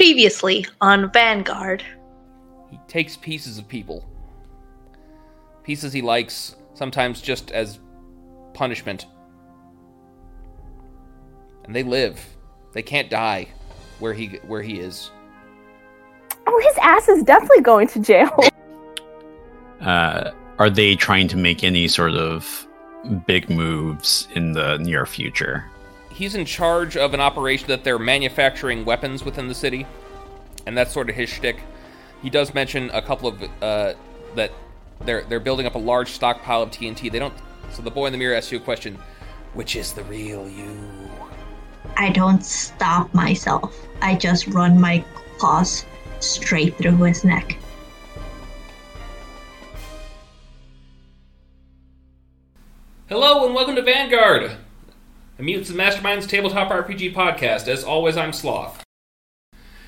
Previously on Vanguard. He takes pieces of people. Pieces he likes, sometimes just as punishment. And they live. They can't die where he is. Oh, his ass is definitely going to jail. Are they trying to make any sort of big moves in the near future? He's in charge of an operation that they're manufacturing weapons within the city, and that's sort of his shtick. He does mention a couple of that they're building up a large stockpile of TNT. They don't. So the boy in the mirror asks you a question: which is the real you? I don't stop myself. I just run my claws straight through his neck. Hello and welcome to Vanguard, the Mutants and Masterminds tabletop RPG podcast. As always, I'm Sloth.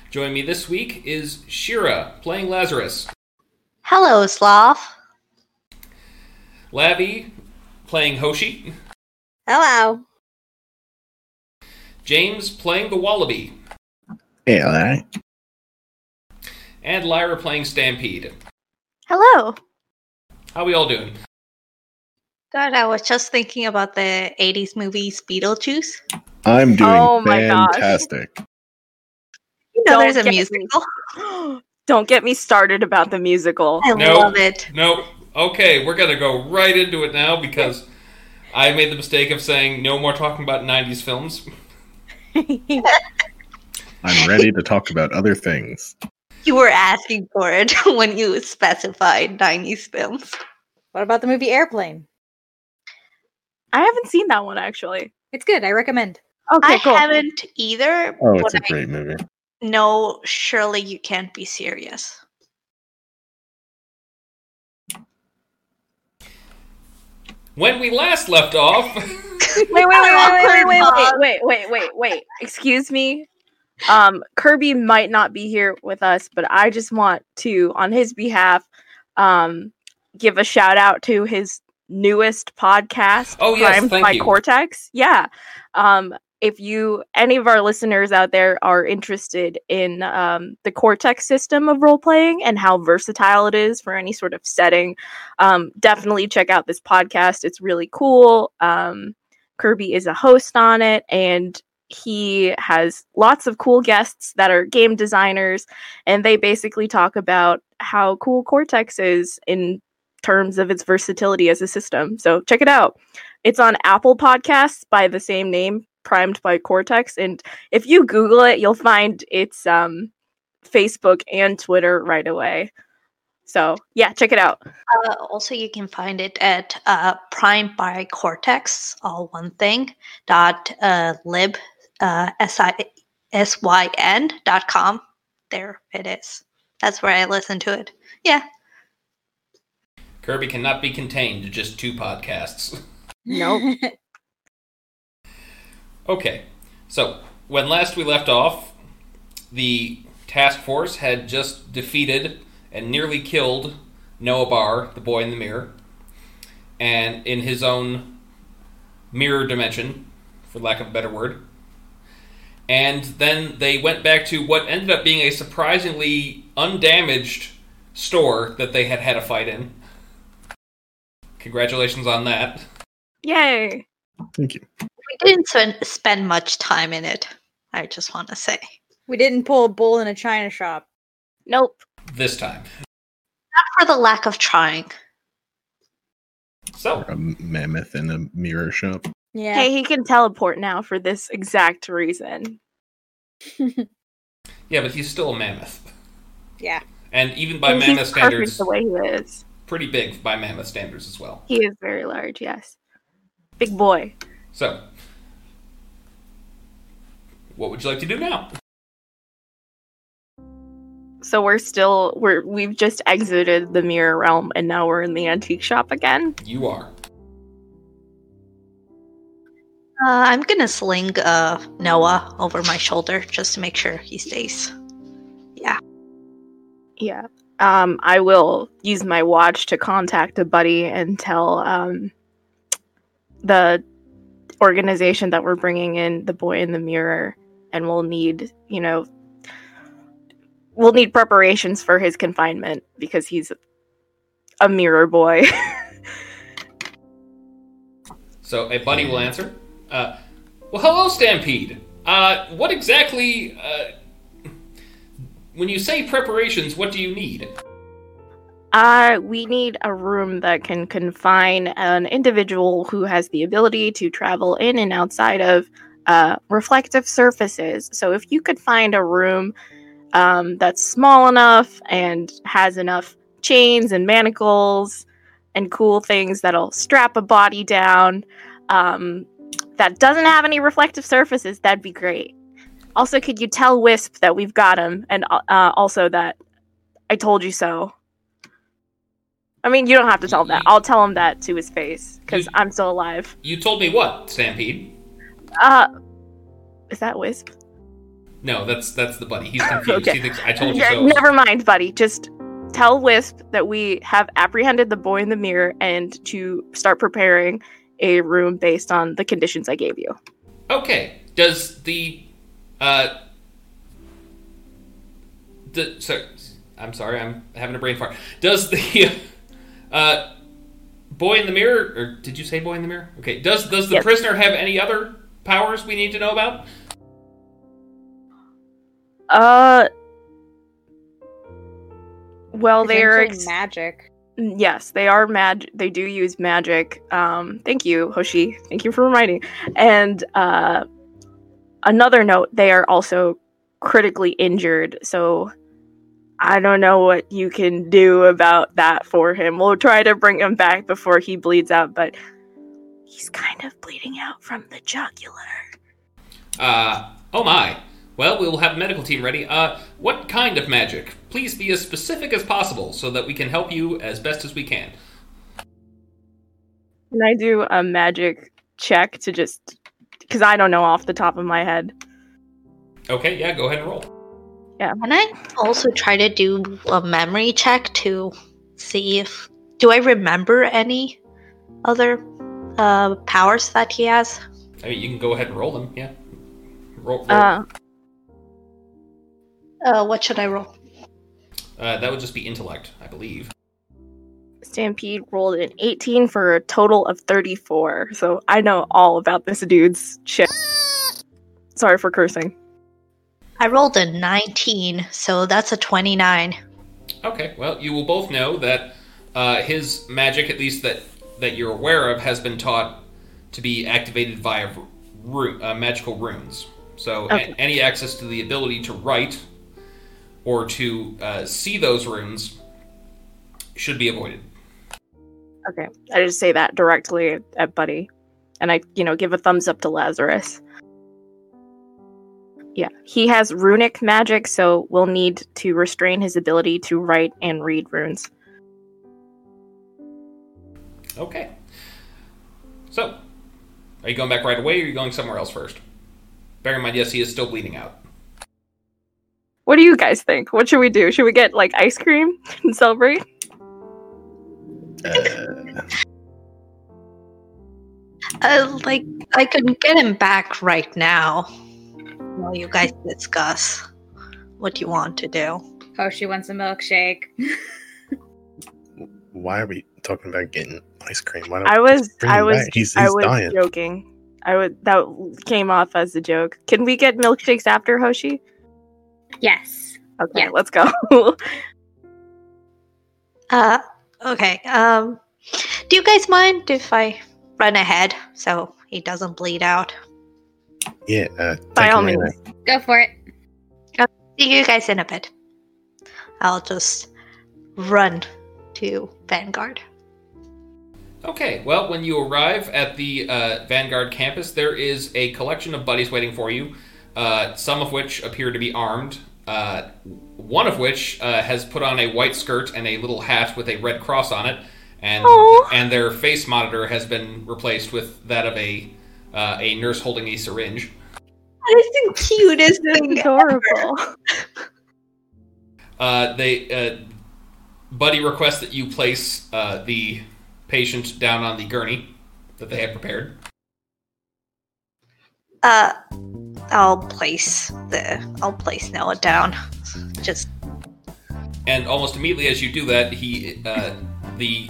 Joining me this week is Shira, playing Lazarus. Hello, Sloth. Lavi, playing Hoshi. Hello. James, playing the Wallaby. Hey, all right. And Lyra, playing Stampede. Hello. How we all doing? God, I was just thinking about the 80s movies Beetlejuice. I'm doing fantastic. Gosh. You know there's a musical. Don't get me started about the musical. I love it. No. Okay, we're going to go right into it now because I made the mistake of saying no more talking about 90s films. I'm ready to talk about other things. You were asking for it when you specified 90s films. What about the movie Airplane? I haven't seen that one, actually. It's good. I recommend. Okay, cool. I haven't either. Oh, it's a great movie. No, surely you can't be serious. When we last left off... Wait. Excuse me. Kirby might not be here with us, but I just want to, on his behalf, give a shout out to his newest podcast, Cortex. Yeah. If any of our listeners out there are interested in the Cortex system of role-playing and how versatile it is for any sort of setting, definitely check out this podcast. It's really cool. Kirby is a host on it, and he has lots of cool guests that are game designers, and they basically talk about how cool Cortex is in terms of its versatility as a system. So check it out. It's on Apple Podcasts by the same name, Primed by Cortex, and if you Google it, you'll find its Facebook and Twitter right away. So yeah, check it out. Also, you can find it at Primed by Cortex, all one thing, .libsyn.com. There it is. That's where I listen to it. Yeah. Kirby cannot be contained to just two podcasts. Nope. Okay, so when last we left off, the task force had just defeated and nearly killed Noah Barr, the boy in the mirror, and in his own mirror dimension, for lack of a better word. And then they went back to what ended up being a surprisingly undamaged store that they had had a fight in. Congratulations on that. Yay! Thank you. We didn't spend much time in it, I just want to say. We didn't pull a bull in a china shop. Nope. This time. Not for the lack of trying. So. Or a mammoth in a mirror shop. Yeah. Hey, he can teleport now for this exact reason. Yeah, but he's still a mammoth. Yeah. And even by mammoth standards, he's perfect the way he is. Pretty big by mammoth standards as well. He is very large, yes. Big boy. So, what would you like to do now? So we've just exited the mirror realm, and now we're in the antique shop again. You are. I'm gonna sling Noah over my shoulder just to make sure he stays. Yeah. Yeah. I will use my watch to contact a buddy and tell the organization that we're bringing in the boy in the mirror, and we'll need, we'll need preparations for his confinement because he's a mirror boy. So a buddy will answer. Well, hello, Stampede. What exactly, when you say preparations, what do you need? We need a room that can confine an individual who has the ability to travel in and outside of reflective surfaces. So if you could find a room that's small enough and has enough chains and manacles and cool things that'll strap a body down, that doesn't have any reflective surfaces, that'd be great. Also, could you tell Wisp that we've got him, and also that I told you so. I mean, you don't have to tell him that. I'll tell him that to his face, because I'm still alive. You told me what, Stampede? Is that Wisp? No, that's the buddy. He's confused. Okay. He thinks, I told you so. Never mind, buddy. Just tell Wisp that we have apprehended the boy in the mirror and to start preparing a room based on the conditions I gave you. Okay. Does I'm sorry, I'm having a brain fart. Does the boy in the mirror, or did you say boy in the mirror? Okay. Does the prisoner have any other powers we need to know about? Well, they're magic. Yes, they are magic. They do use magic. Thank you, Hoshi. Thank you for reminding. And another note, they are also critically injured, so I don't know what you can do about that for him. We'll try to bring him back before he bleeds out, but he's kind of bleeding out from the jugular. Oh my. Well, we will have a medical team ready. What kind of magic? Please be as specific as possible so that we can help you as best as we can. Can I do a magic check to just... because I don't know off the top of my head. Okay, yeah, go ahead and roll. Yeah. Can I also try to do a memory check to see if... do I remember any other powers that he has? I mean, you can go ahead and roll them, yeah. Roll. What should I roll? That would just be intellect, I believe. Stampede rolled an 18 for a total of 34, so I know all about this dude's shit. Sorry for cursing. I rolled a 19, so that's a 29. Okay, well, you will both know that his magic, at least that you're aware of, has been taught to be activated via magical runes. So okay. Any access to the ability to write or to see those runes should be avoided. Okay, I just say that directly at Buddy, and I, give a thumbs up to Lazarus. Yeah, he has runic magic, so we'll need to restrain his ability to write and read runes. Okay. So, are you going back right away, or are you going somewhere else first? Bear in mind, yes, he is still bleeding out. What do you guys think? What should we do? Should we get, ice cream and celebrate? I could get him back right now. While you guys discuss what you want to do. Oh, she wants a milkshake. Why are we talking about getting ice cream? Why don't I was dying. Joking. That came off as a joke. Can we get milkshakes after Hoshi? Yes. Okay, yes. Let's go. Okay. Do you guys mind if I run ahead so he doesn't bleed out? Yeah. By all means, go for it. I'll see you guys in a bit. I'll just run to Vanguard. Okay, well, when you arrive at the Vanguard campus, there is a collection of buddies waiting for you, some of which appear to be armed, one of which has put on a white skirt and a little hat with a red cross on it, and their face monitor has been replaced with that of a nurse holding a syringe. That is the cutest thing adorable. Buddy requests that you place the patient down on the gurney that they had prepared. I'll place Noah down. Just And almost immediately as you do that, he, the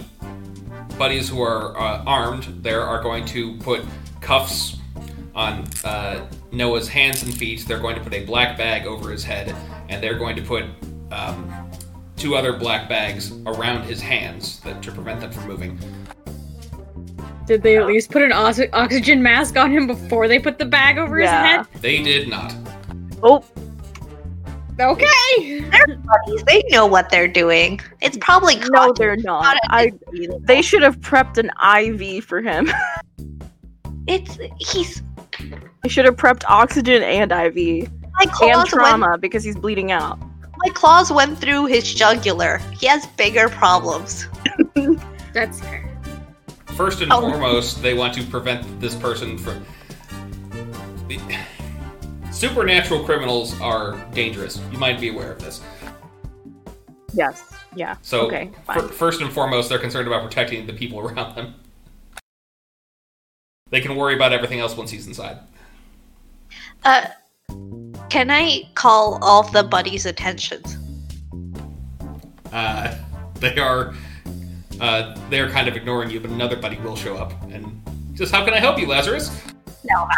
buddies who are armed there are going to put cuffs on Noah's hands and feet. They're going to put a black bag over his head, and they're going to put two other black bags around his hands to prevent them from moving. Did they at least put an oxygen mask on him before they put the bag over his head? They did not. Oh. Okay. They're buddies. They know what they're doing. It's probably cotton. No, they're not. They should have prepped an IV for him. I should have prepped oxygen and IV. And trauma because he's bleeding out. My claws went through his jugular. He has bigger problems. That's fair. First and foremost, they want to prevent this person from... Supernatural criminals are dangerous. You might be aware of this. Yes. Yeah. So, okay, first and foremost, they're concerned about protecting the people around them. They can worry about everything else once he's inside. Can I call all the buddies' attentions? They're kind of ignoring you, but another buddy will show up. And just, how can I help you, Lazarus? No,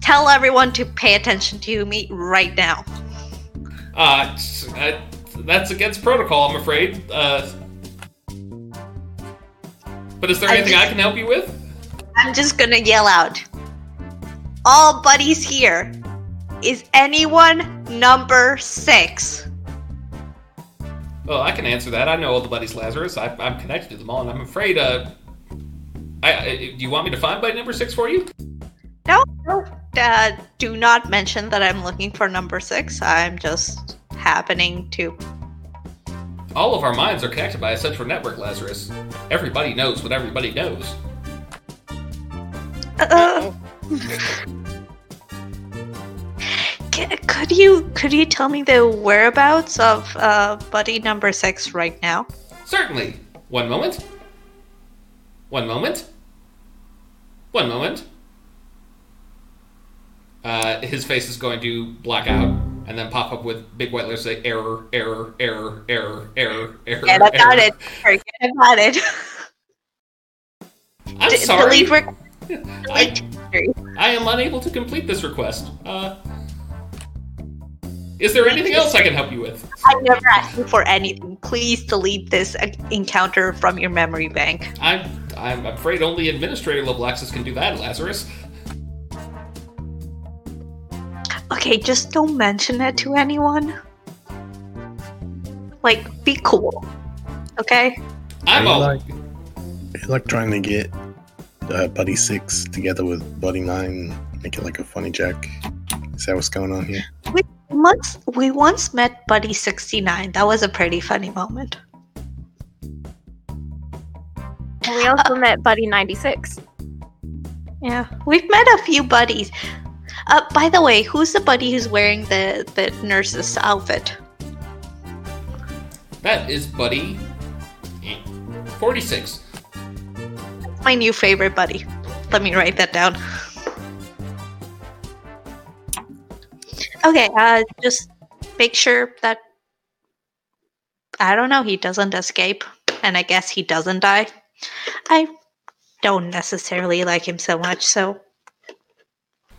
tell everyone to pay attention to me right now. That's against protocol, I'm afraid. But is there anything I can help you with? I'm just gonna yell out. All buddies here. Is anyone number 6? Well, I can answer that. I know all the buddies Lazarus. I'm connected to them all, and I'm afraid, do you want me to find buddy number 6 for you? No. Do not mention that I'm looking for number 6. I'm just happening to... All of our minds are connected by a central network, Lazarus. Everybody knows what everybody knows. Could you tell me the whereabouts of buddy number 6 right now? Certainly. One moment. His face is going to black out and then pop up with big white letters say error. Yeah, I got it. I got it. I'm sorry. I am unable to complete this request. Is there anything else I can help you with? I never asked you for anything. Please delete this encounter from your memory bank. I'm afraid only administrator level access can do that, Lazarus. Okay, just don't mention it to anyone. Like, be cool. Okay? I like trying to get Buddy 6 together with Buddy 9, make it like a funny jack. Is that what's going on here? We once met Buddy 69. That was a pretty funny moment. And we also met Buddy 96. Yeah, we've met a few buddies. By the way, who's the buddy who's wearing the nurse's outfit? That is Buddy 46. That's my new favorite buddy. Let me write that down. Okay, just make sure that, I don't know, he doesn't escape, and I guess he doesn't die. I don't necessarily like him so much, so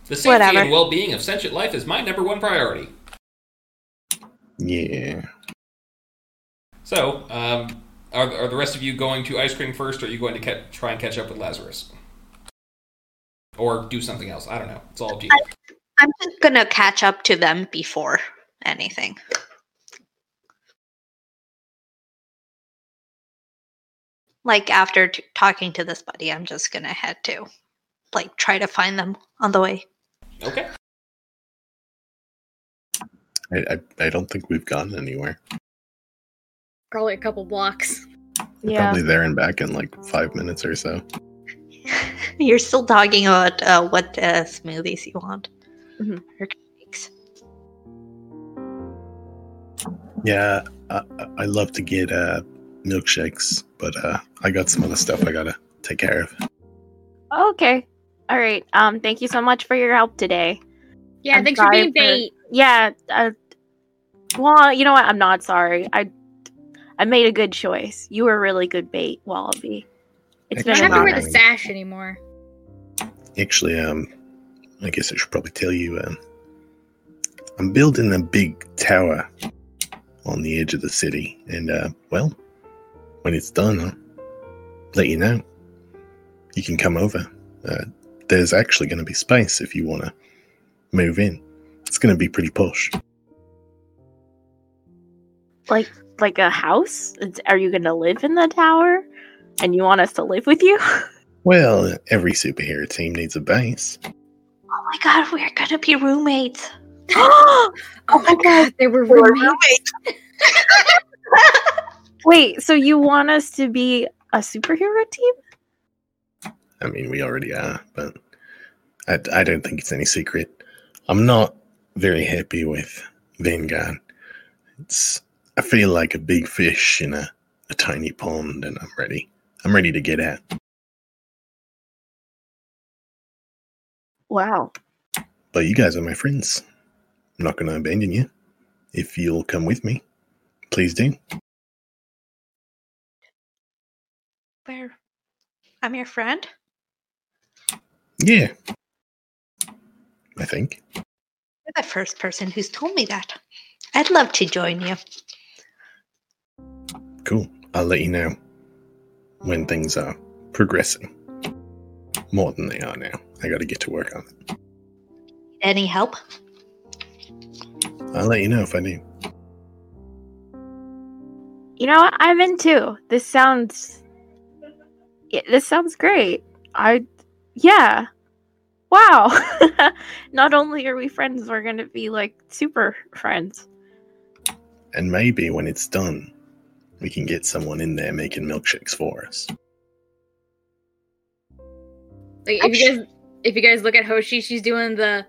the safety and well-being of sentient life is my number one priority. Yeah. So, are the rest of you going to ice cream first, or are you going to try and catch up with Lazarus? Or do something else? I don't know. It's all up to you. I'm just going to catch up to them before anything. Like, after talking to this buddy, I'm just going to head to, like, try to find them on the way. Okay. I don't think we've gotten anywhere. Probably a couple blocks. Yeah. Probably there and back in, like, 5 minutes or so. You're still talking about what smoothies you want. Mm-hmm. Yeah, I love to get milkshakes, but I got some other stuff I gotta take care of. Okay, all right. Thank you so much for your help today. Yeah, thanks for being bait. Yeah, well, you know what? I'm not sorry. I I made a good choice. You were a really good bait, Wallaby. It's been I don't have to wear the sash anymore. Actually, I guess I should probably tell you. I'm building a big tower on the edge of the city, and well, when it's done, I'll let you know. You can come over. There's actually going to be space if you want to move in. It's going to be pretty posh. Like a house? Are you going to live in the tower? And you want us to live with you? Well, every superhero team needs a base. Oh my god, we're going to be roommates. Oh my god, they were roommates. Wait, so you want us to be a superhero team? I mean, we already are, but I don't think it's any secret. I'm not very happy with Vanguard. I feel like a big fish in a tiny pond, and I'm ready. I'm ready to get out. Wow. But you guys are my friends. I'm not going to abandon you. If you'll come with me, please do. Where? I'm your friend? Yeah. I think. You're the first person who's told me that. I'd love to join you. Cool. I'll let you know when things are progressing. More than they are now. I gotta get to work on it. Any help? I'll let you know if I do. You know what? I'm in too. This sounds great. Yeah. Wow. Not only are we friends, we're going to be like super friends. And maybe when it's done, we can get someone in there making milkshakes for us. Like if you guys look at Hoshi, she's doing the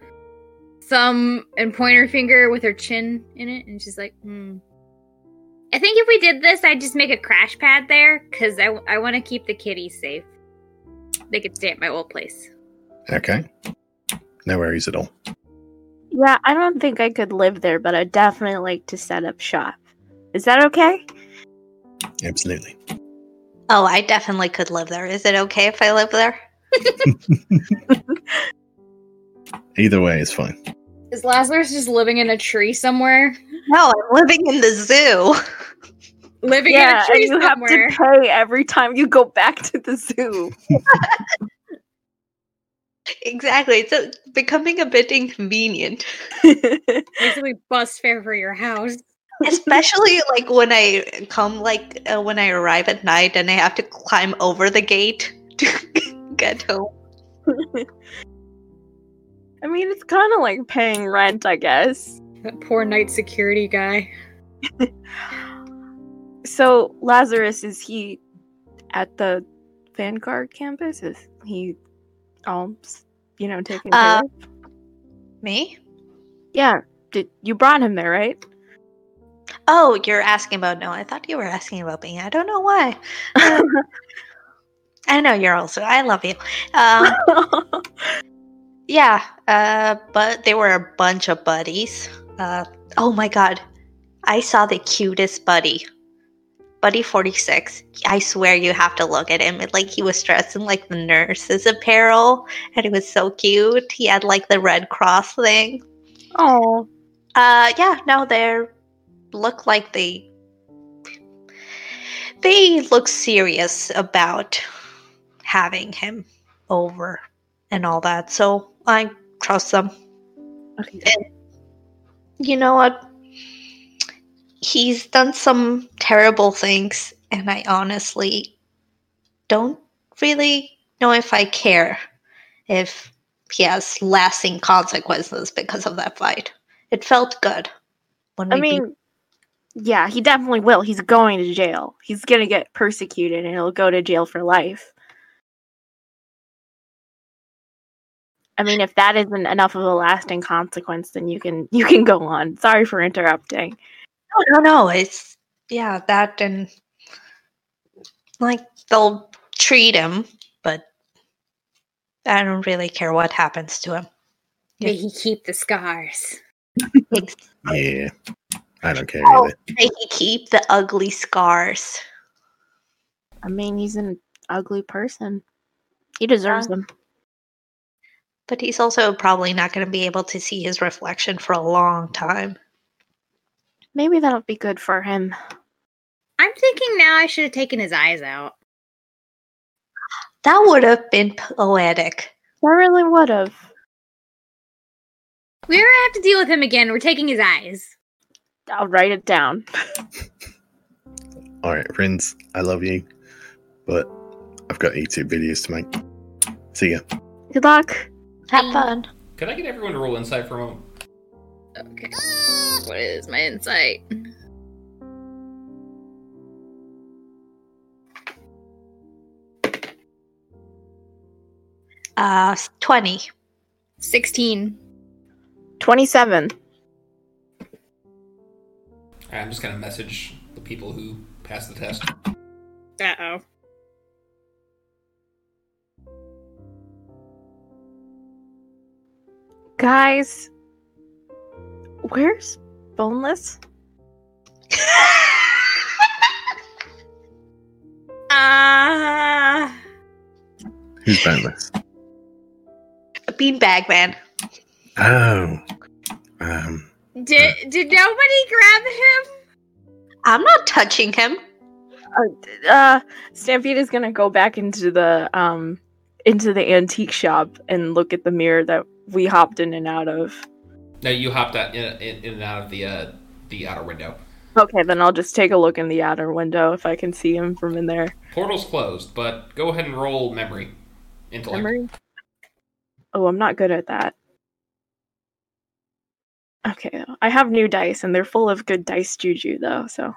thumb and pointer finger with her chin in it, and she's like, I think if we did this, I'd just make a crash pad there, because I want to keep the kitties safe. They could stay at my old place. Okay. No worries at all. Yeah, I don't think I could live there, but I'd definitely like to set up shop. Is that okay? Absolutely. Oh, I definitely could live there. Is it okay if I live there? Either way is fine. Is Lazarus just living in a tree somewhere? No, I'm living in the zoo. In a tree and you somewhere. Have to pay every time you go back to the zoo. Exactly. It's becoming a bit inconvenient. Basically bus fare for your house. Especially like when I come, like when I arrive at night and I have to climb over the gate to get home. I mean, it's kind of like paying rent, I guess. That poor night security guy. So, Lazarus, is he at the Vanguard campus? Is he all, taken care of? Me? Yeah. You brought him there, right? Oh, you're asking about Noah. I thought you were asking about me. I don't know why. I know you're also. I love you. Yeah, but they were a bunch of buddies. Oh my god, I saw the cutest buddy. Buddy 46. I swear you have to look at him. It, he was dressed in, the nurse's apparel, and it was so cute. He had, the Red Cross thing. Oh. They look like they look serious about having him over and all that, so I trust them. Okay. And you know what? He's done some terrible things, and I honestly don't really know if I care if he has lasting consequences because of that fight. It felt good. Yeah, he definitely will. He's going to jail. He's going to get persecuted, and he'll go to jail for life. I mean, if that isn't enough of a lasting consequence, then you can go on. Sorry for interrupting. No. It's that, and they'll treat him, but I don't really care what happens to him. May he keep the scars. Yeah, I don't care either. They keep the ugly scars. I mean, he's an ugly person. He deserves them. But he's also probably not going to be able to see his reflection for a long time. Maybe that'll be good for him. I'm thinking now I should have taken his eyes out. That would have been poetic. That really would have. We ever have to deal with him again, we're taking his eyes. I'll write it down. Alright, friends, I love you, but I've got YouTube videos to make. See ya. Good luck. Have fun. Could I get everyone to roll insight for a moment? Okay. What is my insight? Uh, 20. 16. 27. I'm just going to message the people who passed the test. Uh-oh. Guys, where's Boneless? Who's Boneless? A beanbag man. Oh. Did nobody grab him? I'm not touching him. Stampede is gonna go back into the antique shop and look at the mirror that we hopped in and out of. No, you hopped out in and out of the outer window. Okay, then I'll just take a look in the outer window if I can see him from in there. Portal's closed, but go ahead and roll memory. Intellect. Memory? Oh, I'm not good at that. Okay, I have new dice, and they're full of good dice juju, though, so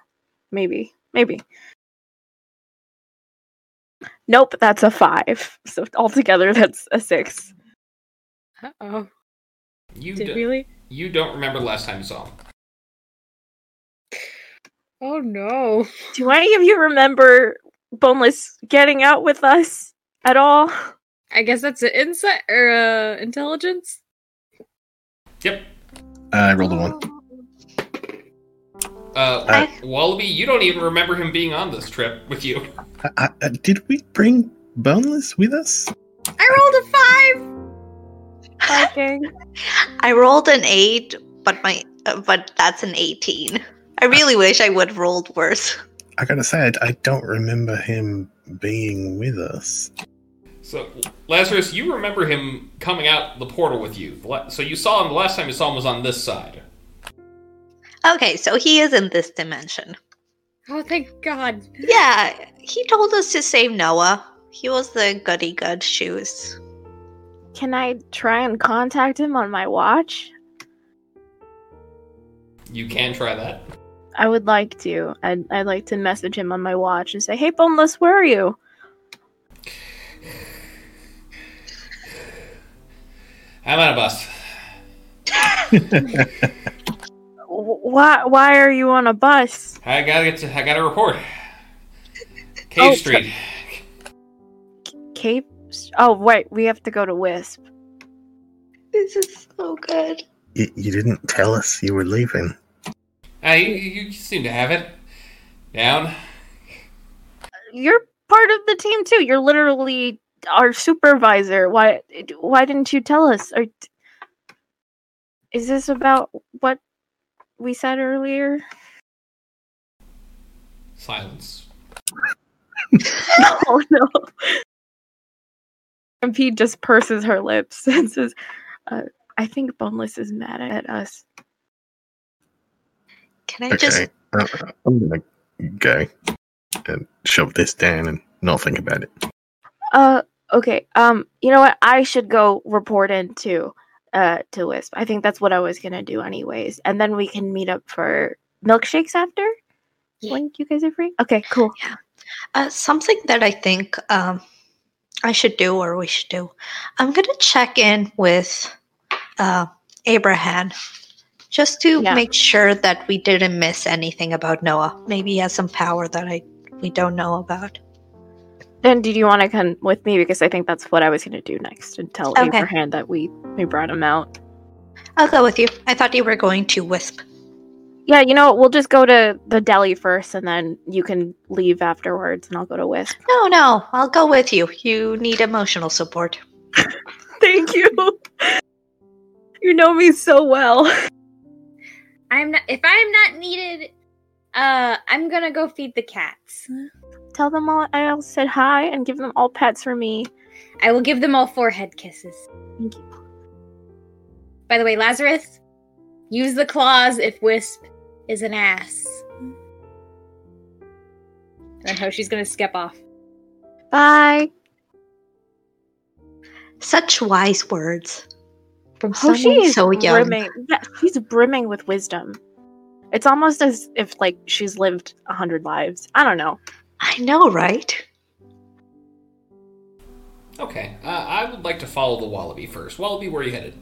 maybe. Nope, that's a 5. So altogether, that's a 6. Uh-oh. Really? You don't remember the last time you saw him. Oh, no. Do any of you remember Boneless getting out with us at all? I guess that's an insight, or intelligence? Yep. I rolled a 1. Wallaby, you don't even remember him being on this trip with you. Did we bring Boneless with us? I rolled a 5! Okay. I rolled an 8, but but that's an 18. I really wish I would have rolled worse. I gotta say, I don't remember him being with us. So, Lazarus, you remember him coming out the portal with you. So you saw him, the last time you saw him was on this side. Okay, so he is in this dimension. Oh, thank God. Yeah, he told us to save Noah. He was the goody-good shoes. Can I try and contact him on my watch? You can try that. I would like to. I'd like to message him on my watch and say, "Hey, Boneless, where are you?" I'm on a bus. Why are you on a bus? I gotta report. Cave Street. Cave? Oh, wait. We have to go to Wisp. This is so good. You didn't tell us you were leaving. You seem to have it. Down. You're part of the team, too. You're literally... our supervisor. Why didn't you tell us? Is this about what we said earlier? Silence. No. Stampede just purses her lips and says, I think Boneless is mad at us. Can I just... I'm going to go and shove this down and not think about it. Okay, you know what? I should go report in to Wisp. I think that's what I was gonna do anyways. And then we can meet up for milkshakes after? Yeah. When you guys are free? Okay, cool. Yeah. Something that I think I should do or we should do. I'm gonna check in with Abraham just to make sure that we didn't miss anything about Noah. Maybe he has some power that we don't know about. Then did you want to come with me? Because I think that's what I was going to do next and tell Abraham that we brought him out. I'll go with you. I thought you were going to Wisp. Yeah, you know, we'll just go to the deli first, and then you can leave afterwards, and I'll go to Wisp. No, I'll go with you. You need emotional support. Thank you. You know me so well. If I'm not needed, I'm gonna go feed the cats. Tell them all I all said hi, and give them all pets for me. I will give them all forehead kisses. Thank you. By the way, Lazarus, use the claws if Wisp is an ass. And Hoshi's gonna skip off. Bye. Such wise words from Hoshi. So young. Brimming. Yeah, she's brimming with wisdom. It's almost as if like she's lived 100 lives. I don't know. I know, right? Okay, I would like to follow the Wallaby first. Wallaby, where are you headed?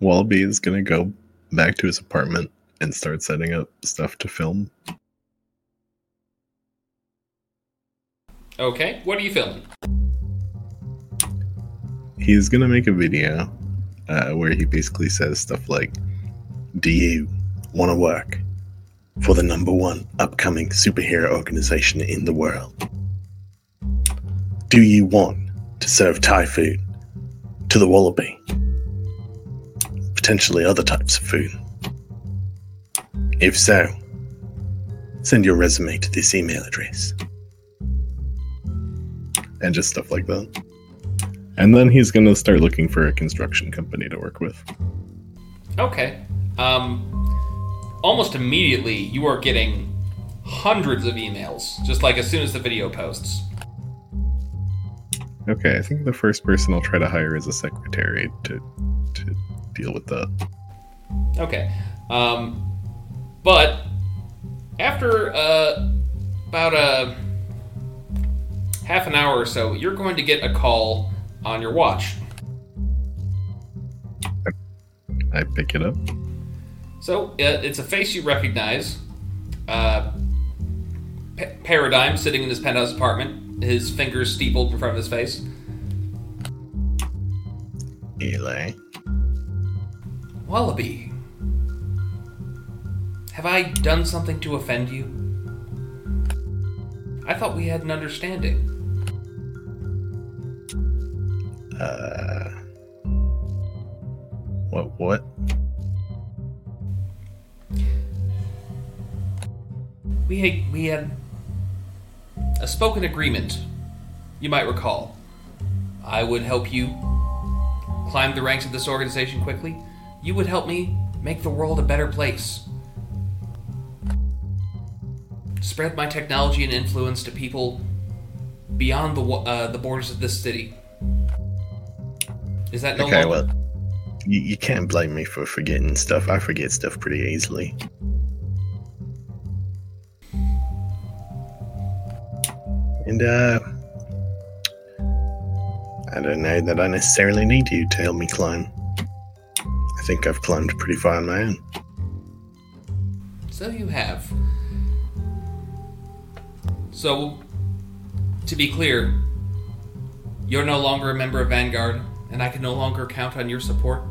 Wallaby is going to go back to his apartment and start setting up stuff to film. Okay, what are you filming? He's going to make a video where he basically says stuff like, do you want to work for the #1 upcoming superhero organization in the world? Do you want to serve Thai food to the Wallaby? Potentially other types of food. If so, send your resume to this email address. And just stuff like that. And then he's going to start looking for a construction company to work with. Okay. Almost immediately, you are getting hundreds of emails, just like as soon as the video posts. Okay, I think the first person I'll try to hire is a secretary to deal with that. Okay. But after about a half an hour or so, you're going to get a call on your watch. I pick it up. So it's a face you recognize. Paradigm sitting in his penthouse apartment, his fingers steepled in front of his face. Eli. Wallaby, have I done something to offend you? I thought we had an understanding. What? We had a spoken agreement, you might recall. I would help you climb the ranks of this organization quickly. You would help me make the world a better place. Spread my technology and influence to people beyond the borders of this city. Is that okay? Well, you can't blame me for forgetting stuff. I forget stuff pretty easily. And I don't know that I necessarily need you to help me climb. I think I've climbed pretty far on my own. So you have. So, to be clear, you're no longer a member of Vanguard, and I can no longer count on your support?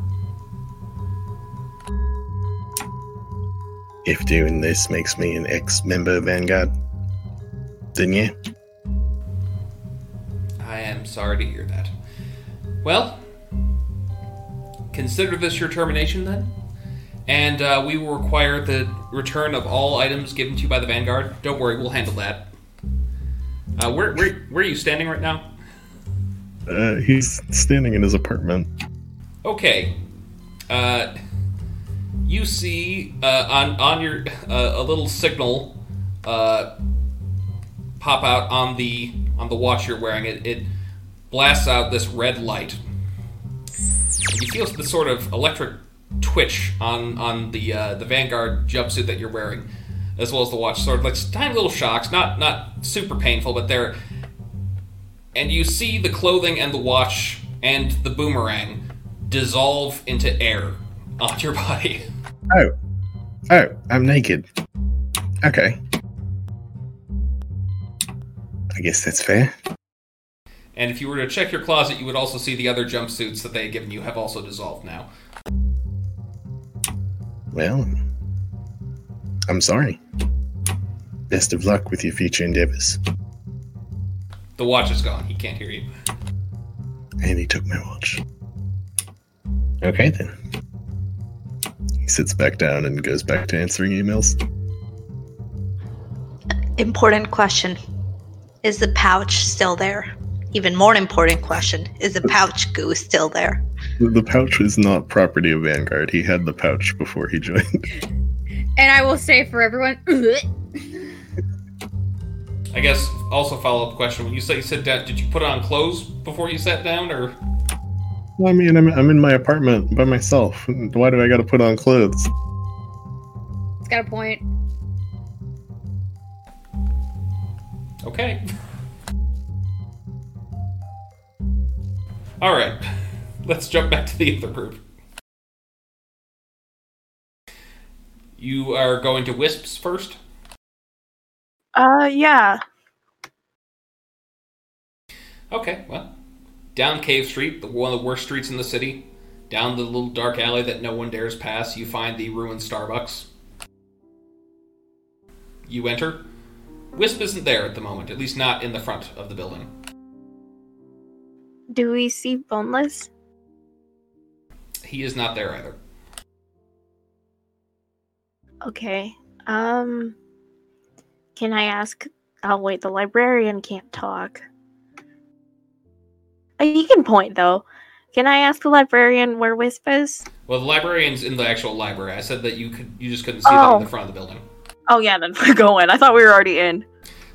If doing this makes me an ex-member of Vanguard, then yeah. I am sorry to hear that. Well, consider this your termination, then. And we will require the return of all items given to you by the Vanguard. Don't worry, we'll handle that. Where are you standing right now? He's standing in his apartment. Okay. You see on your a little signal pop out on the watch you're wearing. It blasts out this red light. You feel the sort of electric twitch on the Vanguard jumpsuit that you're wearing, as well as the watch. Sort of like tiny little shocks, not super painful, but they're... And you see the clothing and the watch and the boomerang dissolve into air on your body. Oh, I'm naked. Okay. I guess that's fair. And if you were to check your closet, you would also see the other jumpsuits that they had given you have also dissolved now. Well, I'm sorry. Best of luck with your future endeavors. The watch is gone. He can't hear you. And he took my watch. Okay, then. He sits back down and goes back to answering emails. Important question. Is the pouch still there? Even more important question. Is the pouch goo still there? The pouch is not property of Vanguard. He had the pouch before he joined. And I will say for everyone... I guess also follow-up question. When you say you sit down, did you put on clothes before you sat down, or...? Well, I mean, I'm in my apartment by myself. Why do I gotta put on clothes? It's got a point. Okay. Alright. Let's jump back to the other group. You are going to Wisps first? Yeah. Okay, well, down Cave Street, one of the worst streets in the city, down the little dark alley that no one dares pass, you find the ruined Starbucks. You enter. Wisp isn't there at the moment, at least not in the front of the building. Do we see Boneless? He is not there either. Okay, Can I ask... Oh, wait, the librarian can't talk. He can point, though. Can I ask the librarian where Wisp is? Well, the librarian's in the actual library. I said that you just couldn't see them in the front of the building. Oh, yeah, then we're going. I thought we were already in.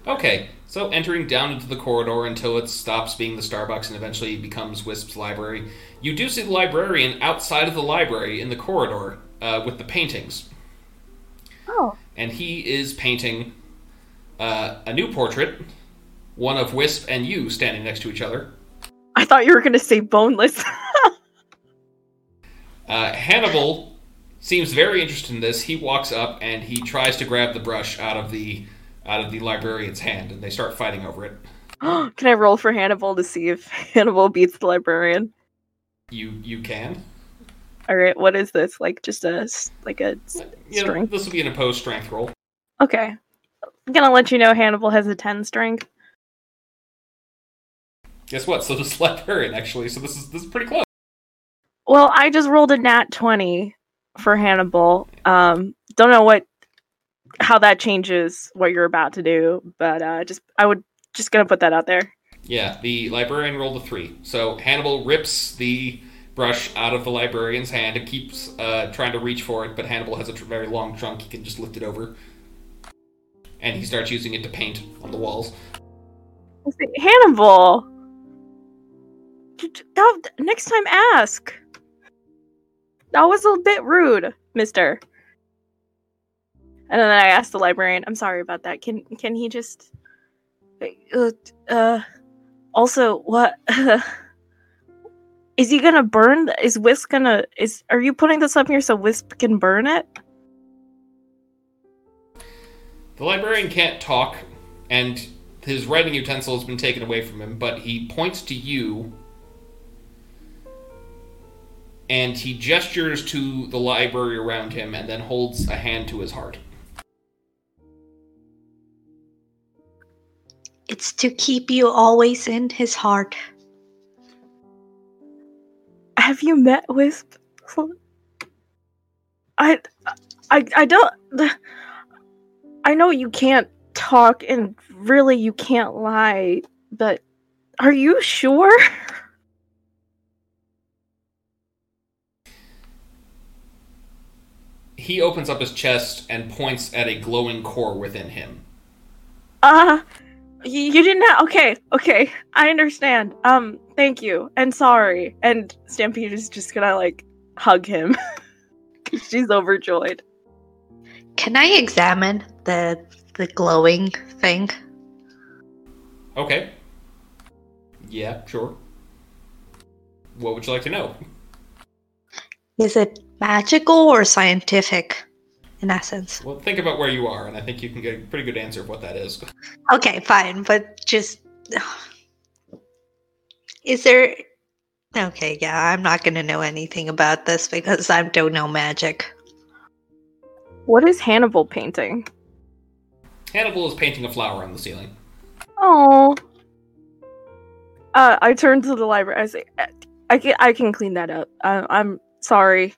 Okay, so entering down into the corridor until it stops being the Starbucks and eventually becomes Wisp's library. You do see the librarian outside of the library in the corridor with the paintings. Oh. And he is painting... a new portrait, one of Wisp and you standing next to each other. I thought you were going to say Boneless. Hannibal seems very interested in this. He walks up and he tries to grab the brush out of the librarian's hand, and they start fighting over it. Can I roll for Hannibal to see if Hannibal beats the librarian? You can. All right. What is this? Like just a strength? This will be an opposed strength roll. Okay. I'm gonna let you know Hannibal has a 10 strength. Guess what? So this librarian, actually. So this is pretty close. Well, I just rolled a nat 20 for Hannibal. Don't know how that changes what you're about to do, but I would gonna put that out there. Yeah, the librarian rolled a 3. So Hannibal rips the brush out of the librarian's hand and keeps trying to reach for it, but Hannibal has a very long trunk. He can just lift it over. And he starts using it to paint on the walls. Hannibal! Next time ask! That was a bit rude, mister. And then I asked the librarian, I'm sorry about that, can he just... also, what... is he gonna burn? Is Wisp gonna... Are you putting this up here so Wisp can burn it? The librarian can't talk, and his writing utensil has been taken away from him, but he points to you, and he gestures to the library around him, and then holds a hand to his heart. It's to keep you always in his heart. Have you met Wisp? I don't... I know you can't talk, and really you can't lie, but are you sure? He opens up his chest and points at a glowing core within him. You didn't have... Okay, I understand. Thank you, and sorry. And Stampede is just gonna, hug him. Because she's overjoyed. Can I examine the glowing thing? Okay. Yeah, sure. What would you like to know? Is it magical or scientific, in essence? Well, think about where you are, and I think you can get a pretty good answer of what that is. Okay, fine, but just... Is there... Okay, yeah, I'm not going to know anything about this because I don't know magic. What is Hannibal painting? Hannibal is painting a flower on the ceiling. Oh. I turn to the library. I say, I can clean that up. I'm sorry.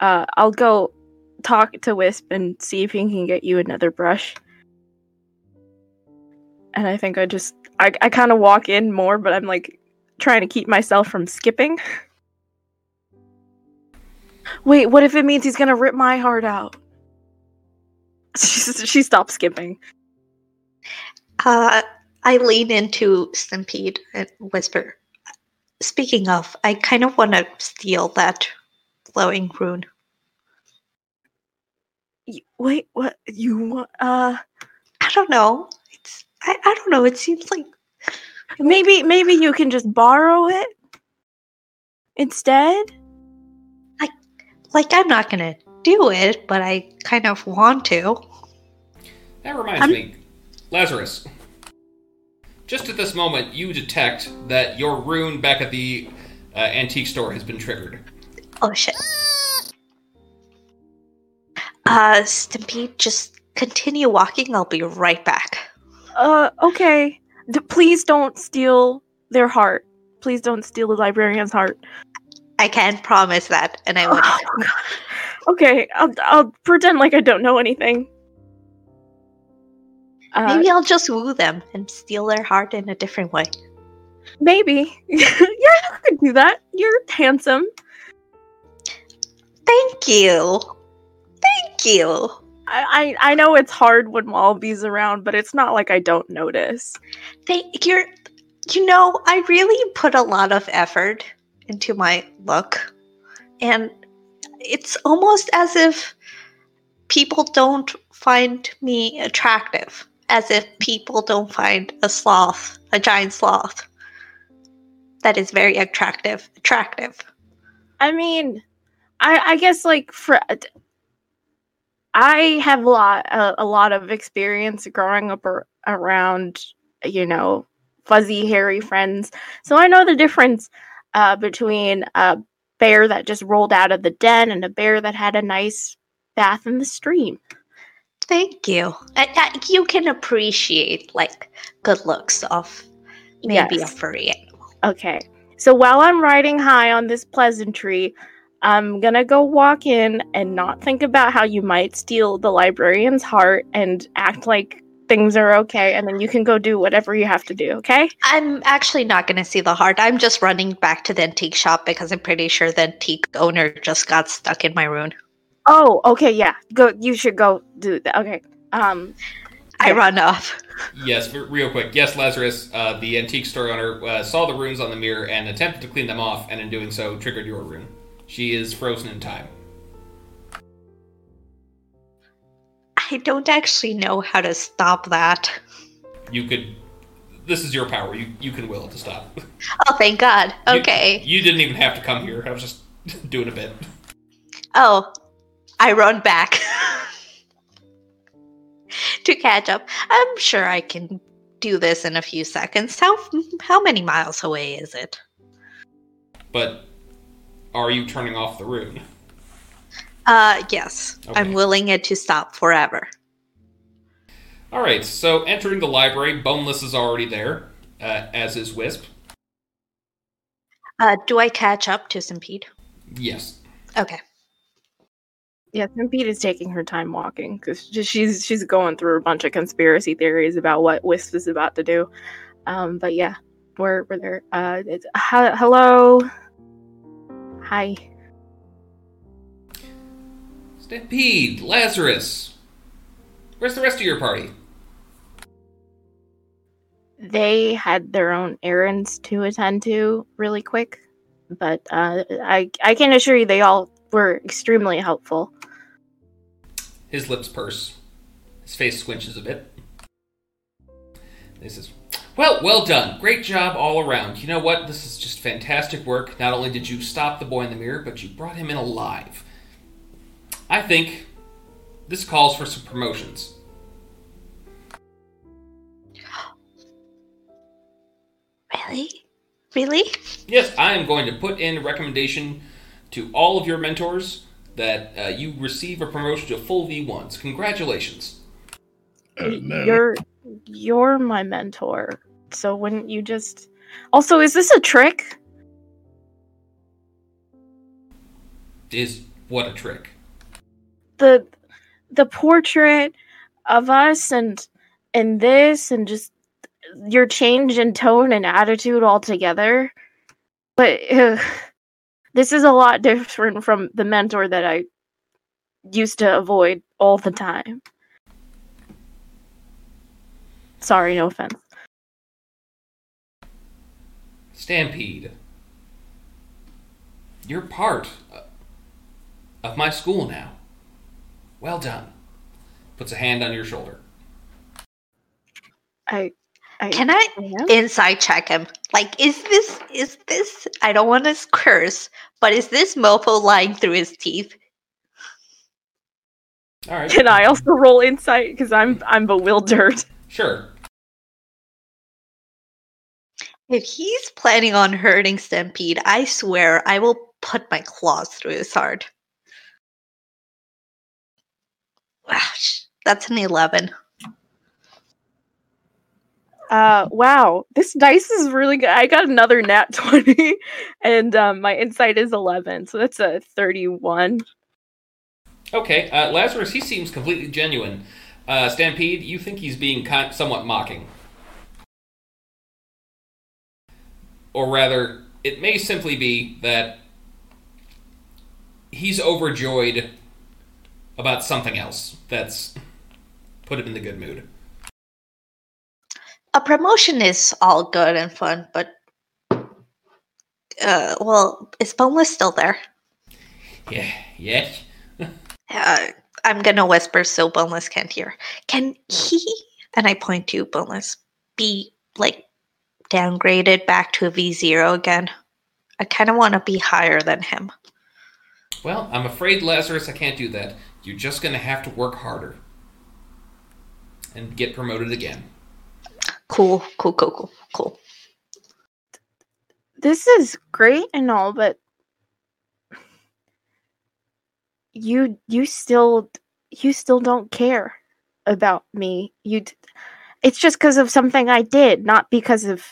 I'll go talk to Wisp and see if he can get you another brush. And I think I kind of walk in more, but I'm like trying to keep myself from skipping. Wait, what if it means he's gonna rip my heart out? She stops skipping. I lean into Stampede and whisper, "Speaking of, I kind of want to steal that glowing rune." Wait, what? You want? I don't know. I don't know. It seems like maybe you can just borrow it instead. Like I'm not gonna do it, but I kind of want to. That reminds me, Lazarus. Just at this moment, you detect that your rune back at the antique store has been triggered. Oh shit! Stampede, just continue walking. I'll be right back. Okay. Please don't steal their heart. Please don't steal the librarian's heart. I can't promise that, and I wouldn't. Okay, I'll pretend like I don't know anything. Maybe I'll just woo them and steal their heart in a different way. Maybe. Yeah, you could do that. You're handsome. Thank you. I know it's hard when Wallaby's around, but it's not like I don't notice. I really put a lot of effort into my look, and it's almost as if people don't find me attractive, as if people don't find a giant sloth that is very attractive. I mean, I guess like Fred, I have a lot of experience growing up around, fuzzy, hairy friends. So I know the difference between a bear that just rolled out of the den and a bear that had a nice bath in the stream. Thank you. You can appreciate, good looks of maybe a furry animal. Okay. So while I'm riding high on this pleasantry, I'm going to go walk in and not think about how you might steal the librarian's heart and act like things are okay, and then you can go do whatever you have to do, okay? I'm actually not going to see the heart. I'm just running back to the antique shop because I'm pretty sure the antique owner just got stuck in my rune. Oh, okay, yeah. Go. You should go do that. Okay. I run off. Yes, real quick. Yes, Lazarus, the antique store owner, saw the runes on the mirror and attempted to clean them off, and in doing so, triggered your rune. She is frozen in time. I don't actually know how to stop that. You could... This is your power. You can will it to stop. Oh, thank God. Okay. You didn't even have to come here. I was just doing a bit. Oh. I run back. To catch up. I'm sure I can do this in a few seconds. How many miles away is it? But are you turning off the rune? Yes. Okay. I'm willing it to stop forever. Alright, so entering the library, Boneless is already there, as is Wisp. Do I catch up to Stampede? Yes. Okay. Yeah, Stampede is taking her time walking, because she's going through a bunch of conspiracy theories about what Wisp is about to do. But yeah, we're there. Hello. Hi. Stampede, Lazarus. Where's the rest of your party? They had their own errands to attend to really quick, but I can assure you they all were extremely helpful. His lips purse. His face squinches a bit. He says, well done. Great job all around. You know what? This is just fantastic work. Not only did you stop the boy in the mirror, but you brought him in alive. I think this calls for some promotions. Really? Yes, I am going to put in a recommendation to all of your mentors that you receive a promotion to full V1s. Congratulations. Oh, no. You're my mentor, so wouldn't you just... Also, is this a trick? Is what a trick? The portrait of us and this and just your change in tone and attitude altogether. But this is a lot different from the mentor that I used to avoid all the time. Sorry, no offense. Stampede. You're part of my school now. Well done. Puts a hand on your shoulder. Can I inside check him? Like, is this, I don't want to curse, but is this mofo lying through his teeth? All right. Can I also roll insight? Because I'm bewildered. Sure. If he's planning on hurting Stampede, I swear I will put my claws through his heart. That's an 11. Wow, this dice is really good. I got another nat 20, and my insight is 11, so that's a 31. Okay, Lazarus, he seems completely genuine. Stampede, you think he's being somewhat mocking. Or rather, it may simply be that he's overjoyed about something else that's put him in the good mood. A promotion is all good and fun, but, is Boneless still there? Yeah, yes. I'm gonna whisper so Boneless can't hear. Can he, and I point to Boneless, be, downgraded back to a V0 again? I kind of want to be higher than him. Well, I'm afraid, Lazarus, I can't do that. You're just gonna have to work harder. And get promoted again. Cool. This is great and all, but you still don't care about me. It's just because of something I did, not because of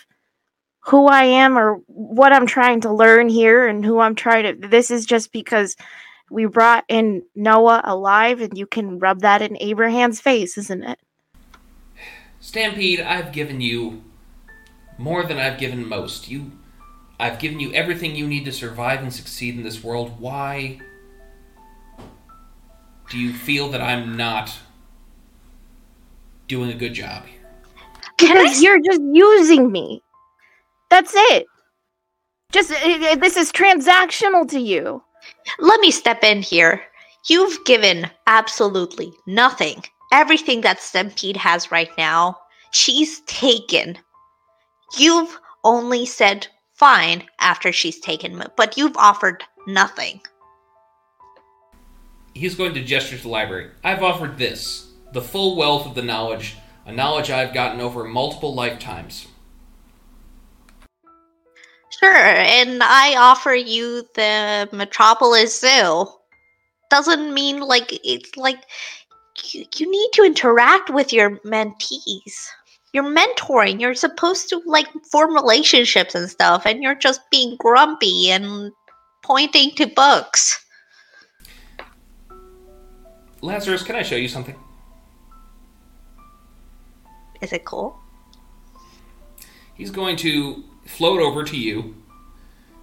who I am or what I'm trying to learn here and who I'm trying to... This is just because we brought in Noah alive, and you can rub that in Abraham's face, isn't it? Stampede, I've given you more than I've given most. I've given you everything you need to survive and succeed in this world. Why do you feel that I'm not doing a good job here? Because you're just using me. That's it. Just this is transactional to you. Let me step in here. You've given absolutely nothing. Everything that Stampede has right now, she's taken. You've only said fine after she's taken, but you've offered nothing. He's going to gesture to the library. I've offered this, the full wealth of the knowledge, a knowledge I've gotten over multiple lifetimes. Sure, and I offer you the Metropolis Zoo. Doesn't mean You need to interact with your mentees. You're mentoring. You're supposed to, form relationships and stuff, and you're just being grumpy and pointing to books. Lazarus, can I show you something? Is it cool? He's going to float over to you,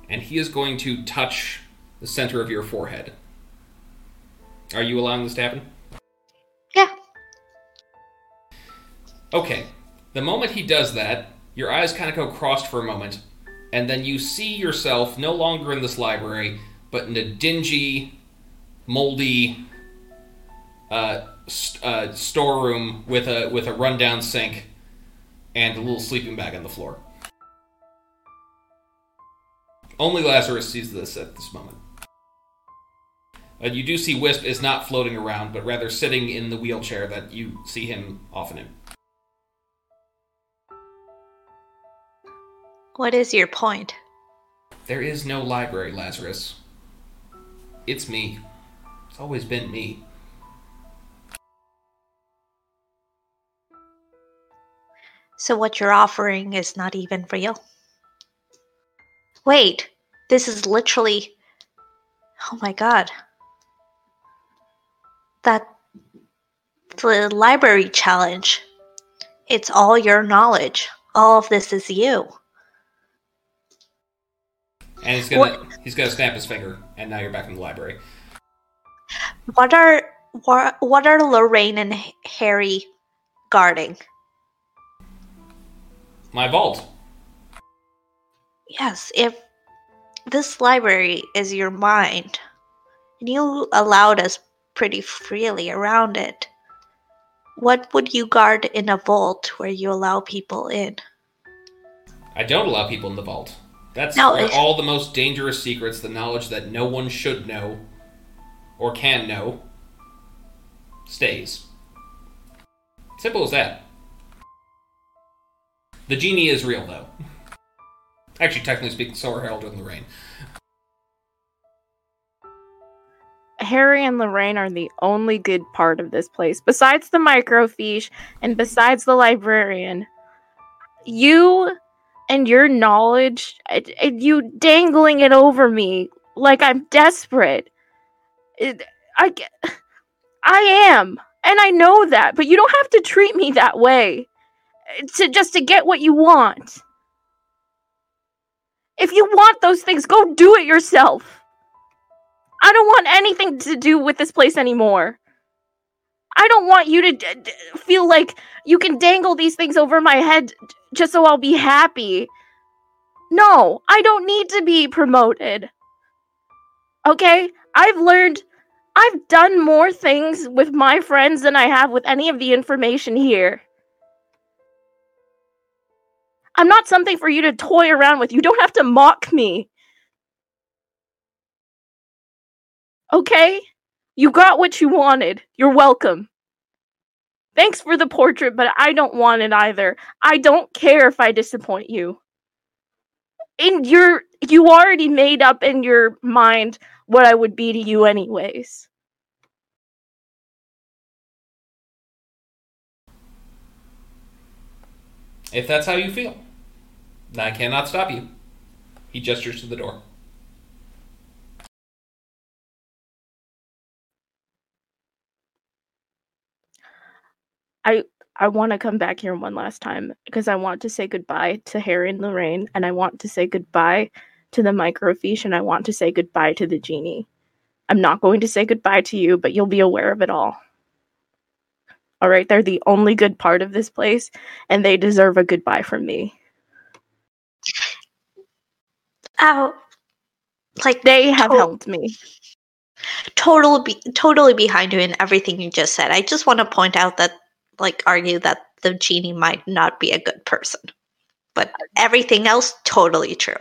and he is going to touch the center of your forehead. Are you allowing this to happen? Yeah. Okay. The moment he does that, your eyes kind of go crossed for a moment, and then you see yourself no longer in this library, but in a dingy, moldy storeroom with a rundown sink and a little sleeping bag on the floor. Only Lazarus sees this at this moment. You do see Wisp is not floating around, but rather sitting in the wheelchair that you see him often in. What is your point? There is no library, Lazarus. It's me. It's always been me. So what you're offering is not even real. Wait, this is literally... Oh my god. That... The library challenge. It's all your knowledge. All of this is you. And he's gonna snap his finger, and now you're back in the library. What are Lorraine and Harry guarding? My vault. Yes, if this library is your mind, and you allowed us pretty freely around it, what would you guard in a vault where you allow people in? I don't allow people in the vault. That's all the most dangerous secrets, the knowledge that no one should know, or can know, stays. Simple as that. The genie is real, though. Actually, technically speaking, so are Harold and Lorraine. Harry and Lorraine are the only good part of this place. Besides the microfiche, and besides the librarian, you and your knowledge, and you dangling it over me like I'm desperate. I am, and I know that, but you don't have to treat me that way to get what you want. If you want those things, go do it yourself. I don't want anything to do with this place anymore. I don't want you to feel like you can dangle these things over my head just so I'll be happy. No, I don't need to be promoted. Okay? I've done more things with my friends than I have with any of the information here. I'm not something for you to toy around with. You don't have to mock me. Okay? You got what you wanted. You're welcome. Thanks for the portrait, but I don't want it either. I don't care if I disappoint you. And you already made up in your mind what I would be to you anyways. If that's how you feel, I cannot stop you. He gestures to the door. I want to come back here one last time because I want to say goodbye to Harry and Lorraine, and I want to say goodbye to the microfiche, and I want to say goodbye to the genie. I'm not going to say goodbye to you, but you'll be aware of it all. All right, they're the only good part of this place, and they deserve a goodbye from me. They have helped me. Totally behind you in everything you just said. I just want to point out that, argue that the genie might not be a good person. But everything else, totally true.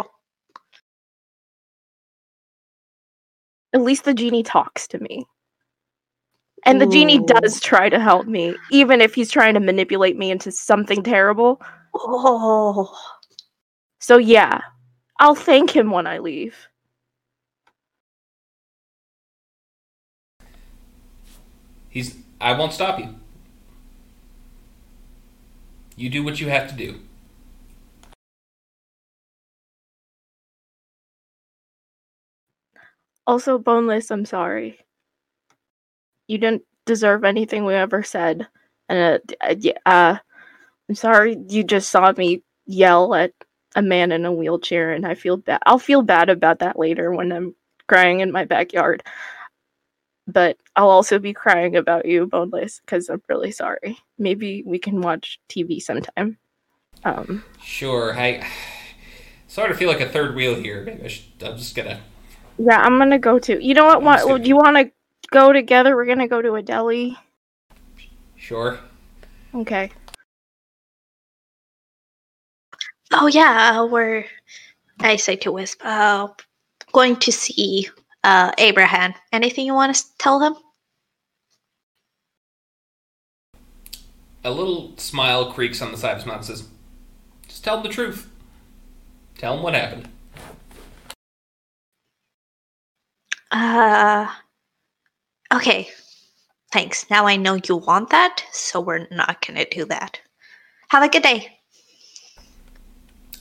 At least the genie talks to me. And the genie does try to help me, even if he's trying to manipulate me into something terrible. Oh. So yeah, I'll thank him when I leave. I won't stop you. You do what you have to do. Also, Boneless, I'm sorry. You didn't deserve anything we ever said. And I'm sorry you just saw me yell at a man in a wheelchair, and I feel bad. I'll feel bad about that later when I'm crying in my backyard. But I'll also be crying about you, Boneless, because I'm really sorry. Maybe we can watch TV sometime. Sure. I sort of feel like a third wheel here. Maybe I'm just gonna... Yeah, I'm gonna go to... You know what? Do you want to go together? We're gonna go to a deli. Sure. Okay. Oh, yeah, we're... I say to Wisp, going to see... Abraham, anything you want to tell him? A little smile creaks on the side of his mouth and says, just tell him the truth. Tell him what happened. Okay, thanks. Now I know you want that, so we're not going to do that. Have a good day.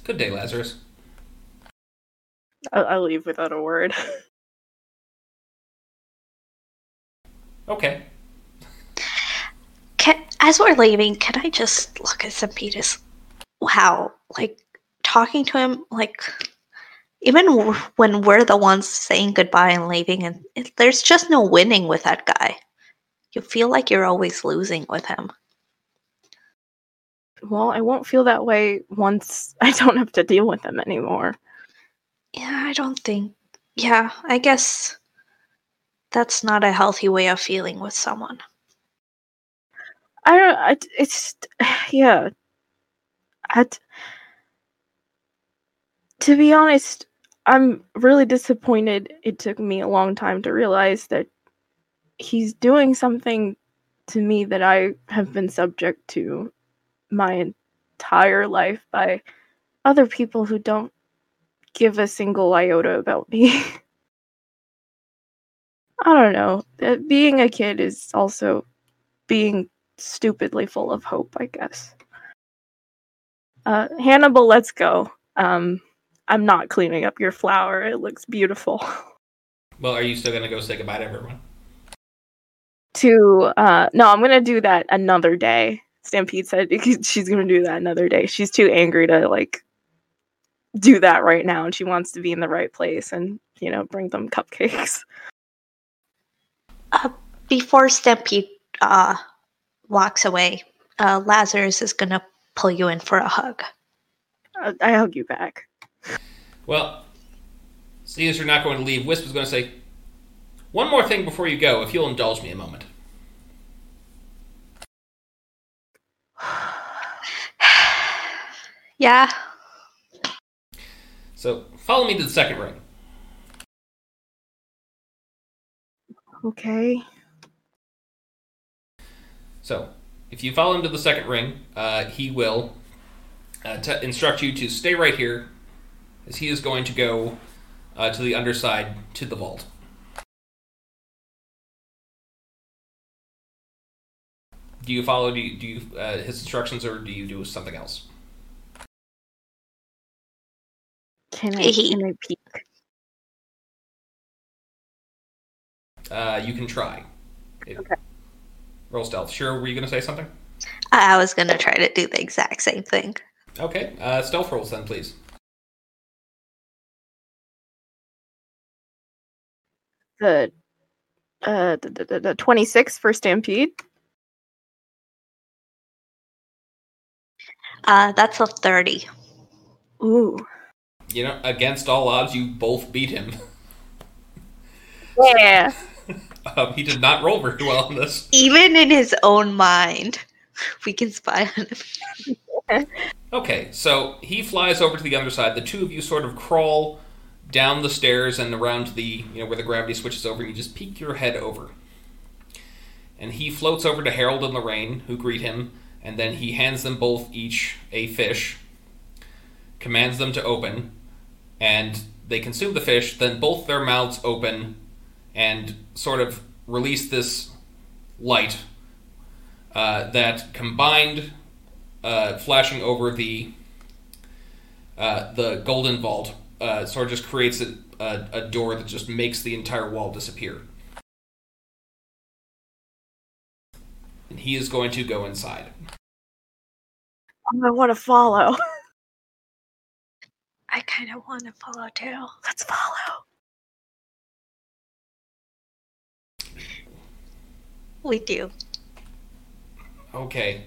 Good day, Lazarus. I'll leave without a word. Okay. As we're leaving, can I just look at Stampede? Wow, like, talking to him, like, even when we're the ones saying goodbye and leaving, and there's just no winning with that guy. You feel like you're always losing with him. Well, I won't feel that way once I don't have to deal with him anymore. Yeah, Yeah, I guess that's not a healthy way of feeling with someone. To be honest, I'm really disappointed. It took me a long time to realize that he's doing something to me that I have been subject to my entire life by other people who don't give a single iota about me. I don't know. Being a kid is also being stupidly full of hope, I guess. Hannibal, let's go. I'm not cleaning up your flower. It looks beautiful. Well, are you still going to go say goodbye to everyone? No, I'm going to do that another day. Stampede said she's going to do that another day. She's too angry to, like, do that right now, and she wants to be in the right place and, you know, bring them cupcakes. Before Stampede walks away, Lazarus is going to pull you in for a hug. I hug you back. Well, seeing as you're not going to leave, Wisp is going to say, one more thing before you go, if you'll indulge me a moment. Yeah. So, follow me to the second ring. Okay. So, if you follow him to the second ring, he will instruct you to stay right here, as he is going to go to the underside to the vault. Do you follow do you his instructions, or do you do something else? Can I peek? You can try. Okay. Roll stealth. Sure, were you going to say something? I was going to try to do the exact same thing. Okay, stealth rolls then, please. The 26 for Stampede. That's a 30. Ooh. You know, against all odds, you both beat him. Yeah. He did not roll very well on this. Even in his own mind, we can spy on him. Okay, so he flies over to the underside. The two of you sort of crawl down the stairs and around the, you know, where the gravity switches over, and you just peek your head over. And he floats over to Harold and Lorraine, who greet him, and then he hands them both each a fish, commands them to open, and they consume the fish, then both their mouths open and sort of release this light that combined, flashing over the golden vault, sort of just creates a door that just makes the entire wall disappear. And he is going to go inside. I want to follow. I kind of want to follow too. Let's follow. We do. Okay.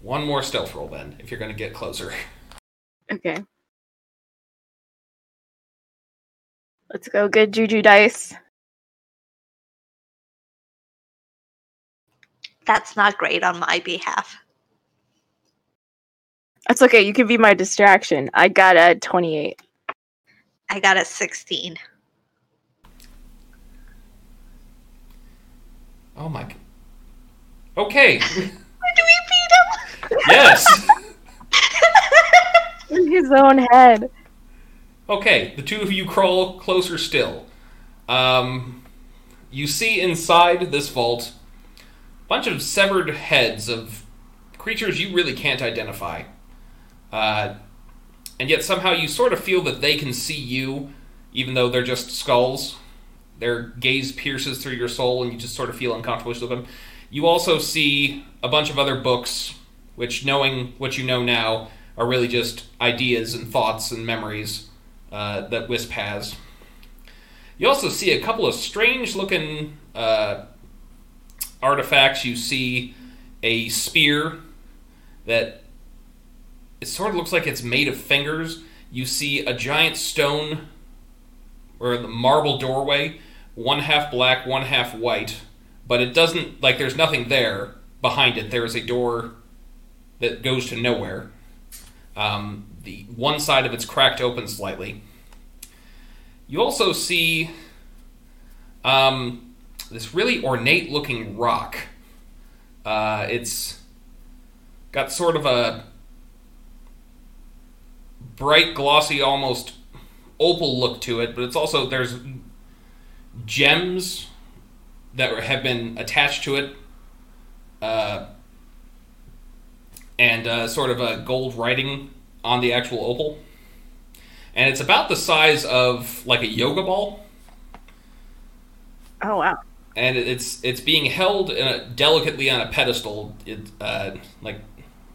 One more stealth roll then, if you're going to get closer. Okay. Let's go, good juju dice. That's not great on my behalf. That's okay. You can be my distraction. I got a 28. I got a 16. Oh my God. Okay. Do we beat him? Yes. In his own head. Okay. The two of you crawl closer still. You see inside this vault a bunch of severed heads of creatures you really can't identify. And yet somehow you sort of feel that they can see you, even though they're just skulls. Their gaze pierces through your soul, and you just sort of feel uncomfortable with them. You also see a bunch of other books, which, knowing what you know now, are really just ideas and thoughts and memories that Wisp has. You also see a couple of strange-looking artifacts. You see a spear that it sort of looks like it's made of fingers. You see a giant stone or the marble doorway, one half black, one half white, but it doesn't, like, there's nothing there behind it. There is a door that goes to nowhere. The one side of it's cracked open slightly. You also see this really ornate-looking rock. It's got sort of a bright, glossy, almost opal look to it, but it's also, there's gems that have been attached to it, and sort of a gold writing on the actual opal. And it's about the size of, like, a yoga ball. Oh, wow. And it's being held in delicately on a pedestal, like,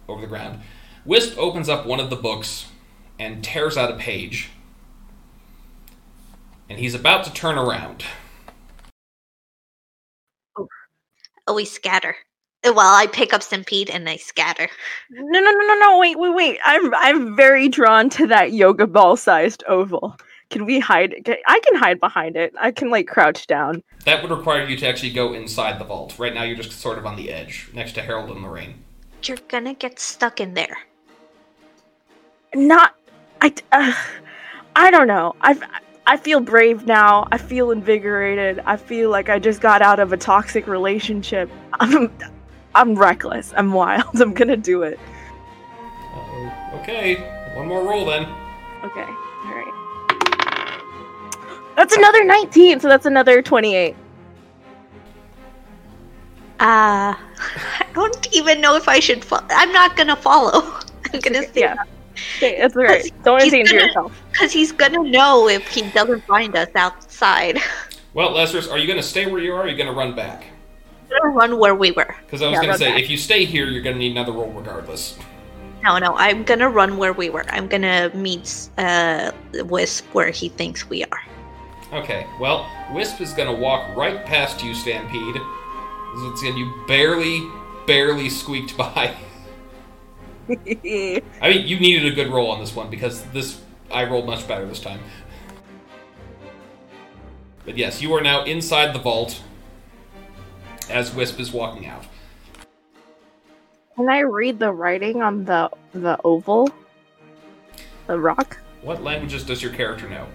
over the ground. Wisp opens up one of the books and tears out a page. And he's about to turn around. Oh, we scatter. Well, I pick up Stampede and I scatter. No, wait. I'm very drawn to that yoga ball-sized oval. Can we hide? I can hide behind it. I can, like, crouch down. That would require you to actually go inside the vault. Right now you're just sort of on the edge, next to Harold and Lorraine. You're gonna get stuck in there. I don't know. I feel brave now. I feel invigorated. I feel like I just got out of a toxic relationship. I'm reckless. I'm wild. I'm gonna do it. Uh-oh. Okay. One more roll then. Okay. All right. That's another 19, so that's another 28. I don't even know if I should I'm not gonna follow. I'm gonna stay. Yeah. Okay, that's right. Don't say it to yourself. Because he's going to know if he doesn't find us outside. Well, Lazarus, are you going to stay where you are, or are you going to run back? I'm going to run where we were. Because I was going to say, if you stay here, you're going to need another roll regardless. No, I'm going to run where we were. I'm going to meet Wisp where he thinks we are. Okay, well, Wisp is going to walk right past you, Stampede. You barely squeaked by. I mean, you needed a good roll on this one, because I rolled much better this time. But yes, you are now inside the vault as Wisp is walking out. Can I read the writing on the oval? The rock? What languages does your character know?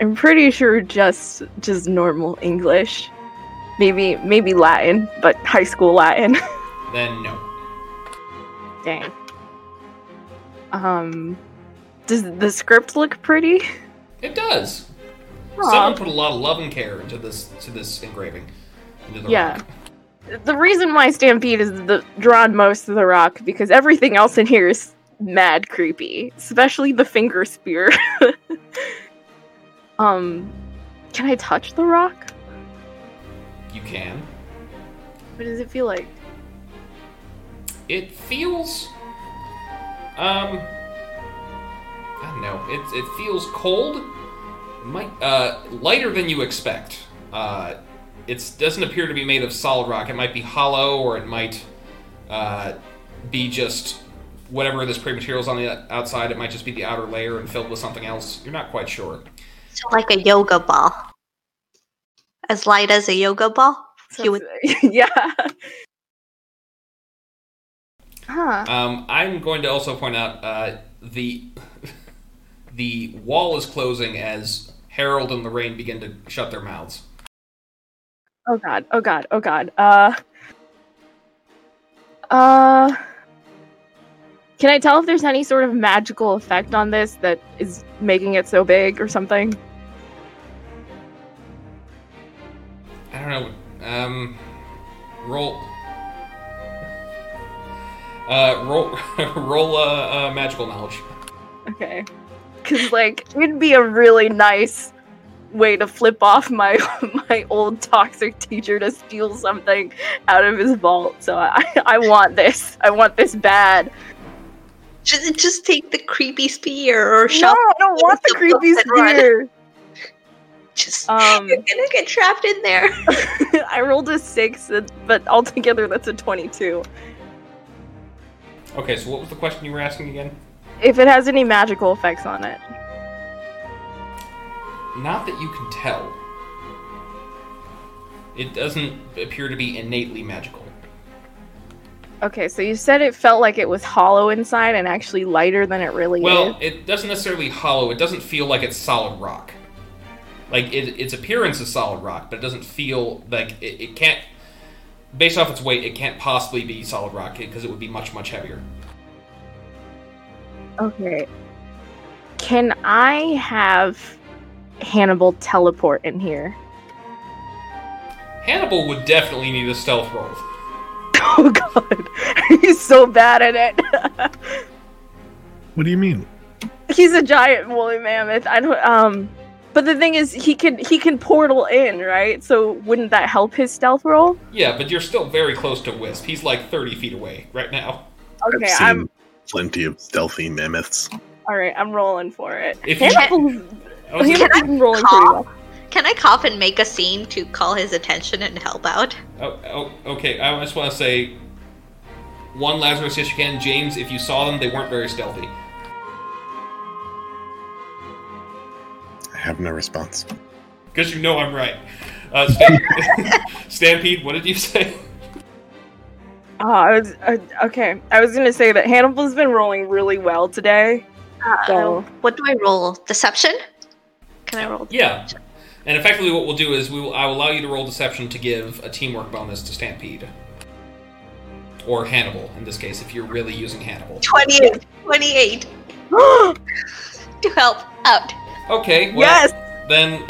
I'm pretty sure just normal English. Maybe Latin, but high school Latin. Then no. Dang. Does the script look pretty? It does. Aww. Someone put a lot of love and care into this engraving. Into the rock. The reason why Stampede is drawn most to the rock, because everything else in here is mad creepy, especially the finger spear. Can I touch the rock? You can. What does it feel like? It feels... I don't know. It feels cold. Lighter than you expect. It doesn't appear to be made of solid rock. It might be hollow, or it might be just whatever this pre-material is on the outside. It might just be the outer layer and filled with something else. You're not quite sure. So like a yoga ball. As light as a yoga ball? Yeah. Huh. I'm going to also point out the wall is closing as Harold and Lorraine begin to shut their mouths. Oh god. Can I tell if there's any sort of magical effect on this that is making it so big or something? I don't know. Roll magical knowledge. Okay. Because, like, it'd be a really nice way to flip off my old toxic teacher to steal something out of his vault. So I want this. I want this bad. Just take the creepy spear or shop. No, I don't want the creepy spear. You're gonna get trapped in there. I rolled a 6, but altogether that's a 22. Okay, so what was the question you were asking again? If it has any magical effects on it. Not that you can tell. It doesn't appear to be innately magical. Okay, so you said it felt like it was hollow inside and actually lighter than it really is. Well, it doesn't necessarily hollow. It doesn't feel like it's solid rock. Like, its appearance is solid rock, but it doesn't feel like... It can't... Based off its weight, it can't possibly be solid rock because it would be much, much heavier. Okay. Can I have Hannibal teleport in here? Hannibal would definitely need a stealth roll. Oh god, he's so bad at it. What do you mean? He's a giant woolly mammoth. I don't. But the thing is, he can portal in, right? So wouldn't that help his stealth roll? Yeah, but you're still very close to Wisp. He's like 30 feet away right now. Okay, I've seen plenty of stealthy mammoths. All right, I'm rolling for it. Can I cough and make a scene to call his attention and help out? Oh, okay. I just want to say, one Lazarus, yes you can. James, if you saw them, they weren't very stealthy. I have no response. Because you know I'm right. Stampede, what did you say? Okay. I was going to say that Hannibal's been rolling really well today. So. What do I roll? Deception? Can I roll deception? Yeah. And effectively what we'll do is I will allow you to roll deception to give a teamwork bonus to Stampede. Or Hannibal, in this case, if you're really using Hannibal. 28. To help out. Okay, well, yes! Then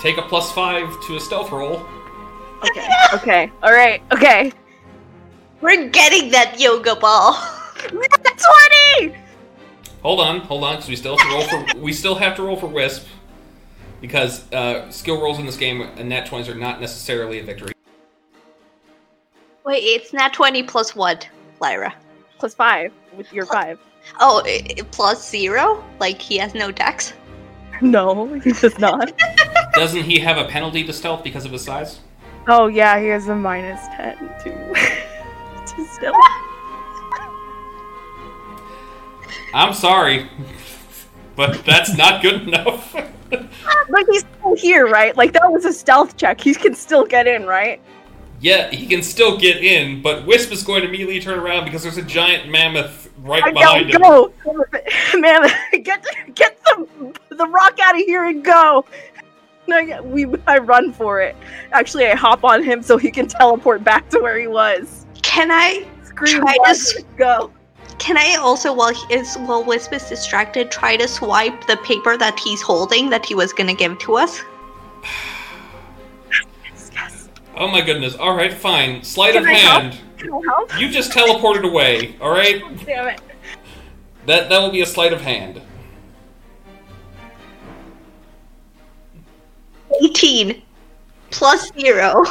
take a +5 to a stealth roll. Okay, alright, okay. We're getting that yoga ball. 20! Hold on, because we still have to roll for Wisp, because skill rolls in this game and nat 20s are not necessarily a victory. Wait, it's nat 20 plus what, Lyra? Plus 5, with your 5. Oh, plus 0? Like, he has no dex? No, he does not. Doesn't he have a penalty to stealth because of his size? Oh, yeah, he has a -10 to stealth. I'm sorry, but that's not good enough. But he's still here, right? Like, that was a stealth check. He can still get in, right? Yeah, he can still get in, but Wisp is going to immediately turn around because there's a giant mammoth behind him. Go! Mammoth, get the rock out of here and go! I run for it. Actually, I hop on him so he can teleport back to where he was. Can I try to go? Can I also, while Wisp is distracted, try to swipe the paper that he's holding that he was going to give to us? Yes. Oh my goodness. All right, fine. Sleight of hand. Can I help? You just teleported away, all right? Oh, damn it. That will be a sleight of hand. 18 plus 0.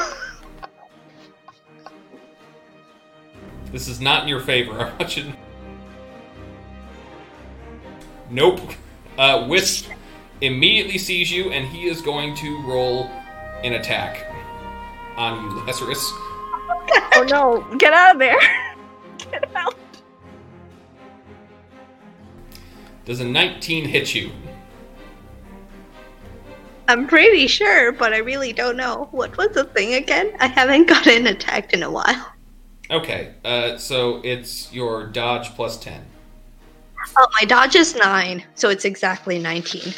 This is not in your favor. I want you to... Nope. Wisp immediately sees you, and he is going to roll an attack on you, Lazarus. Oh no, get out of there! Get out! Does a 19 hit you? I'm pretty sure, but I really don't know. What was the thing again? I haven't gotten attacked in a while. Okay, so it's your dodge plus 10. Oh, my dodge is 9, so it's exactly 19.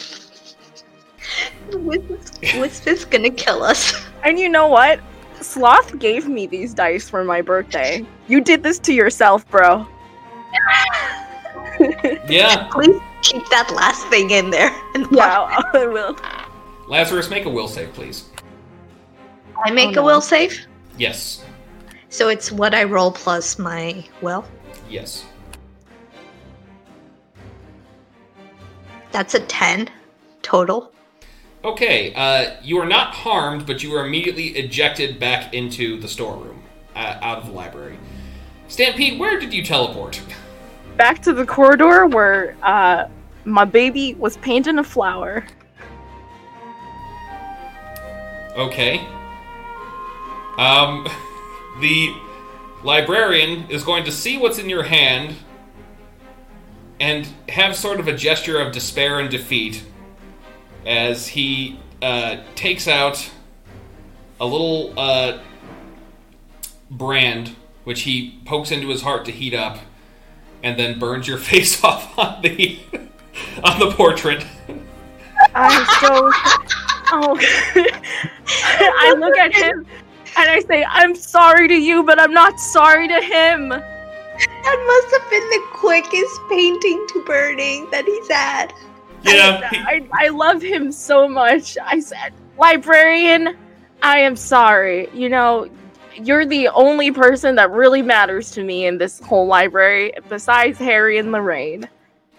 Wisp is gonna kill us. And you know what? Sloth gave me these dice for my birthday. You did this to yourself, bro. Yeah. Please keep that last thing in there. Yeah, I will. Lazarus, make a will save, please. I make a will save? Yes. So it's what I roll plus my will? Yes. That's a 10 total. Okay, you are not harmed, but you are immediately ejected back into the storeroom, out of the library. Stampede, where did you teleport? Back to the corridor where my baby was painting a flower. Okay. The librarian is going to see what's in your hand and have sort of a gesture of despair and defeat as he takes out a little brand, which he pokes into his heart to heat up, and then burns your face off on the portrait. I'm so... Oh. I look at him and I say, I'm sorry to you, but I'm not sorry to him. That must have been the quickest painting to burning that he's had. Yeah. I love him so much. I said, librarian, I am sorry. You know, you're the only person that really matters to me in this whole library, besides Harry and Lorraine.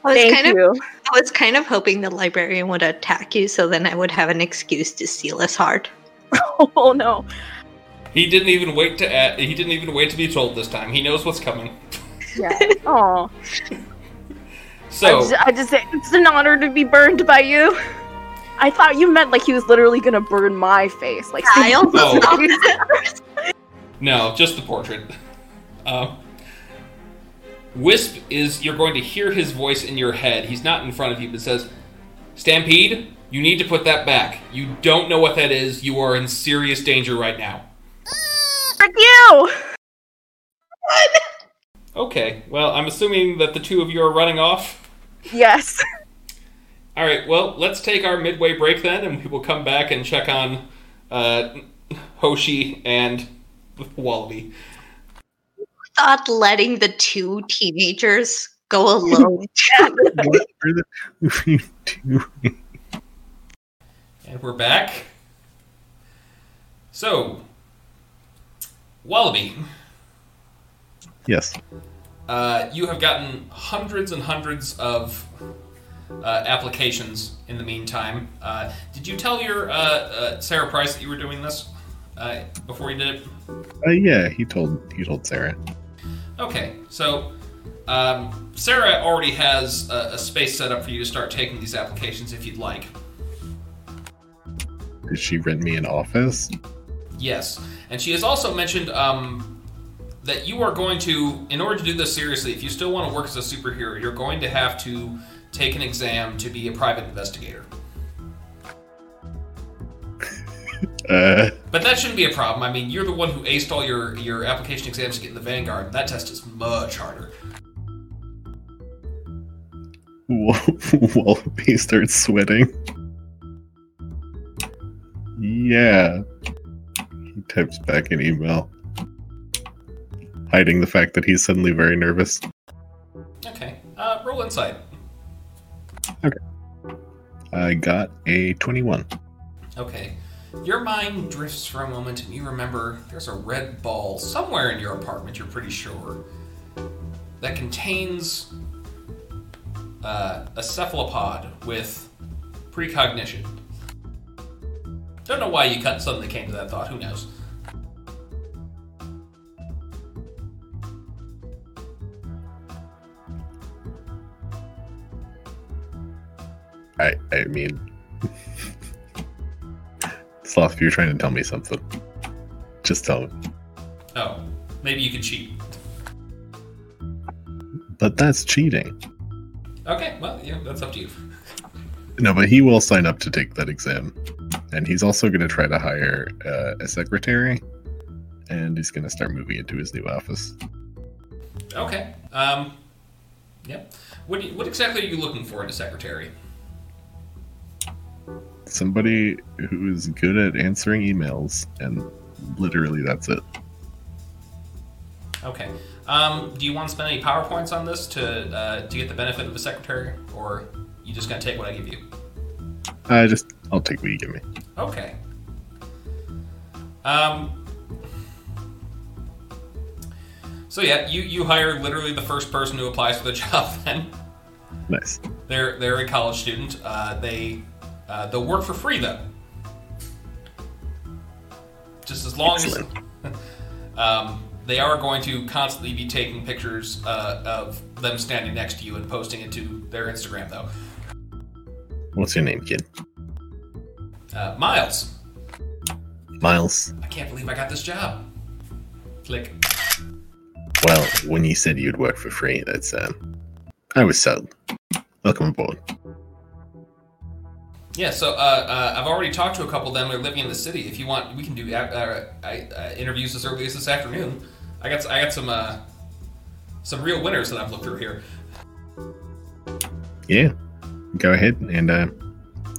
I was kind of hoping the librarian would attack you, so then I would have an excuse to steal his heart. Oh no! He didn't even wait to be told this time. He knows what's coming. Yeah. Oh. So I just say it's an honor to be burned by you. I thought you meant like he was literally gonna burn my face. Like I also thought. No, just the portrait. Wisp is, you're going to hear his voice in your head. He's not in front of you, but says, Stampede, you need to put that back. You don't know what that is. You are in serious danger right now. With you! What? Okay, well, I'm assuming that the two of you are running off? Yes. Alright, well, let's take our midway break then, and we will come back and check on Hoshi and Wallaby. Not letting the two teenagers go alone. What are we doing? And we're back. So, Wallaby. Yes. You have gotten hundreds and hundreds of applications in the meantime. Did you tell your Sarah Price that you were doing this before you did it? Yeah, he told Sarah. Okay, so Sarah already has a space set up for you to start taking these applications if you'd like. Did she rent me an office? Yes, and she has also mentioned that you are going to, in order to do this seriously, if you still want to work as a superhero, you're going to have to take an exam to be a private investigator. But that shouldn't be a problem. I mean, you're the one who aced all your application exams to get in the Vanguard. That test is much harder. Wallaby starts sweating. Yeah. He types back an email, hiding the fact that he's suddenly very nervous. Okay. Roll insight. Okay. I got a 21. Okay. Your mind drifts for a moment, and you remember there's a red ball somewhere in your apartment, you're pretty sure, that contains a cephalopod with precognition. Don't know why you suddenly came to that thought, who knows? I mean... Sloth, if you're trying to tell me something, just tell me. Oh, maybe you can cheat. But that's cheating. Okay, well, yeah, that's up to you. No, but he will sign up to take that exam. And he's also going to try to hire a secretary. And he's going to start moving into his new office. Okay. Yep. What exactly are you looking for in a secretary? Somebody who is good at answering emails, and literally that's it. Okay. Do you want to spend any power points on this to get the benefit of the secretary, or you just gonna take what I give you? I'll take what you give me. Okay. So yeah, you hire literally the first person who applies for the job. Then. Nice. They're a college student. They'll work for free though. Just as long Excellent. As. They are going to constantly be taking pictures of them standing next to you and posting it to their Instagram, though. What's your name, kid? Miles. Miles. I can't believe I got this job. Click. Well, when you said you'd work for free, that's I was sold. Welcome aboard. Yeah, so I've already talked to a couple of them who are living in the city. If you want, we can do interviews as early as this afternoon. I got some real winners that I've looked through here. Yeah, go ahead and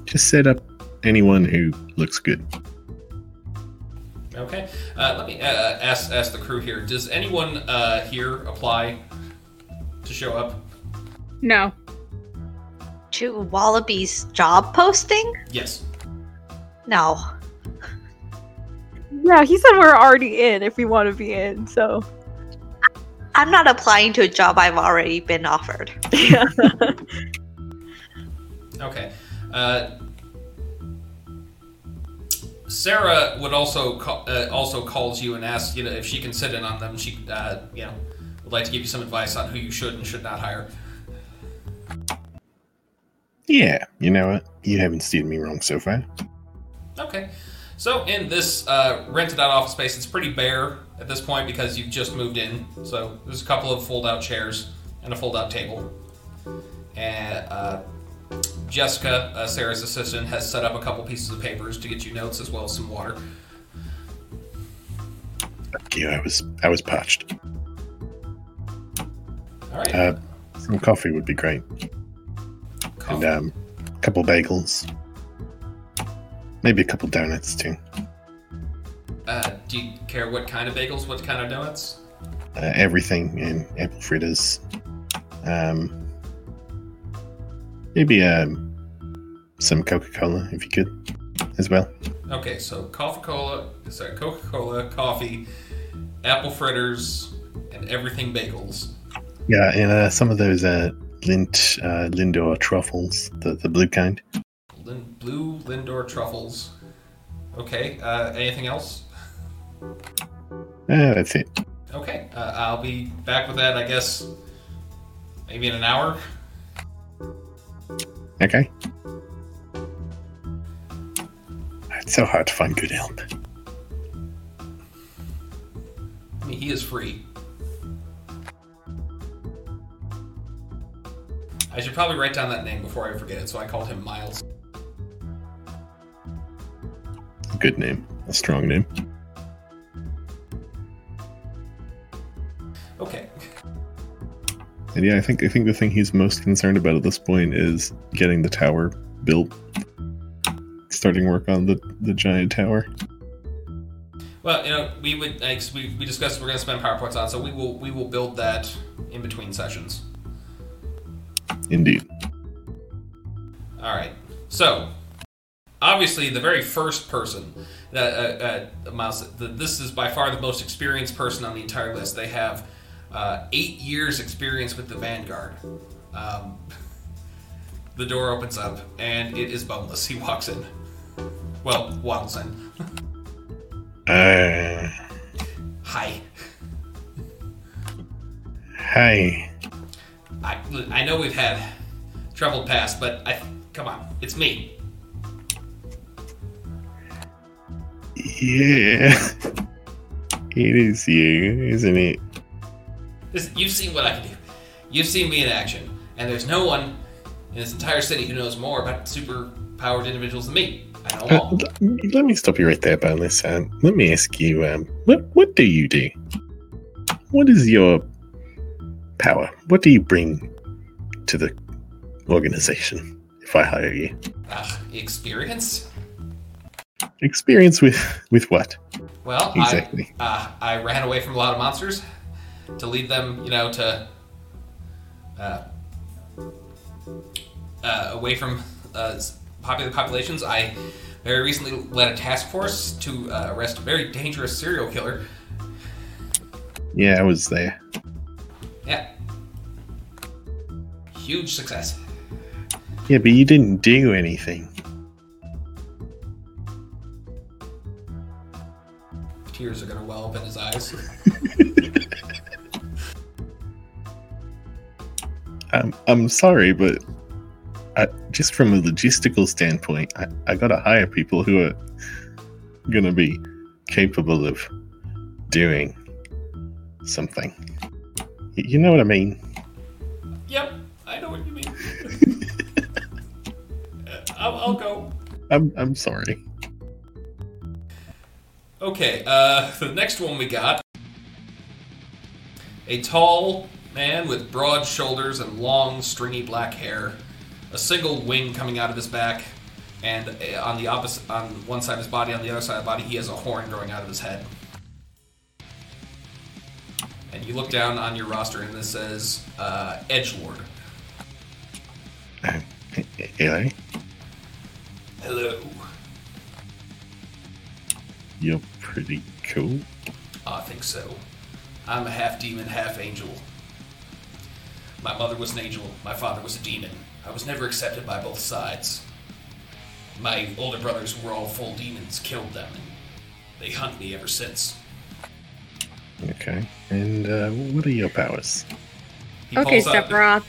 just set up anyone who looks good. Okay, let me ask the crew here. Does anyone here apply to show up? No. To Wallaby's job posting? Yes. No. Yeah, he said we're already in if we want to be in, so. I'm not applying to a job I've already been offered. Okay. Sarah would also calls you and asks you know, if she can sit in on them. She would like to give you some advice on who you should and should not hire. Yeah, you know what? You haven't steered me wrong so far. Okay. So in this rented out office space, it's pretty bare at this point because you've just moved in. So there's a couple of fold-out chairs and a fold-out table. And Jessica, Sarah's assistant, has set up a couple pieces of papers to get you notes as well as some water. Thank you. I was parched. All right. Some coffee would be great. And a couple bagels. Maybe a couple donuts, too. Do you care what kind of bagels? What kind of donuts? Everything and apple fritters. Maybe some Coca-Cola, if you could, as well. Okay, so Coca-Cola, coffee, apple fritters, and everything bagels. Yeah, and some of those... Lindor truffles, the blue kind. Blue Lindor truffles. Okay, anything else? That's it. Okay, I'll be back with that, I guess, maybe in an hour. Okay. It's so hard to find good help. I mean, he is free. I should probably write down that name before I forget it, so I called him Miles. Good name. A strong name. Okay. And yeah, I think the thing he's most concerned about at this point is getting the tower built. Starting work on the giant tower. Well, you know, we discussed we're going to spend PowerPoints on, so we will build that in between sessions. Indeed. All right. So, obviously, the very first person that Miles, this is by far the most experienced person on the entire list. They have 8 years' experience with the Vanguard. The door opens up, and it is Boneless. He walks in. Well, waddles in. Hi. Hi. I know we've had troubled past, but come on, it's me. Yeah, it is you, isn't it? Listen, you've seen what I can do. You've seen me in action, and there's no one in this entire city who knows more about super-powered individuals than me. I know all. Let me stop you right there, Boneless. Let me ask you, what do you do? What is your power? What do you bring to the organization if I hire you? Experience? Experience with what? Well, exactly. I ran away from a lot of monsters. to lead them, you know, to away from popular populations. I very recently led a task force to arrest a very dangerous serial killer. Yeah, I was there. Yeah. Huge success. Yeah, but you didn't do anything. Tears are gonna well up in his eyes. I'm sorry, but just from a logistical standpoint, I gotta hire people who are gonna be capable of doing something. You know what I mean? Yep, I know what you mean. I'll go. I'm sorry. Okay, the next one we got. A tall man with broad shoulders and long, stringy black hair. A single wing coming out of his back. And on one side of his body, on the other side of the body, he has a horn growing out of his head. And you look down on your roster and this says, Edgelord. Hello? Hello. You're pretty cool. I think so. I'm a half demon, half angel. My mother was an angel. My father was a demon. I was never accepted by both sides. My older brothers were all full demons, killed them, and they hunt me ever since. Okay. And what are your powers? Okay, step Roth.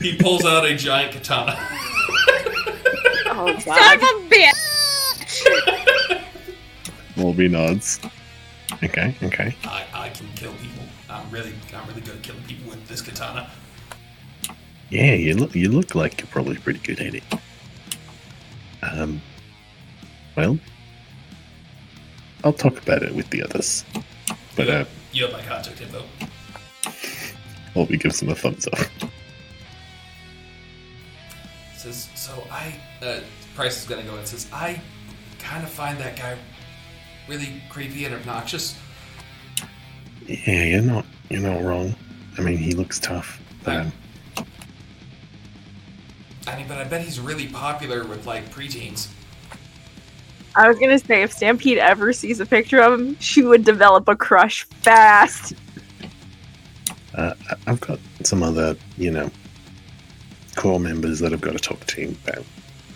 He pulls out a giant katana. Oh, God. Son of a bitch! Mulby nods. Okay. I can kill people. I'm really good at killing people with this katana. Yeah, you look like you're probably pretty good at it. Well, I'll talk about it with the others. But you have my contact info. Mulby gives him a thumbs up. Says so. Price is gonna go and says I kind of find that guy really creepy and obnoxious. Yeah, you're not wrong. I mean, he looks tough. But I bet he's really popular with like preteens. I was gonna say if Stampede ever sees a picture of him, she would develop a crush fast. I've got some other, core members that I've got to talk to about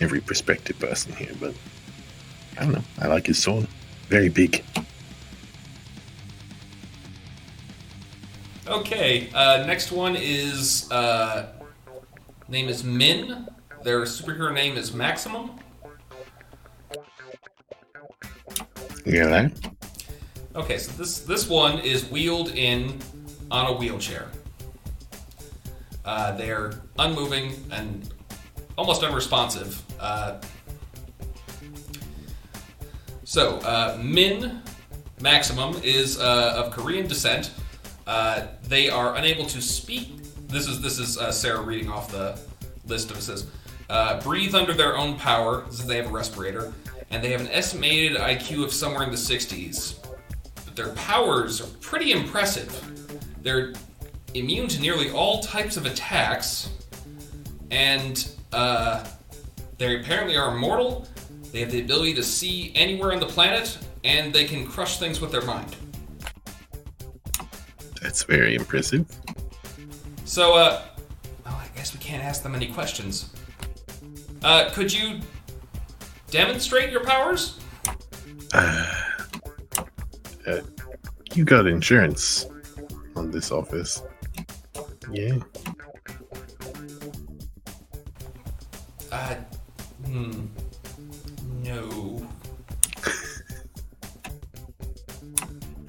every prospective person here, but I don't know. I like his sword. Very big. Okay, next one is, name is Min. Their superhero name is Maximum. Yeah, right? Okay, so this one is wheeled in on a wheelchair. They're unmoving and almost unresponsive. So, Min Maximum is of Korean descent. They are unable to speak. This is Sarah reading off the list. It says, breathe under their own power. This is, they have a respirator. And they have an estimated IQ of somewhere in the 60s. But their powers are pretty impressive. They're immune to nearly all types of attacks. And they apparently are immortal. They have the ability to see anywhere on the planet. And they can crush things with their mind. That's very impressive. So, I guess we can't ask them any questions. Could you demonstrate your powers? You got insurance on this office. Yeah. No.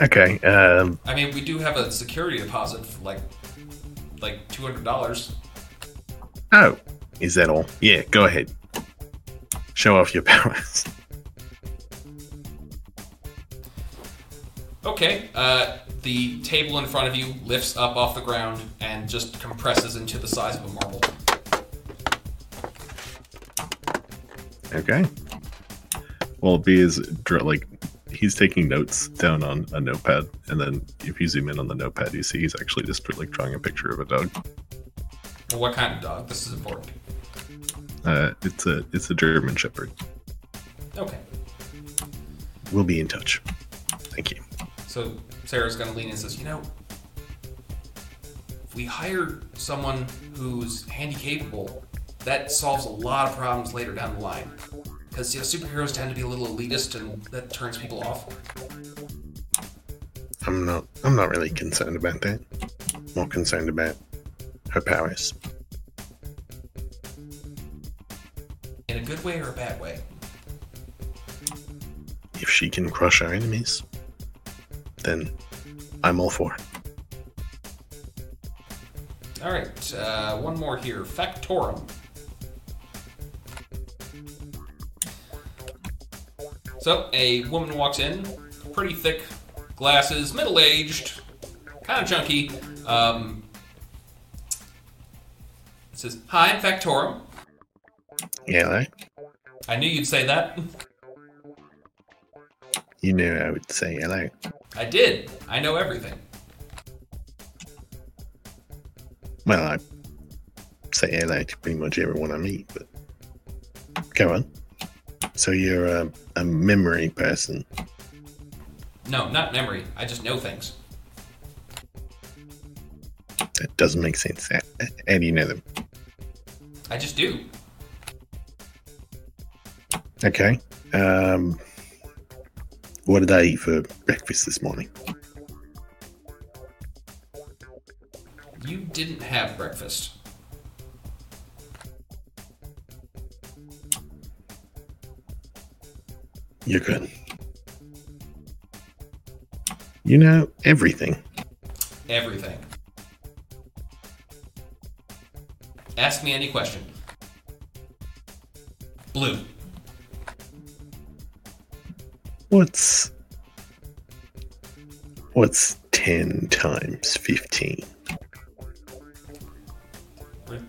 Okay, I mean, we do have a security deposit for, like $200. Oh, is that all? Yeah, go ahead. Show off your powers. Okay, the table in front of you lifts up off the ground and just compresses into the size of a marble. Okay. Well, B is, he's taking notes down on a notepad, and then if you zoom in on the notepad, you see he's actually just like drawing a picture of a dog. Well, what kind of dog? This is important. It's a German Shepherd. Okay. We'll be in touch. Thank you. So Sarah's gonna lean in and says, you know, if we hire someone who's handy-capable, that solves a lot of problems later down the line. Because, you know, superheroes tend to be a little elitist, and that turns people off. I'm not really concerned about that. More concerned about her powers. In a good way or a bad way? If she can crush our enemies, then I'm all for it. Alright, one more here. Factorum. So, a woman walks in, pretty thick glasses, middle-aged, kind of chunky. It says, hi, I'm Factorum. Yeah, right? I knew you'd say that. You knew I would say hello. I did. I know everything. Well, I say hello to pretty much everyone I meet, but go on. So you're a memory person? No, not memory. I just know things. That doesn't make sense. How do you know them? I just do. Okay. What did I eat for breakfast this morning? You didn't have breakfast. You're good. You know everything. Everything. Ask me any question. Blue. What's 10 times 15?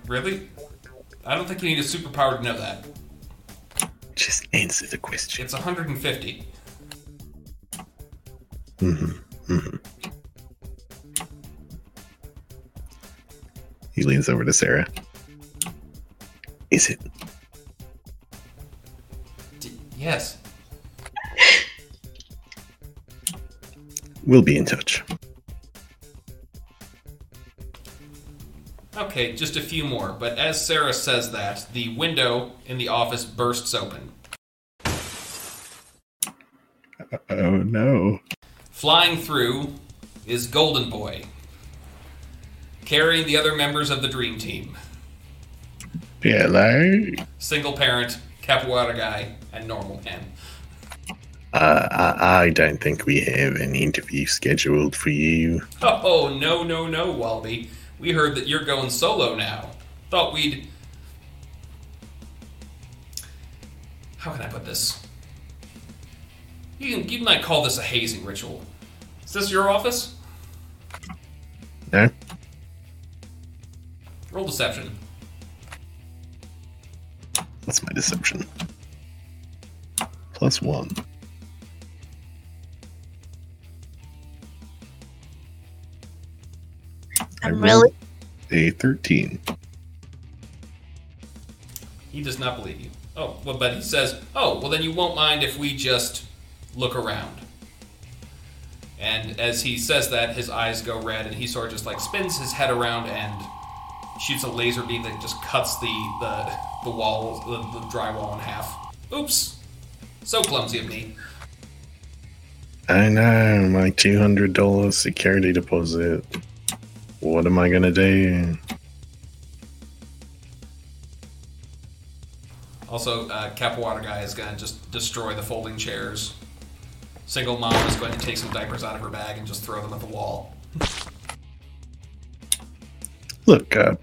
Really? I don't think you need a superpower to know that. Just answer the question. It's 150. Mm-hmm. Mm-hmm. He leans over to Sarah. Is it? Yes. We'll be in touch. Okay, just a few more, but as Sarah says that, the window in the office bursts open. Oh no. Flying through is Golden Boy, carrying the other members of the Dream Team. Hello? Single Parent, Caped Water Guy, and Normal Man. I don't think we have an interview scheduled for you. Oh, no, Wallaby. We heard that you're going solo now. Thought we'd... How can I put this? You might call this a hazing ritual. Is this your office? No. Roll deception. What's my deception? +1. I'm really a 13. He does not believe you. Oh, well, but he says, oh, well, then you won't mind if we just look around. And as he says that, his eyes go red, and he sort of just like spins his head around and shoots a laser beam that just cuts the wall, the drywall in half. Oops. So clumsy of me. I know, my $200 security deposit. What am I gonna do? Also, Caped Water Guy is gonna just destroy the folding chairs. Single Mom is going to take some diapers out of her bag and just throw them at the wall. Look, I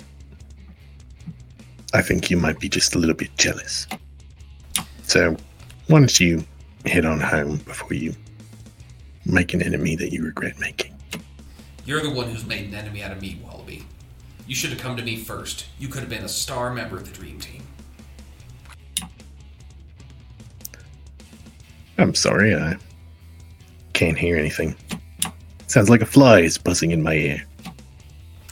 think you might be just a little bit jealous. So, why don't you head on home before you make an enemy that you regret making? You're the one who's made an enemy out of me, Wallaby. You should have come to me first. You could have been a star member of the Dream Team. I'm sorry, I can't hear anything. Sounds like a fly is buzzing in my ear.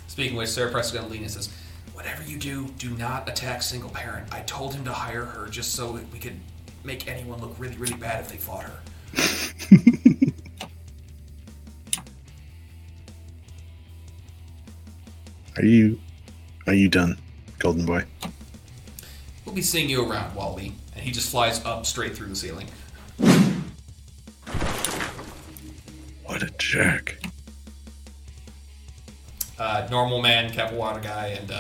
Speaking of which, Sarah Price is going to lean and says, "Whatever you do, do not attack Single Parent. I told him to hire her just so we could make anyone look really, really bad if they fought her." Are you done, Golden Boy? We'll be seeing you around, Wally. And he just flies up straight through the ceiling. What a jerk. Normal Man, Caped Water Guy, and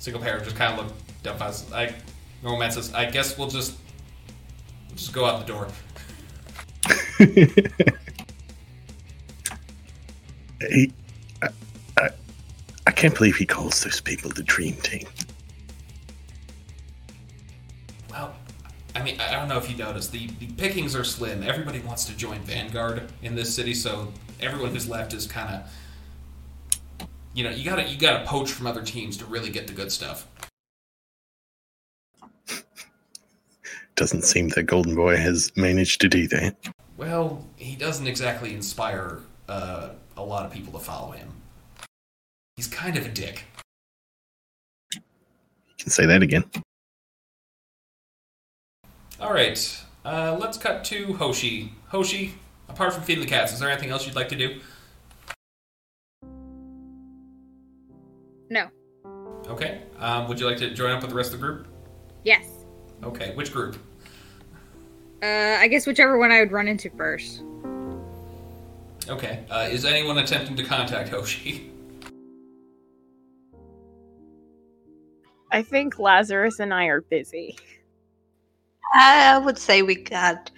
Single Parent just kind of look dumbfounded. Normal Man says, "I guess we'll just go out the door." I can't believe he calls those people the Dream Team. Well, I mean, I don't know if you noticed, the pickings are slim. Everybody wants to join Vanguard in this city, so everyone who's left is kind of, you gotta poach from other teams to really get the good stuff. Doesn't seem that Golden Boy has managed to do that. Well, he doesn't exactly inspire a lot of people to follow him. He's kind of a dick. You can say that again. Alright, let's cut to Hoshi. Hoshi, apart from feeding the cats, is there anything else you'd like to do? No. Okay, would you like to join up with the rest of the group? Yes. Okay, which group? I guess whichever one I would run into first. Okay. Is anyone attempting to contact Hoshi? I think Lazarus and I are busy. I would say we got...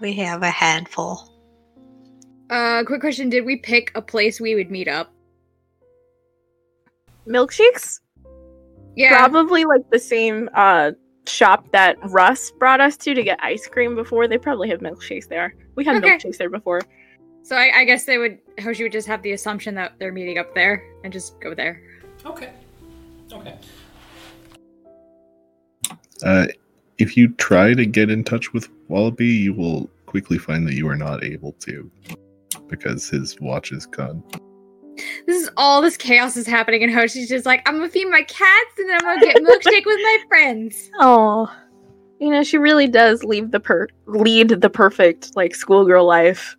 we have a handful. Quick question. Did we pick a place we would meet up? Milkshakes? Yeah. Probably like the same... shop that Russ brought us to get ice cream before. They probably have milkshakes there. We had milkshakes there before. So I guess Hoshi would just have the assumption that they're meeting up there and just go there. Okay. If you try to get in touch with Wallaby, you will quickly find that you are not able to because his watch is gone. This chaos is happening, and Hoshi's just like, I'm gonna feed my cats, and then I'm gonna get milkshake with my friends. Oh, she really does lead the perfect schoolgirl life.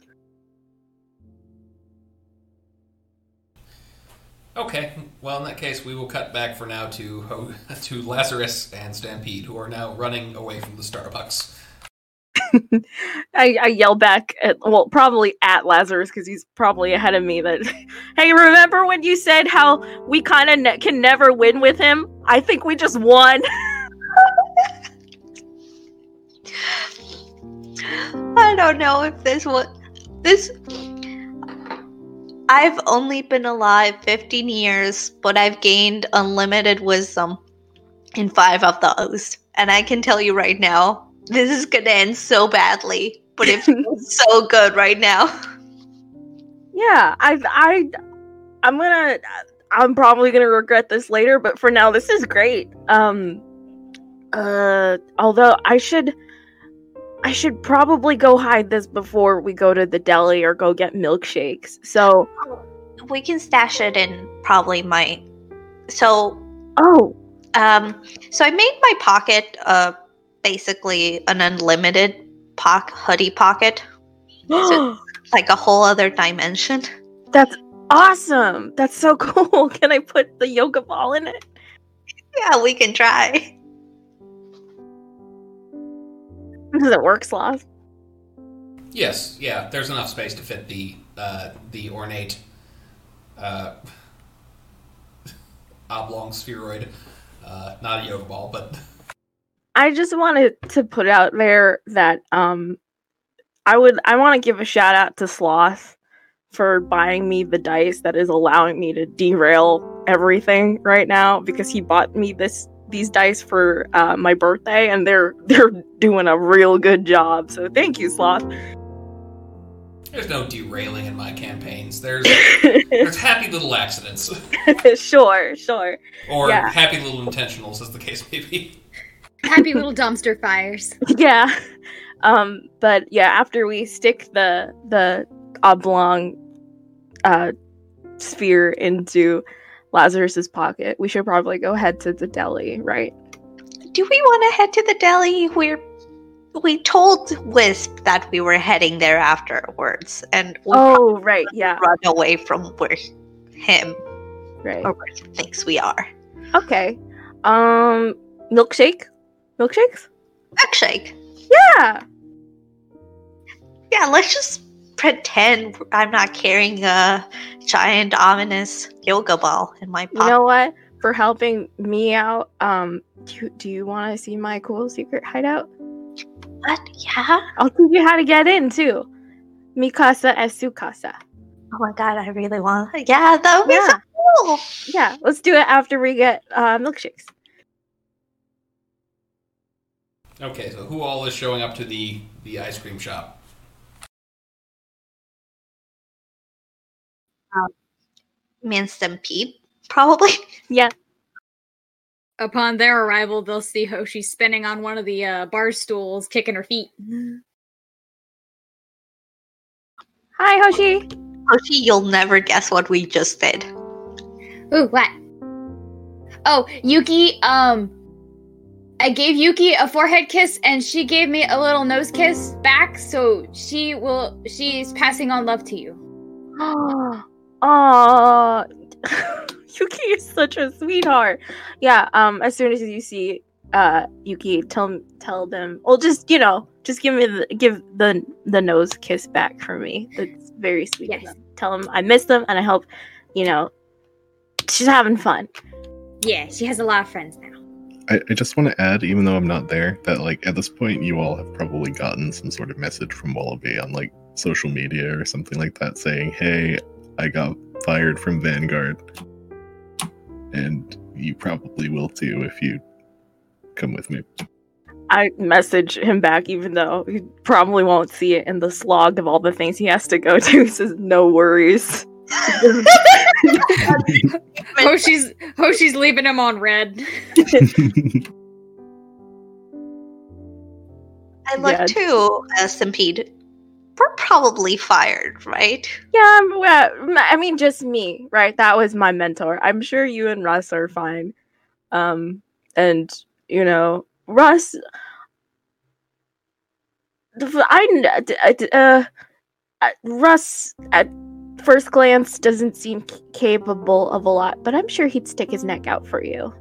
Okay, well in that case, we will cut back for now to Lazarus and Stampede, who are now running away from the Starbucks. I yell back at Lazarus because he's probably ahead of me that, hey, remember when you said how we kind of can never win with him? I think we just won. I don't know if I've only been alive 15 years, but I've gained unlimited wisdom in 5 of those. And I can tell you right now, this is going to end so badly, but it feels so good right now. Yeah, I'm probably going to regret this later, but for now, this is great. Although I should probably go hide this before we go to the deli or go get milkshakes. So we can stash it in probably my, so I made my pocket, basically an unlimited hoodie pocket. So it's like a whole other dimension. That's awesome. That's so cool. Can I put the yoga ball in it? Yeah, we can try. Does it work, Sloth? Yes, yeah. There's enough space to fit the ornate oblong spheroid. Not a yoga ball, but... I just wanted to put out there that I want to give a shout out to Sloth for buying me the dice that is allowing me to derail everything right now because he bought me these dice for my birthday and they're doing a real good job. So thank you, Sloth. There's no derailing in my campaigns. There's happy little accidents. Sure. Or happy little intentionals, as the case may be. Happy little dumpster fires. Yeah. But yeah, after we stick the oblong sphere into Lazarus's pocket, we should probably go head to the deli, right? Do we want to head to the deli? We told Wisp that we were heading there afterwards, and we'll run away from where him, right, or where he thinks we are. Okay, milkshake. Yeah. Let's just pretend I'm not carrying a giant ominous yoga ball in my pocket. You know what? For helping me out, do you want to see my cool secret hideout? What? Yeah. I'll teach you how to get in too. Mikasa as Sukasa. Oh my god, I really want that. Yeah, that would be so cool. Yeah, let's do it after we get milkshakes. Okay, so who all is showing up to the ice cream shop? Me and Stampede, probably. Yeah. Upon their arrival, they'll see Hoshi spinning on one of the bar stools, kicking her feet. Hi, Hoshi! Hoshi, you'll never guess what we just did. Ooh, what? Oh, Yuki, I gave Yuki a forehead kiss, and she gave me a little nose kiss back, so she's passing on love to you. Oh. Yuki is such a sweetheart. Yeah, as soon as you see Yuki, tell them. Well, just give the nose kiss back for me. It's very sweet. Yes. Tell them I miss them, and I hope, she's having fun. Yeah, she has a lot of friends now. I just want to add, even though I'm not there, that at this point you all have probably gotten some sort of message from Wallaby on social media or something like that saying, "Hey, I got fired from Vanguard." And you probably will too if you come with me. I message him back, even though he probably won't see it in the slog of all the things he has to go to. He says, "No worries." Hoshi's leaving him on red. I'd like to Stampede. We're probably fired, right? Yeah, just me, right? That was my mentor. I'm sure you and Russ are fine. And, Russ... Russ, at first glance, doesn't seem capable of a lot, but I'm sure he'd stick his neck out for you.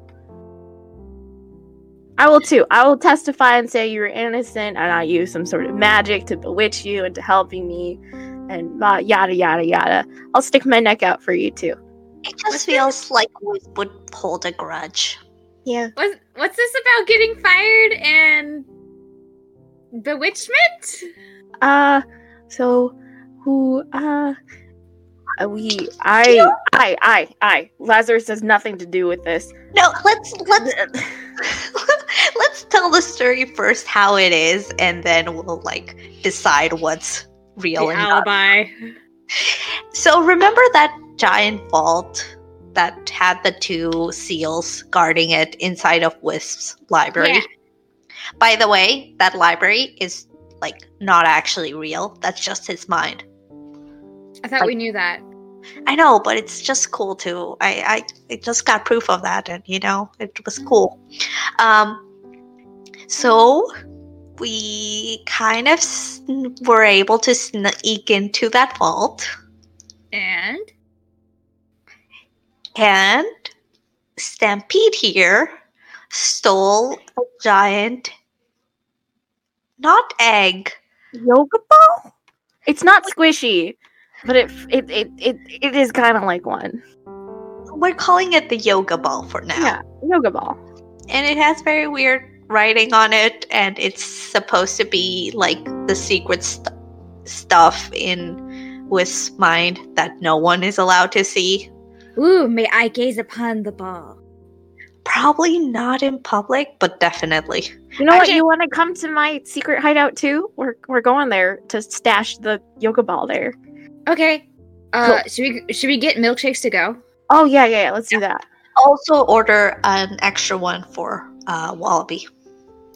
I will too. I will testify and say you were innocent, and I used some sort of magic to bewitch you into helping me, and yada, yada, yada. I'll stick my neck out for you too. It just feels like we would hold a grudge. Yeah. What's this about getting fired and bewitchment? Lazarus has nothing to do with this. No, let's tell the story first, how it is, and then we'll decide what's real and not. Alibi. So remember that giant vault that had the two seals guarding it inside of Wisp's library? Yeah. By the way, that library is not actually real. That's just his mind. I thought we knew that. I know, but it's just cool too. I just got proof of that, and it was cool. So we kind of were able to sneak into that vault, and Stampede here stole a giant, not egg, yoga ball. It's not squishy. But it is kind of like one. We're calling it the yoga ball for now. Yeah, yoga ball. And it has very weird writing on it, and it's supposed to be the secret stuff in Wisp's mind that no one is allowed to see. Ooh, may I gaze upon the ball? Probably not in public, but definitely. You want to come to my secret hideout too? We're going there to stash the yoga ball there. Okay. Cool. Should we get milkshakes to go? Oh, yeah. Let's do that. Also order an extra one for Wallaby.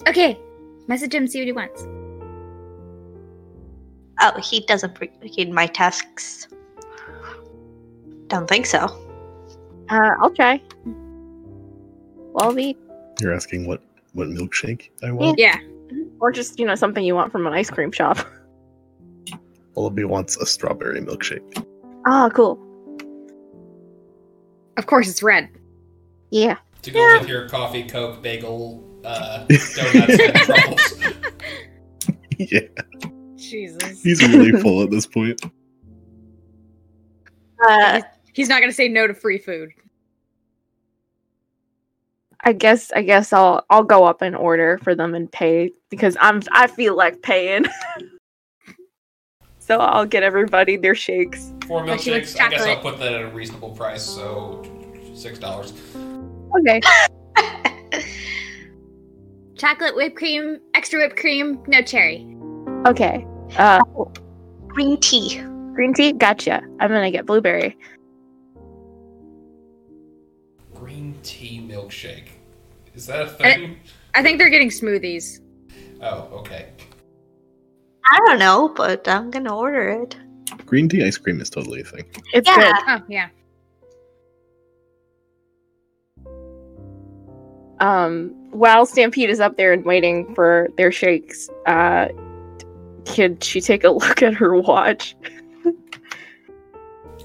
Okay. Message him, see what he wants. Oh, he doesn't read my tasks. Don't think so. I'll try. Wallaby. You're asking what milkshake I want? Yeah. Or just, you know, something you want from an ice cream shop. Wallaby wants a strawberry milkshake. Oh, cool. Of course it's red. Yeah. To go with your coffee, Coke, bagel, donuts, and truffles. Yeah. Jesus. He's really full at this point. He's not going to say no to free food. I guess I'll go up and order for them and pay because I feel like paying. So I'll get everybody their shakes. 4 milkshakes. I guess I'll put that at a reasonable price, so $6. Okay. Chocolate, whipped cream, extra whipped cream, no cherry. Okay. Green tea. Green tea? Gotcha. I'm gonna get blueberry. Green tea milkshake. Is that a thing? I think they're getting smoothies. Oh, okay. I don't know, but I'm gonna order it. Green tea ice cream is totally a thing. It's good. Oh, yeah. While Stampede is up there and waiting for their shakes, could she take a look at her watch?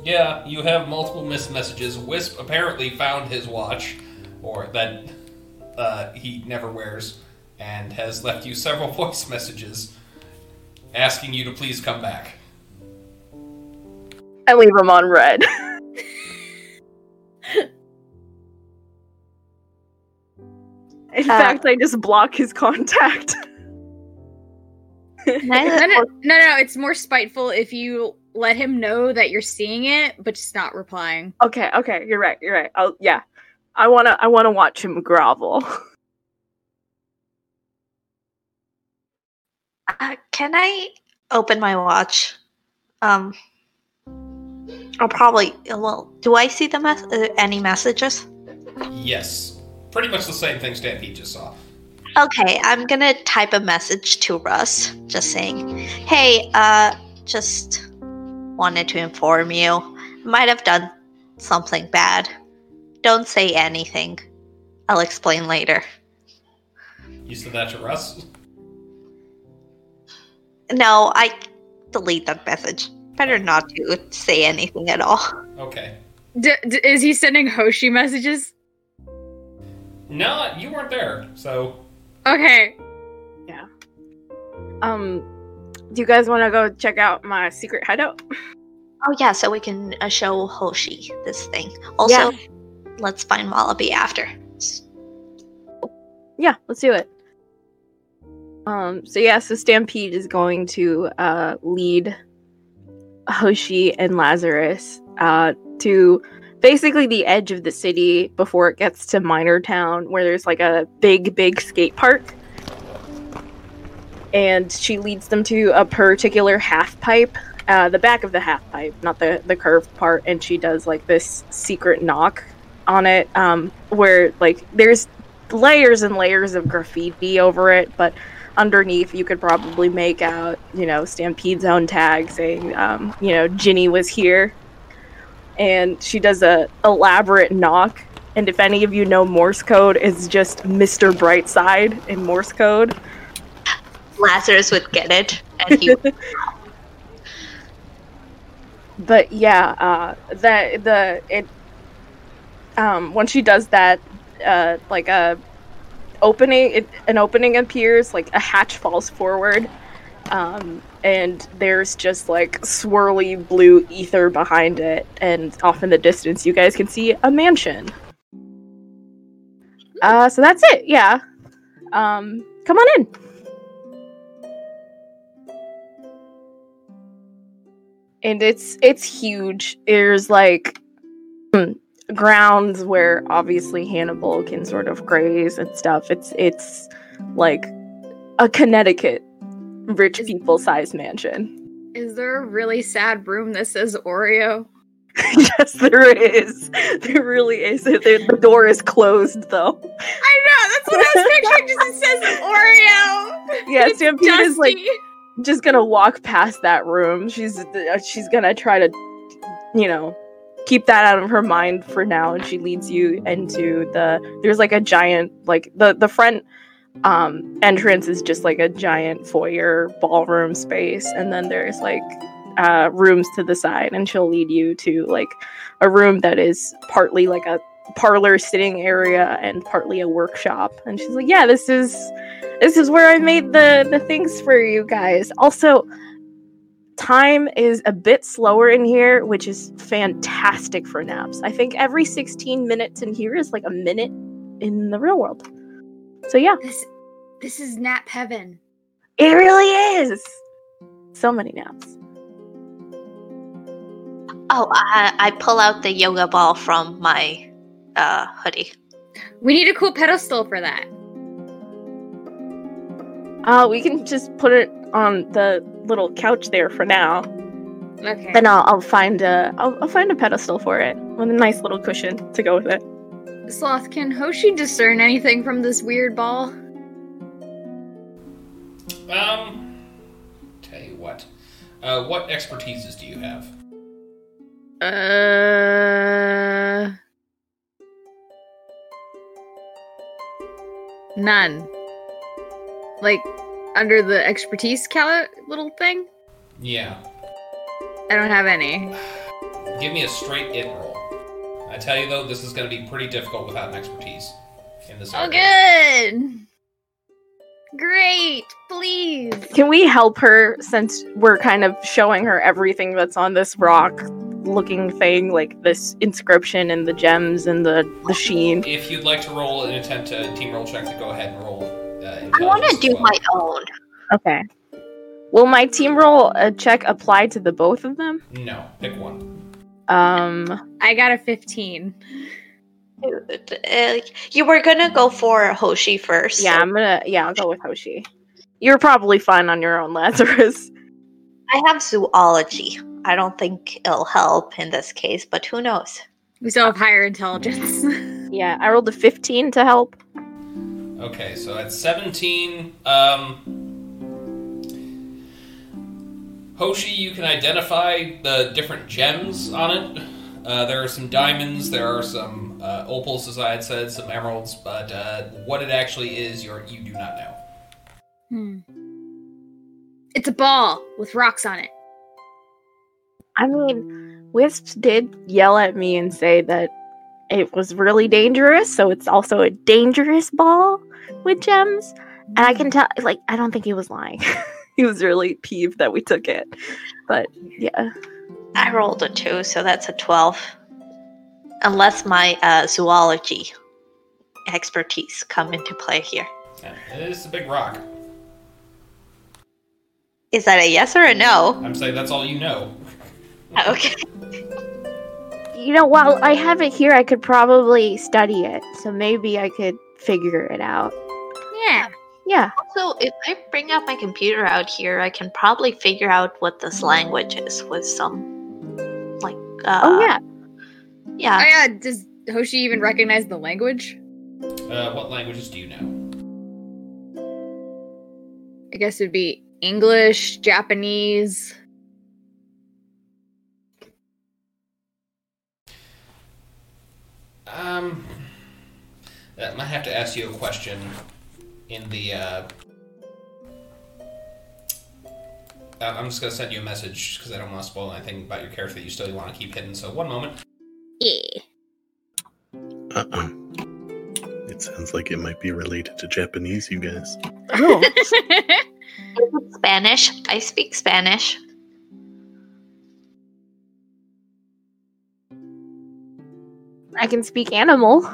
Yeah, you have multiple missed messages. Wisp apparently found his watch, or that he never wears, and has left you several voice messages asking you to please come back. I leave him on red. In fact, I just block his contact. No, it's more spiteful if you let him know that you're seeing it, but just not replying. Okay, you're right. I wanna watch him grovel. Can I open my watch? I'll probably. Well, do I see the any messages? Yes. Pretty much the same thing Stampede just saw. Okay, I'm gonna type a message to Russ, just saying, hey, just wanted to inform you. Might have done something bad. Don't say anything. I'll explain later. You said that to Russ? No, I delete that message. Better not to say anything at all. Okay. Is he sending Hoshi messages? No, you weren't there, so... Okay. Yeah. Do you guys want to go check out my secret hideout? Oh, yeah, so we can show Hoshi this thing. Also, Let's find Wallaby after. Yeah, let's do it. So Stampede is going to lead Hoshi and Lazarus to... basically the edge of the city before it gets to Minor Town, where there's like a big skate park. And she leads them to a particular half pipe, the back of the half pipe, not the curved part. And she does like this secret knock on it, where like there's layers and layers of graffiti over it, but underneath you could probably make out, you know, Stampede's own tag saying, you know, Ginny was here. And she does a elaborate knock, and if any of you know Morse code, it's just Mr. Brightside in Morse code. Lazarus would get it, and he would. But once she does that, like a opening, an opening appears, like a hatch falls forward. And there's just like swirly blue ether behind it, and off in the distance you guys can see a mansion. So that's it, yeah. Come on in. And it's huge. There's like grounds where obviously Hannibal can sort of graze and stuff. It's like a Connecticut rich people-sized mansion. Is there a really sad room that says Oreo? Yes, there is. There really is. The door is closed, though. I know. That's what I was picturing. Just it says Oreo. Yeah, Stampede is like just gonna walk past that room. She's gonna try to, you know, keep that out of her mind for now. And she leads you into there's like a giant, like the front entrance is just like a giant foyer ballroom space, and then there's like rooms to the side, and she'll lead you to like a room that is partly like a parlor sitting area and partly a workshop. And she's like, yeah, this is where I made the things for you guys. Also, time is a bit slower in here, which is fantastic for naps. I think every 16 minutes in here is like a minute in the real world. So yeah. This is nap heaven. It really is! So many naps. Oh, I pull out the yoga ball from my hoodie. We need a cool pedestal for that. We can just put it on the little couch there for now. Okay. Then I'll find a pedestal for it with a nice little cushion to go with it. Sloth, can Hoshi discern anything from this weird ball? Tell you what. What expertises do you have? None. Like, under the expertise little thing? Yeah. I don't have any. Give me a straight it roll. I tell you, though, this is going to be pretty difficult without an expertise in this area. Oh, good! Great, please. Can we help her, since we're kind of showing her everything that's on this rock-looking thing, like this inscription and the gems and the sheen? If you'd like to roll an attempt to team roll check, then go ahead and roll. I want to do my own. Okay. Will my team roll check apply to the both of them? No, pick one. I got a 15. You were gonna go for Hoshi first. Yeah, so. I'll go with Hoshi. You're probably fine on your own, Lazarus. I have zoology. I don't think it'll help in this case, but who knows? We still have higher intelligence. Yeah, I rolled a 15 to help. Okay, so at 17, Hoshi, you can identify the different gems on it. There are some diamonds, there are some opals, as I had said, some emeralds, but what it actually is, you do not know. It's a ball with rocks on it. I mean, Wisp did yell at me and say that it was really dangerous, so it's also a dangerous ball with gems. And I can tell, like, I don't think he was lying. He was really peeved that we took it. But, yeah. I rolled a 2, so that's a 12. Unless my zoology expertise come into play here. Yeah, it is a big rock. Is that a yes or a no? I'm saying that's all you know. Okay. You know, while I have it here, I could probably study it. So maybe I could figure it out. Yeah. Yeah. Also, if I bring out my computer out here, I can probably figure out what this language is with some, like, oh, yeah. Yeah. Oh, yeah. Does Hoshi even recognize the language? What languages do you know? I guess it would be English, Japanese. I might have to ask you a question. In the, I'm just gonna send you a message because I don't want to spoil anything about your character that you still want to keep hidden, so one moment. Yeah. It sounds like it might be related to Japanese, you guys. Oh. Spanish. I speak Spanish. I can speak animal.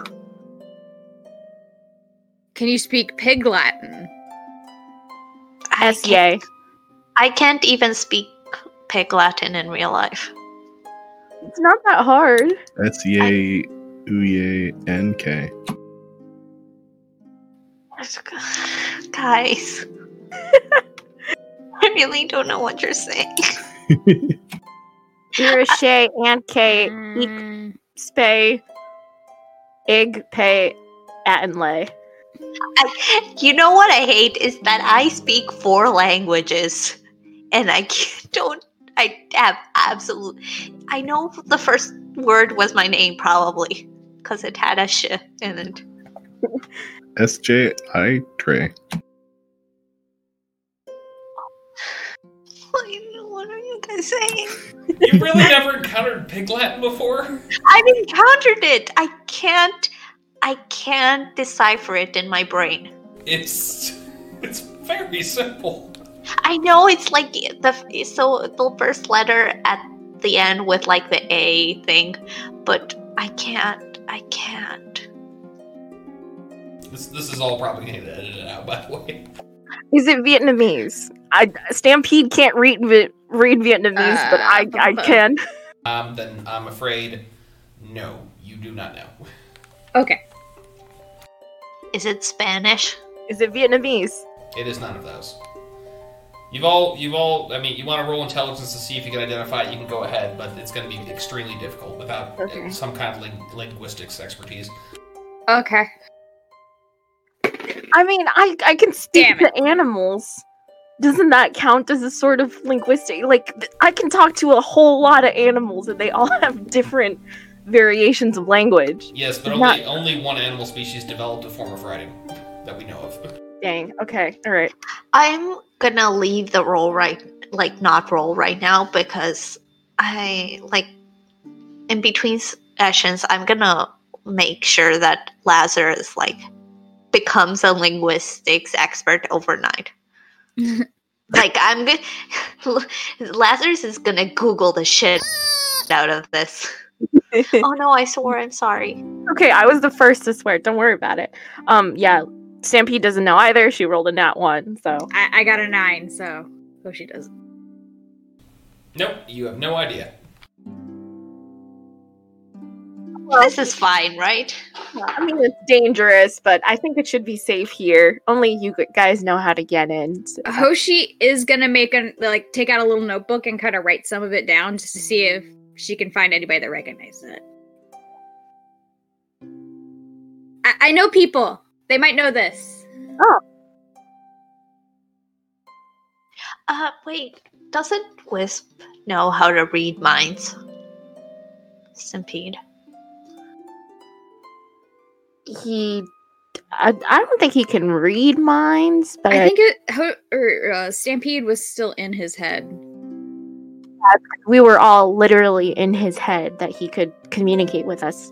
Can you speak pig Latin? I can't even speak pig Latin in real life. It's not that hard. S-E-A, U-E-A, N-K. Guys. I really don't know what you're saying. Urishe, N-K, Eek, Spay, Ig, Pay, Atenlay. You know what I hate is that I speak 4 languages and I know the first word was my name, probably, because it had a sh in it. S-J-I-Trey. What are you guys saying? You've really never encountered Pig Latin before? I've encountered it! I can't decipher it in my brain. It's very simple. I know, it's like the first letter at the end with like the A thing, but I can't. This is all probably going to edit it out, by the way. Is it Vietnamese? Stampede can't read Vietnamese, but I can. Then I'm afraid, no, you do not know. Okay. Is it Spanish? Is it Vietnamese? It is none of those. You've all. I mean, you want to roll intelligence to see if you can identify it. You can go ahead, but it's going to be extremely difficult without some kind of linguistics expertise. Okay. I mean, I can speak to animals. Doesn't that count as a sort of linguistic? Like, I can talk to a whole lot of animals, and they all have different variations of language. Yes, but only one animal species developed a form of writing that we know of. Dang. Okay. All right. I'm gonna leave the roll not roll right now because in between sessions I'm gonna make sure that Lazarus becomes a linguistics expert overnight. Lazarus is gonna Google the shit out of this. Oh no, I swore, I'm sorry. Okay, I was the first to swear, don't worry about it. Yeah, Stampede doesn't know either, she rolled a nat 1, so. I got a 9, so Hoshi doesn't. Nope, you have no idea. Well, this is fine, right? I mean, it's dangerous, but I think it should be safe here. Only you guys know how to get in. So. Hoshi is gonna take out a little notebook and kind of write some of it down just to see if she can find anybody that recognizes it. I know people. They might know this. Oh. Wait. Doesn't Wisp know how to read minds? Stampede. I don't think he can read minds, but I think Stampede was still in his head. Yeah, we were all literally in his head that he could communicate with us.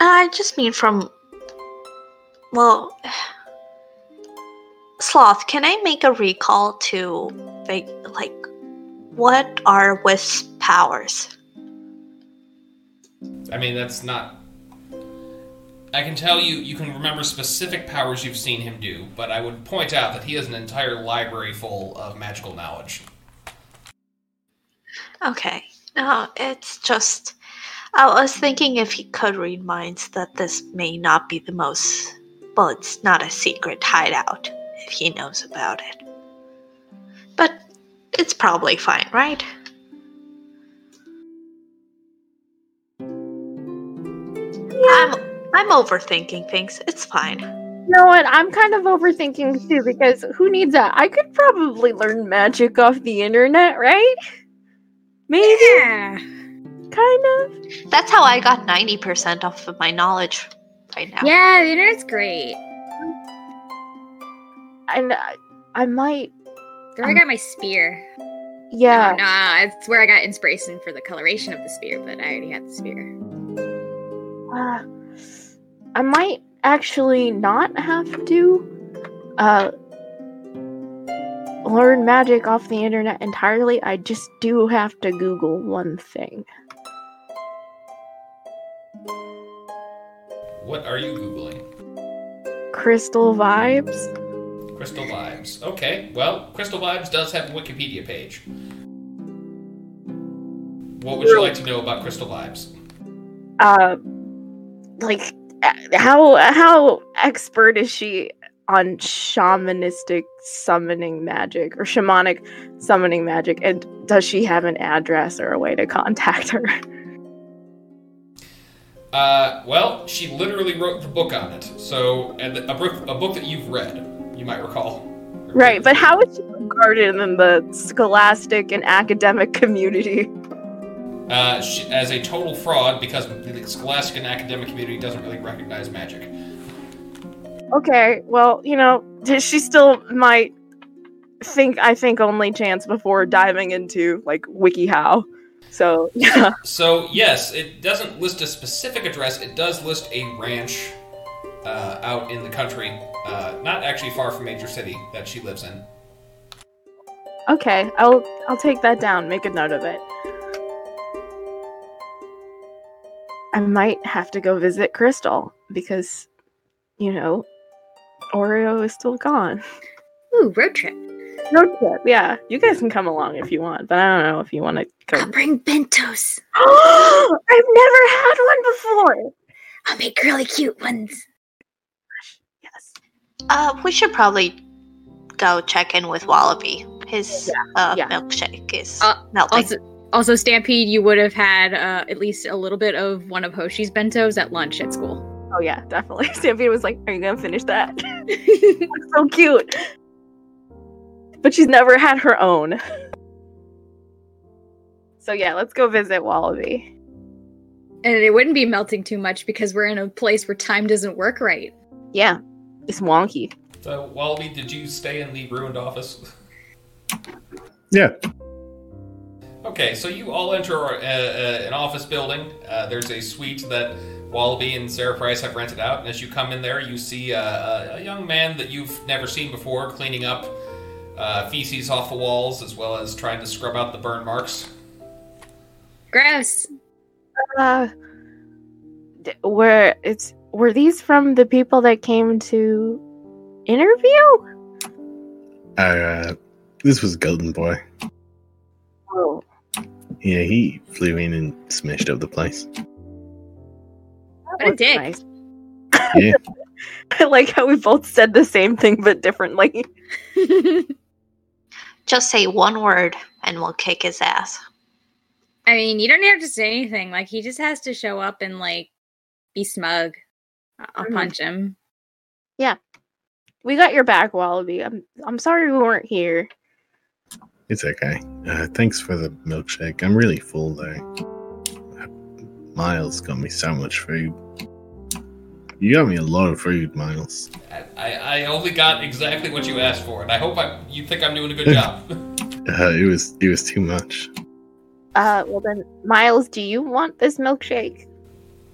I just mean Sloth, can I make a recall to what are Wisp's powers? I mean, that's not... I can tell you, you can remember specific powers you've seen him do, but I would point out that he has an entire library full of magical knowledge. Okay. No, it's just... I was thinking if he could read minds that this may not be the most... Well, it's not a secret hideout, if he knows about it. But it's probably fine, right? I'm overthinking things. It's fine. You know what? I'm kind of overthinking too because who needs that? I could probably learn magic off the internet, right? Maybe. Yeah. Kind of. That's how I got 90% off of my knowledge right now. Yeah, the internet's great. And I might. There I got my spear. Yeah. No, it's where I got inspiration for the coloration of the spear, but I already had the spear. I might actually not have to learn magic off the internet entirely. I just do have to Google one thing. What are you Googling? Crystal Vibes. Crystal Vibes. Okay, well, Crystal Vibes does have a Wikipedia page. What would you like to know about Crystal Vibes? How expert is she on shamanistic summoning magic or shamanic summoning magic, and does she have an address or a way to contact her? Well, she literally wrote the book on it, so and a book that you've read, you might recall. Right, but how is she regarded in the scholastic and academic community? She, as a total fraud, because the scholastic and academic community doesn't really recognize magic. Okay, well, you know, she still might think, I think, only chance before diving into, like, WikiHow. So, yeah. So, yes, it doesn't list a specific address. It does list a ranch out in the country, not actually far from Major City, that she lives in. Okay, I'll take that down, make a note of it. I might have to go visit Crystal, because, you know, Oreo is still gone. Ooh, road trip. Road trip, yeah. You guys can come along if you want, but I don't know if you want to come. I'll bring bentos. Oh, I've never had one before. I'll make really cute ones. Yes. We should probably go check in with Wallaby. His milkshake is melting. Also, Stampede, you would have had at least a little bit of one of Hoshi's bentos at lunch at school. Oh, yeah, definitely. Stampede was like, are you going to finish that? That's so cute. But she's never had her own. So, yeah, let's go visit Wallaby. And it wouldn't be melting too much because we're in a place where time doesn't work right. Yeah, it's wonky. So, Wallaby, did you stay in the ruined office? Yeah. Okay, so you all enter an office building. There's a suite that Wallaby and Sarah Price have rented out, and as you come in there, you see a young man that you've never seen before cleaning up feces off the walls, as well as trying to scrub out the burn marks. Gross. Were these from the people that came to interview? This was Golden Boy. Oh. Yeah, he flew in and smashed up the place. What a dick. Nice. Yeah. I like how we both said the same thing but differently. Just say one word and we'll kick his ass. I mean, you don't have to say anything. Like, he just has to show up and, like, be smug. I'll punch him. Yeah. We got your back, Wallaby. I'm sorry we weren't here. It's okay. Thanks for the milkshake. I'm really full, though. Miles got me so much food. You got me a lot of food, Miles. I only got exactly what you asked for, and I hope you think I'm doing a good job. It was too much. Well then, Miles, do you want this milkshake?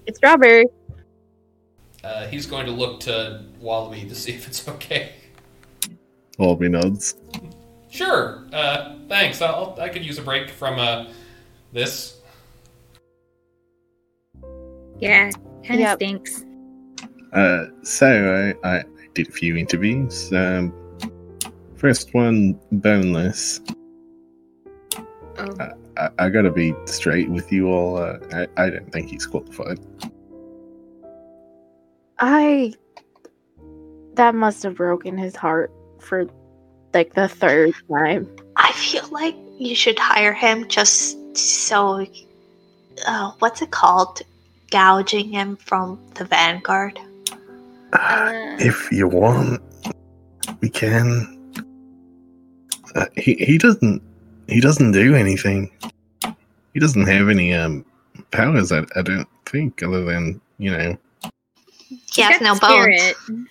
It's strawberry. He's going to look to Wallaby to see if it's okay. Wallaby nods. Sure. Thanks. I could use a break from this. Yeah, kind of stinks. So I did a few interviews. First one, Boneless. Oh. I gotta be straight with you all. I don't think he's qualified. That must have broken his heart for. Like the third time. I feel like you should hire him just so, what's it called? Gouging him from the Vanguard. If you want, we can. He doesn't do anything. He doesn't have any powers. I don't think, other than He has no bones.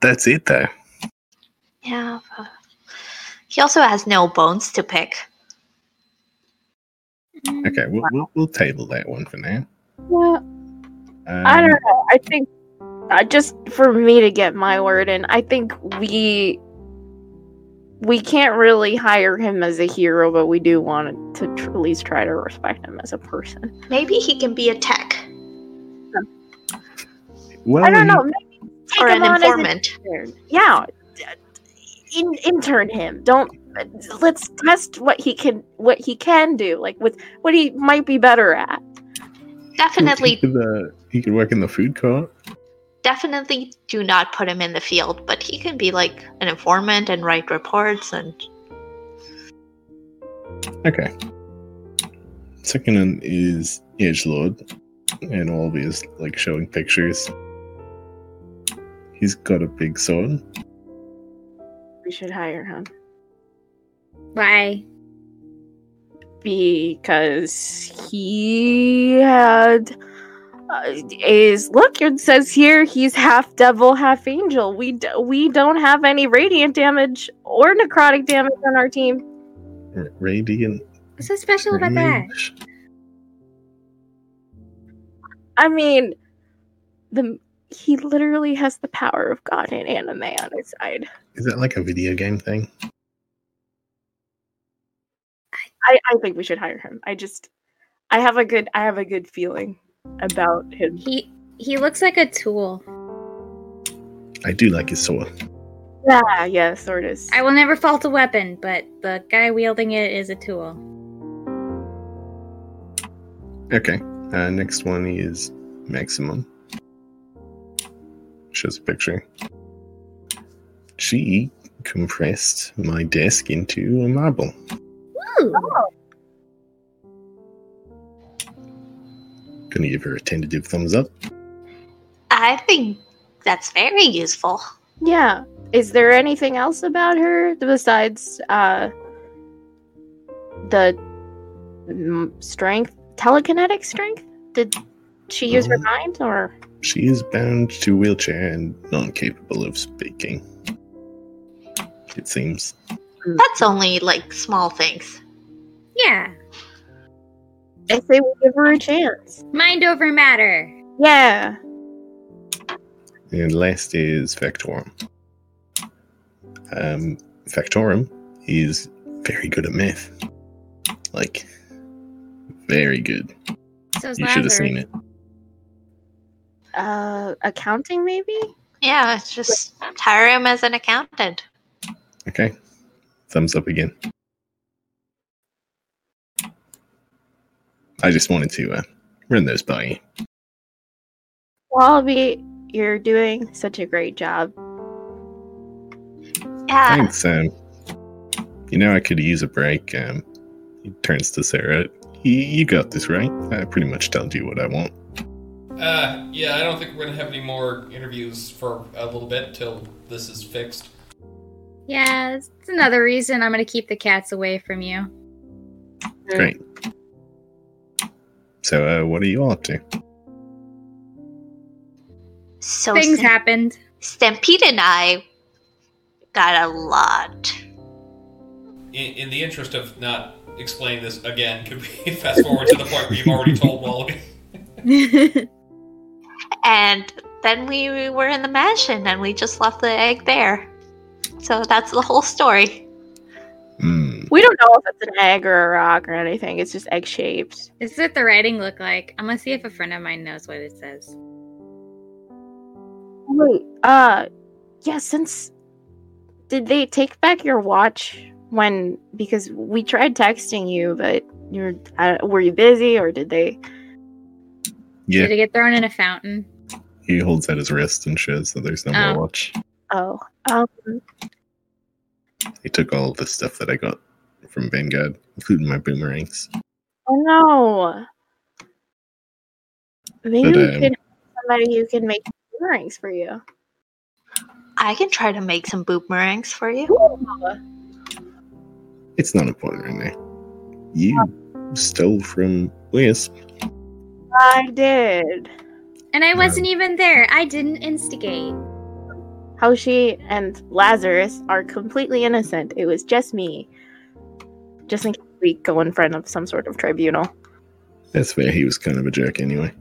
That's it, though. Yeah, but he also has no bones to pick. Okay, we'll table that one for now. Yeah, I don't know. I think just for me to get my word in, I think we can't really hire him as a hero, but we do want to at least try to respect him as a person. Maybe he can be a tech. Well, I don't know. Maybe or an informant. Yeah. Intern him. Let's test what he can do. Like with what he might be better at. Definitely, he could work in the food court. Definitely, do not put him in the field. But he can be like an informant and write reports and. Okay. Second one is Edgelord, and all of his like showing pictures. He's got a big sword. we should hire him. Why? Because he had... Look, it says here he's half devil, half angel. We don't have any radiant damage or necrotic damage on our team. Radiant. What's so special about that? I mean, he literally has the power of God and anime on his side. Is that like a video game thing? I think we should hire him. I have a good feeling about him. He looks like a tool. I do like his sword. Yeah, sword is. I will never fault a weapon, but the guy wielding it is a tool. Okay. Next one is Maximum. Shows a picture. She compressed my desk into a marble. Ooh. Oh. Gonna give her a tentative thumbs up. I think that's very useful. Yeah. Is there anything else about her besides the strength, telekinetic strength? Did she use her mind, or? She is bound to wheelchair and non-capable of speaking. It seems. That's only like small things. Yeah. If they will give her a chance. Mind over matter. Yeah. And last is Factorum. Factorum is very good at math. Like, very good. So you should have seen it. Accounting, maybe? Yeah, it's just hire him as an accountant. Okay. Thumbs up again. I just wanted to run those by you. Wallaby, you're doing such a great job. Yeah. Thanks. I could use a break. He turns to Sarah. You got this, right? I pretty much told you what I want. Yeah, I don't think we're going to have any more interviews for a little bit till this is fixed. Yeah, it's another reason I'm going to keep the cats away from you. Great. So, what are you all up to? So things happened. Stampede and I got a lot. In the interest of not explaining this again, could we fast forward to the point where you've already told Wallaby? And then we were in the mansion and we just left the egg there. So that's the whole story. We don't know if it's an egg or a rock or anything. It's just egg-shaped. This is what the writing look like. I'm going to see if a friend of mine knows what it says. Wait, did they take back your watch because we tried texting you, but were you busy or did they? Yeah. Did it get thrown in a fountain? He holds at his wrist and shows that there's no more watch. Oh. He took all the stuff that I got from Vanguard, including my boomerangs. Oh no! Maybe we can have somebody who can make boomerangs for you. I can try to make some boomerangs for you. Ooh. It's not important right now. You stole from Wisp. I did. And I wasn't even there. I didn't instigate. Hoshi and Lazarus are completely innocent. It was just me. Just in case we go in front of some sort of tribunal. That's fair. He was kind of a jerk anyway.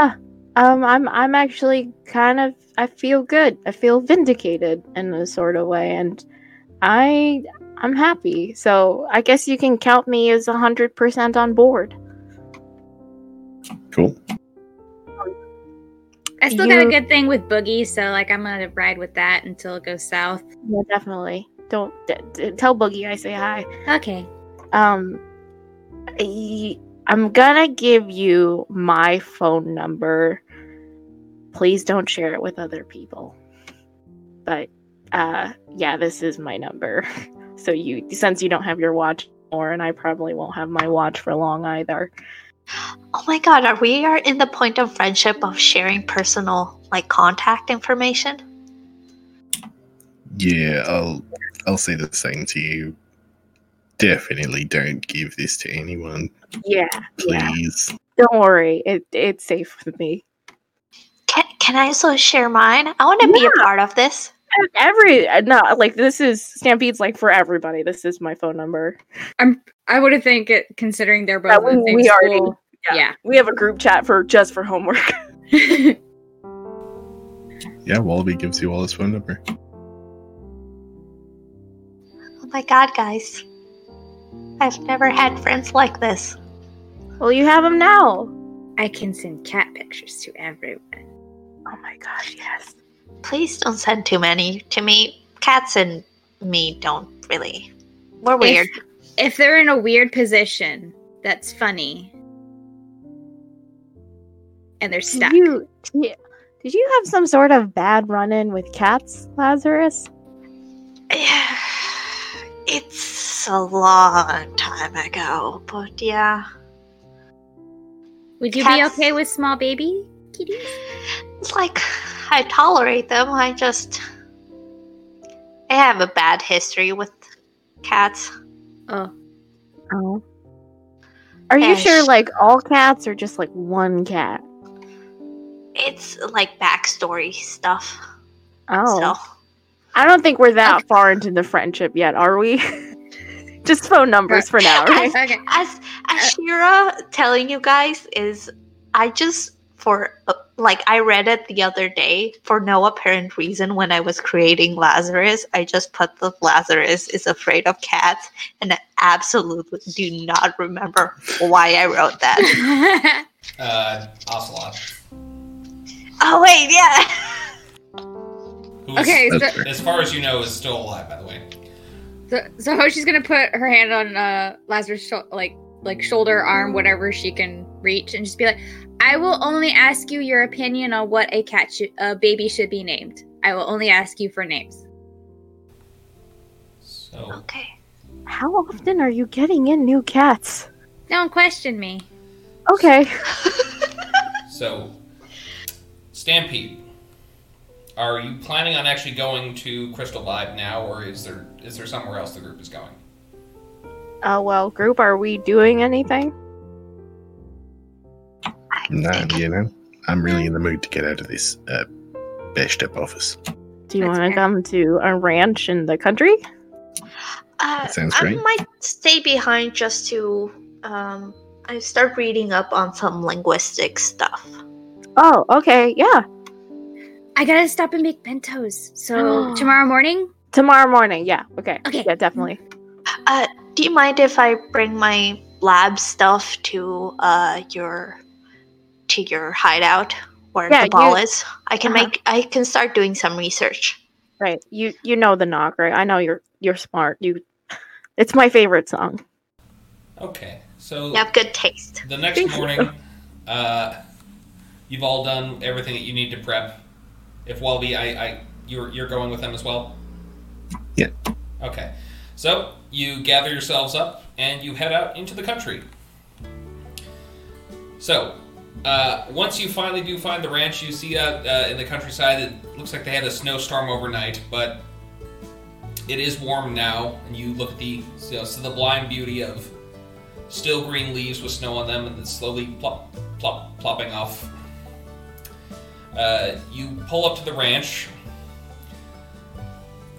Yeah. I'm actually kind of... I feel good. I feel vindicated in a sort of way. And I'm happy. So I guess you can count me as 100% on board. Cool. I still got a good thing with Boogie, so like I'm gonna ride with that until it goes south. Yeah, definitely. Don't tell Boogie I say hi. Okay. I'm gonna give you my phone number. Please don't share it with other people. But this is my number. So since you don't have your watch anymore, and I probably won't have my watch for long either. Oh my god, are we in the point of friendship of sharing personal, like, contact information? Yeah, I'll say the same to you. Definitely don't give this to anyone. Yeah. Please. Yeah. Don't worry. It's safe with me. Can I also share mine? I want to be a part of this. This is Stampede's like for everybody. This is my phone number. I would think it considering they're both in the same school. Yeah. We have a group chat for homework. Yeah, Wallaby gives you all his phone number. Oh my god, guys. I've never had friends like this. Well, you have them now. I can send cat pictures to everyone. Oh my gosh, yes. Please don't send too many to me. Cats and me don't really. We're weird. If they're in a weird position, that's funny. And they're stuck. Did you have some sort of bad run-in with cats, Lazarus? Yeah. It's a long time ago, but yeah. Would you be okay with small baby kitties? Like, I tolerate them. I have a bad history with cats. Oh. Are you sure, like, all cats or just, like, one cat? It's, like, backstory stuff. Oh. So. I don't think we're that far into the friendship yet, are we? Just phone numbers for now, right? As Shira telling you guys is, I just, I read it the other day for no apparent reason when I was creating Lazarus. I just put the Lazarus is afraid of cats, and I absolutely do not remember why I wrote that. Ocelot. Oh, wait, yeah. Okay, so, as far as you know, is still alive, by the way. So Hoshi's gonna put her hand on Lazarus' shoulder, arm, whatever she can reach, and just be like, "I will only ask you your opinion on what a cat baby should be named. I will only ask you for names." So. Okay. How often are you getting in new cats? Don't question me. Okay. So, Stampede. Are you planning on actually going to Crystal Vibe now, or is there somewhere else the group is going? Group, are we doing anything? I'm really in the mood to get out of this bashed up office. Do you want to come to a ranch in the country? Sounds great. I might stay behind just to I start reading up on some linguistic stuff. Oh, okay, yeah. I gotta stop and make bentos. So tomorrow morning? Tomorrow morning, yeah. Okay. Yeah, definitely. Do you mind if I bring my lab stuff to your hideout where the ball is? I can start doing some research. Right. You know the knock, right? I know you're smart. It's my favorite song. Okay. So you have good taste. The next morning, you've all done everything that you need to prep. If Wallaby, you're going with them as well? Yeah. Okay. So, you gather yourselves up, and you head out into the country. So, once you finally do find the ranch, you see out in the countryside, it looks like they had a snowstorm overnight, but it is warm now, and you look at the blind beauty of still green leaves with snow on them, and it's slowly plopping off. You pull up to the ranch.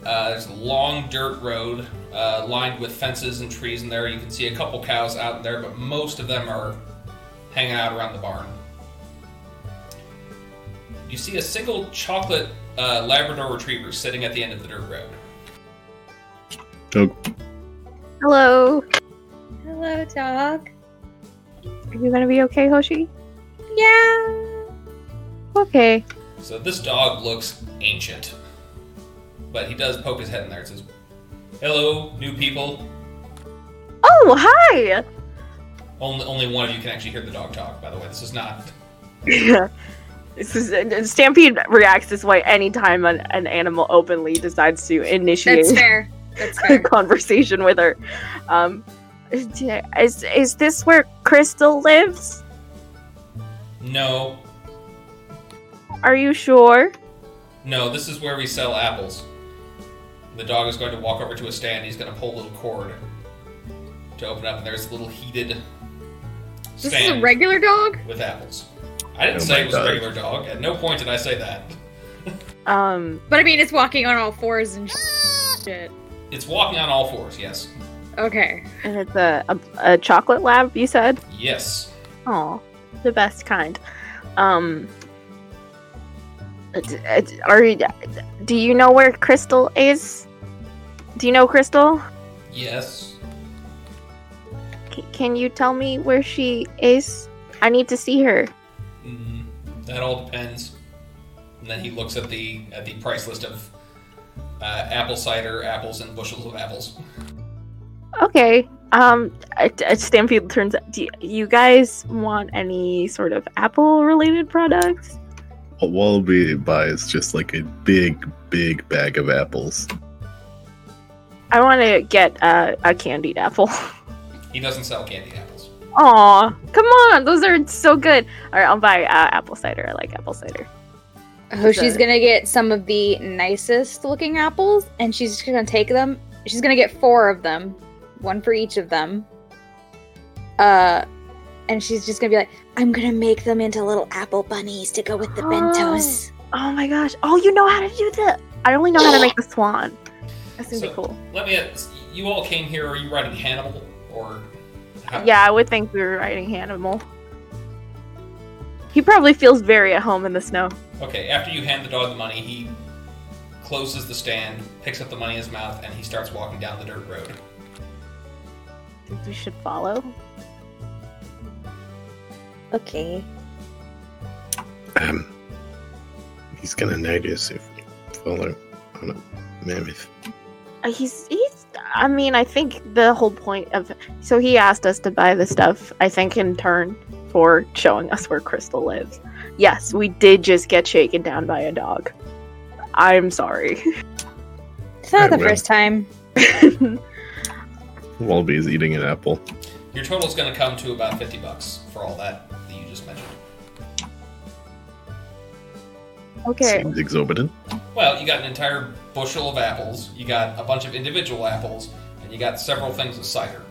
There's a long dirt road lined with fences and trees in there. You can see a couple cows out in there, but most of them are hanging out around the barn. You see a single chocolate Labrador Retriever sitting at the end of the dirt road. Dog. Hello. Hello, dog. Are you going to be okay, Hoshi? Yeah. Okay. So this dog looks ancient. But he does poke his head in there. It says, "Hello, new people." Oh, hi! Only one of you can actually hear the dog talk, by the way. This is not... Yeah. Stampede reacts this way anytime an animal openly decides to initiate... That's fair. ...a conversation with her. Is this where Crystal lives? No. Are you sure? No, this is where we sell apples. The dog is going to walk over to a stand. He's going to pull a little cord to open up, and there's a little heated stand. This is a regular dog? With apples. I didn't say it was a regular dog. At no point did I say that. But I mean, it's walking on all fours and shit. It's walking on all fours, yes. Okay. And it's a chocolate lab, you said? Yes. Aw, the best kind. Do you know where Crystal is? Do you know Crystal? Yes. Can you tell me where she is? I need to see her. That all depends. And then he looks at the price list of apple cider, apples, and bushels of apples. Okay. Stampede turns out. Do you guys want any sort of apple-related products? What Wallaby buys just like a big bag of apples. I want to get a candied apple. He doesn't sell candied apples. Aw, come on. Those are so good. All right, I'll buy apple cider. I like apple cider. Hoshi's gonna get some of the nicest looking apples, and she's just gonna take them. She's gonna get 4 of them, 1 for each of them. And she's just gonna be like, I'm gonna make them into little apple bunnies to go with the bentos. Oh my gosh! Oh, you know how to do that? I only know how to make the swan. That's gonna be cool. Let me ask, you all came here. Are you riding Hannibal or? Yeah, I would think we were riding Hannibal. He probably feels very at home in the snow. Okay, after you hand the dog the money, he closes the stand, picks up the money in his mouth, and he starts walking down the dirt road. We should follow. Okay. He's gonna notice if we follow on a mammoth. I mean, I think the whole point of... So he asked us to buy the stuff, I think, in turn for showing us where Crystal lives. Yes, we did just get shaken down by a dog. I'm sorry. It's not first time. Wallaby's eating an apple. Your total's going to come to about $50 for all that you just mentioned. Okay. Seems exorbitant. Well, you got an entire bushel of apples, you got a bunch of individual apples, and you got several things of cider.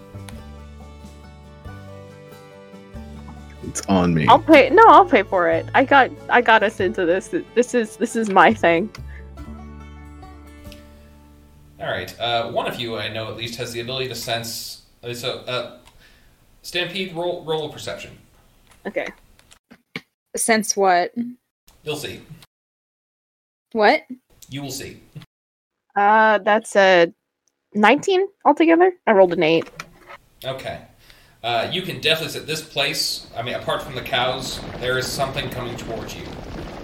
It's on me. I'll pay for it. I got us into this. This is my thing. Alright, one of you I know at least has the ability to sense... So, Stampede, roll a perception. Okay. Sense what? You'll see. What? You will see. That's a 19 altogether. I rolled an 8. Okay. You can definitely see this place, I mean, apart from the cows, there is something coming towards you.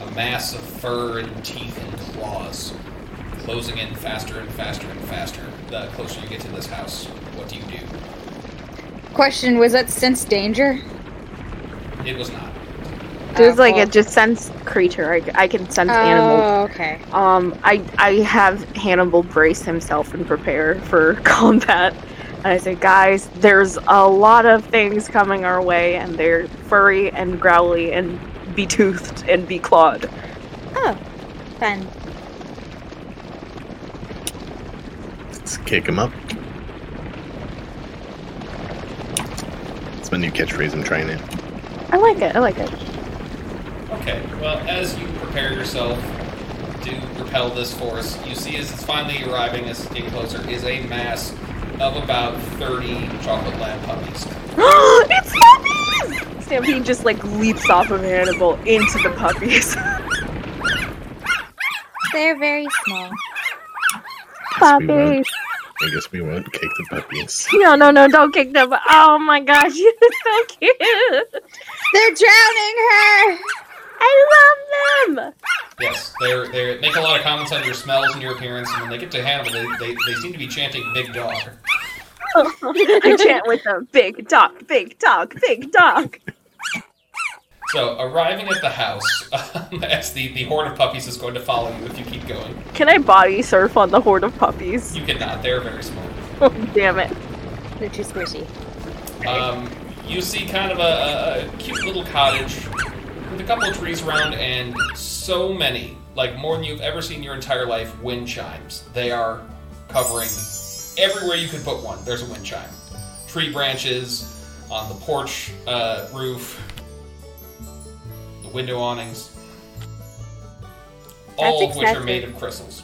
A mass of fur and teeth and claws closing in faster and faster and faster the closer you get to this house. What do you do? Question, was that sense danger? It was not. It was like a just sense creature. I can sense animals. Oh, okay. I have Hannibal brace himself and prepare for combat. And I said, guys, there's a lot of things coming our way, and they're furry and growly and be-toothed and be-clawed. Oh, fun. Let's kick him up. It's my new catchphrase I'm trying it. I like it. Okay, well, as you prepare yourself to repel this force, you see as it's finally arriving, as it's getting closer, is a mass of about 30 chocolate lab puppies. It's puppies! Stampede just, leaps off of Hannibal into the puppies. They're very small. Puppies. I guess we won't kick the puppies. No, don't kick them. Oh my gosh, you're so cute. They're drowning her. I love them. Yes, they make a lot of comments on your smells and your appearance, and when they get to Hannibal, they seem to be chanting "big dog." Oh, I chant with them, "Big dog, big dog, big dog." So, arriving at the house, as the horde of puppies is going to follow you if you keep going. Can I body surf on the horde of puppies? You cannot. They're very small. Oh, damn it. They're too squishy. You see kind of a cute little cottage with a couple of trees around and so many, more than you've ever seen in your entire life, wind chimes. They are covering everywhere you could put one. There's a wind chime. Tree branches, on the porch roof, the window awnings. All of which are made of crystals.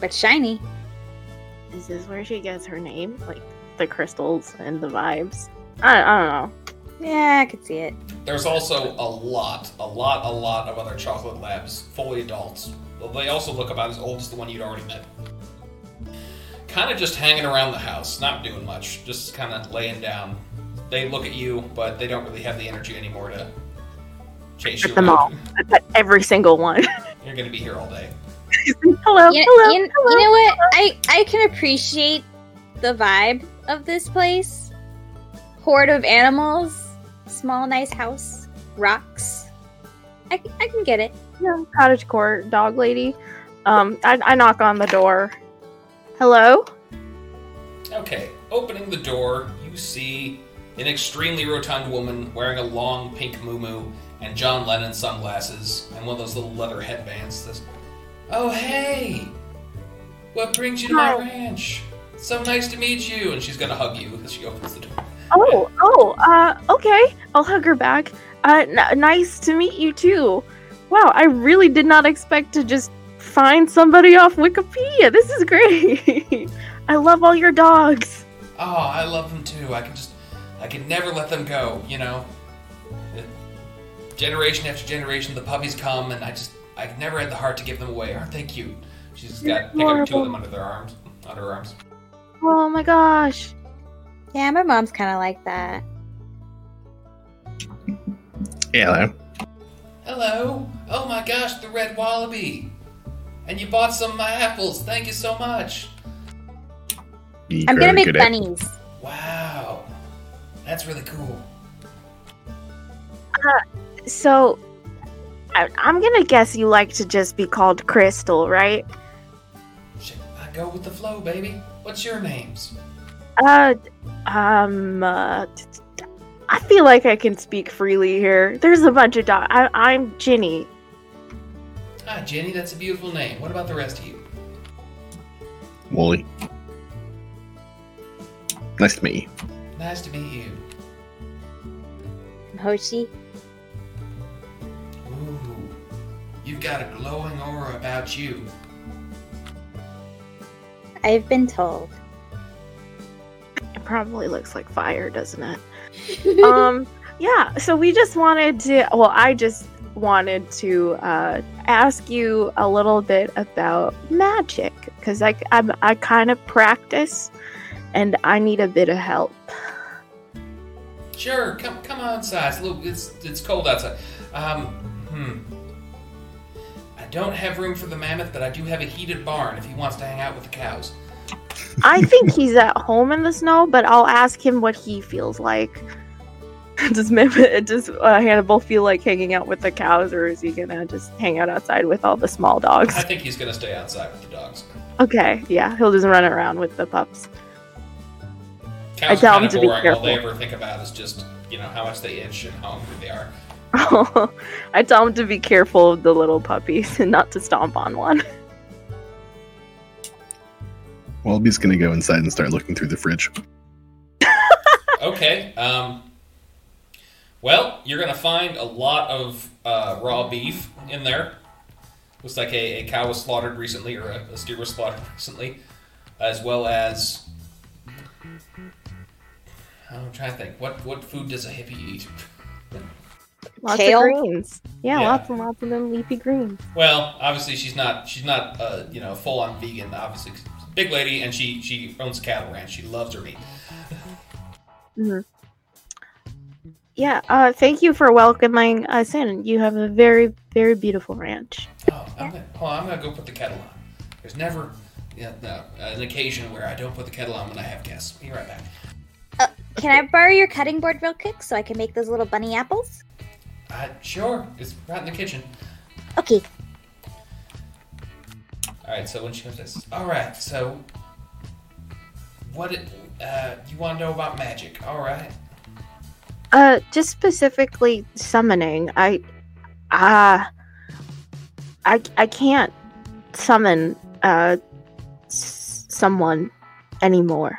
But shiny. Is this where she gets her name? Like, the crystals and the vibes? I don't know. Yeah, I could see it. There's also a lot of other chocolate labs, fully adults. They also look about as old as the one you'd already met. Kind of just hanging around the house, not doing much, just kind of laying down. They look at you, but they don't really have the energy anymore to chase you around. I put every single one. You're going to be here all day. Hello. You know what? I can appreciate the vibe of this place. Horde of animals. Small, nice house. Rocks. I can get it. No, cottage court, dog lady. I knock on the door. Hello? Okay. Opening the door, you see an extremely rotund woman wearing a long pink muumuu and John Lennon sunglasses and one of those little leather headbands. Oh, hey! What brings you to my ranch? So nice to meet you! And she's gonna hug you as she opens the door. Okay. I'll hug her back. Nice to meet you, too. Wow, I really did not expect to just find somebody off Wikipedia. This is great. I love all your dogs. Oh, I love them, too. I can never let them go, you know? Generation after generation, the puppies come, and I've never had the heart to give them away. Aren't they cute? She's got to pick up two of them under her arms. Oh, my gosh. Yeah, my mom's kind of like that. Yeah, hello. Oh, my gosh, the red wallaby. And you bought some of my apples. Thank you so much. I'm going to make bunnies. Wow. That's really cool. So... I'm gonna guess you like to just be called Crystal, right? I go with the flow, baby. What's your names? I feel like I can speak freely here. There's a bunch of dogs. I'm Ginny. Hi, Ginny. That's a beautiful name. What about the rest of you? Wooly. Nice to meet you. Nice to meet you. I'm Hoshi. You've got a glowing aura about you. I've been told. It probably looks like fire, doesn't it? Yeah, so we just wanted to... Well, I just wanted to ask you a little bit about magic. Because I kind of practice, and I need a bit of help. Sure, come on, Size. Look, it's cold outside. I don't have room for the mammoth, but I do have a heated barn if he wants to hang out with the cows. I think he's at home in the snow, but I'll ask him what he feels like. Does Hannibal feel like hanging out with the cows, or is he gonna just hang out outside with all the small dogs? I think he's gonna stay outside with the dogs. Okay, yeah, he'll just run around with the pups. Cows I tell him to be careful. All they ever think about is just, you know, how much they itch and how hungry they are. Oh, I tell him to be careful of the little puppies and not to stomp on one. Wallaby's gonna go inside and start looking through the fridge. Okay. Well, you're gonna find a lot of raw beef in there. Looks like a cow was slaughtered recently, or a steer was slaughtered recently, as well as I'm trying to think. What food does a hippie eat? Lots kale? Of greens. Yeah, lots of them leafy greens. Well, obviously she's not full on vegan, obviously. Big lady, and she owns cattle ranch. She loves her meat. Mm-hmm. Yeah, thank you for welcoming us in. You have a very, very beautiful ranch. I'm going to go put the kettle on. There's never an occasion where I don't put the kettle on when I have guests. Be right back. Can I borrow your cutting board real quick so I can make those little bunny apples? Sure. It's right in the kitchen. Okay. Alright, so when she comes this. Alright, so... What you want to know about magic, alright? Just specifically summoning. I can't summon someone anymore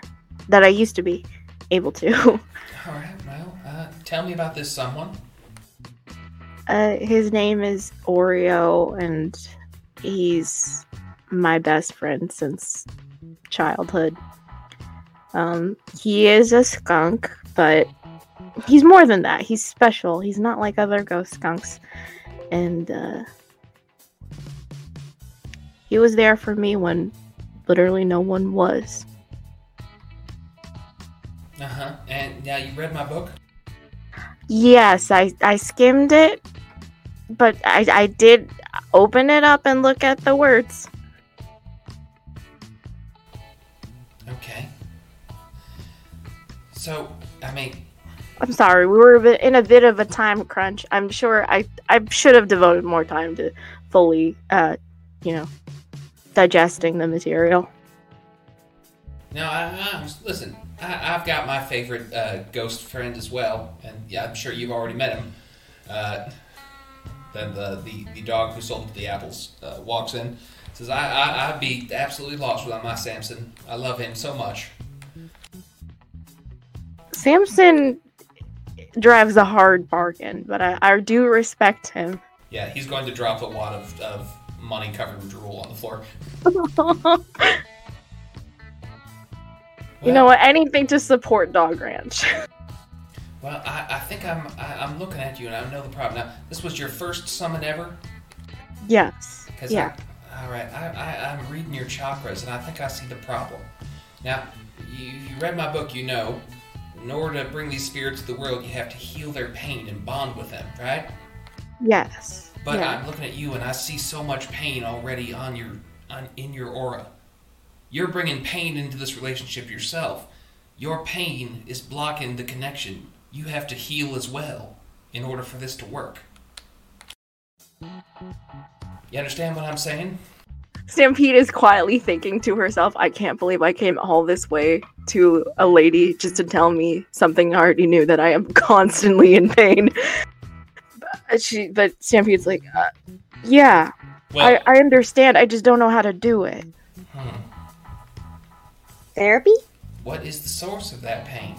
that I used to be able to. All right, well, tell me about this someone. His name is Oreo, and he's my best friend since childhood. He is a skunk, but he's more than that. He's special. He's not like other ghost skunks. And he was there for me when literally no one was. Uh-huh. And now you read my book? Yes, I skimmed it, but I did open it up and look at the words. Okay. So, I mean... I'm sorry, we were in a bit of a time crunch. I'm sure I should have devoted more time to fully, digesting the material. No, listen, I've got my favorite ghost friend as well, and yeah, I'm sure you've already met him. Then the dog who sold the apples walks in, says, I'd be absolutely lost without my Samson. I love him so much. Samson drives a hard bargain, but I do respect him. Yeah, he's going to drop a lot of money covered in drool on the floor. You know what? Anything to support Dog Ranch. Well, I think I'm looking at you, and I know the problem. Now, this was your first summon ever? Yes. Yeah. All right. I'm reading your chakras, and I think I see the problem. Now, you read my book, you know. In order to bring these spirits to the world, you have to heal their pain and bond with them, right? Yes. But yeah. I'm looking at you, and I see so much pain already in your aura. You're bringing pain into this relationship yourself. Your pain is blocking the connection. You have to heal as well in order for this to work. You understand what I'm saying? Stampede is quietly thinking to herself, I can't believe I came all this way to a lady just to tell me something I already knew, that I am constantly in pain. But Stampede's like, yeah, well, I understand. I just don't know how to do it. Therapy? What is the source of that pain?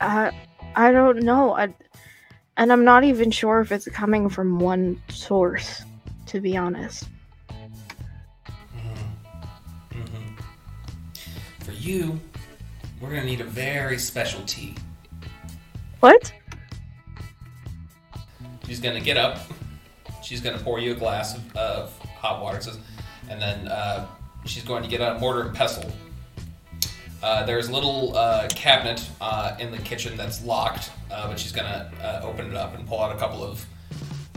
I don't know. And I'm not even sure if it's coming from one source, to be honest. Mm-hmm. Mm-hmm. For you, we're going to need a very special tea. What? She's going to get up. She's going to pour you a glass of hot water. And then... she's going to get out a mortar and pestle. There's a little cabinet in the kitchen that's locked, but she's going to open it up and pull out a couple of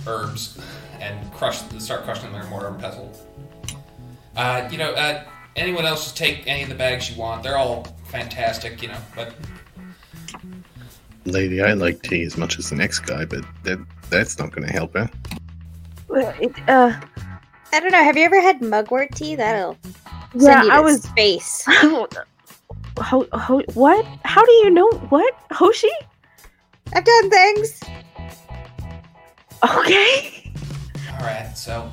herbs and start crushing their mortar and pestle. Anyone else just take any of the bags you want. They're all fantastic, but... Lady, I like tea as much as the next guy, but that's not going to help her. Well, I don't know. Have you ever had mugwort tea? That'll send you to space. What? How do you know? What? Hoshi? I've done things. Okay. All right. So,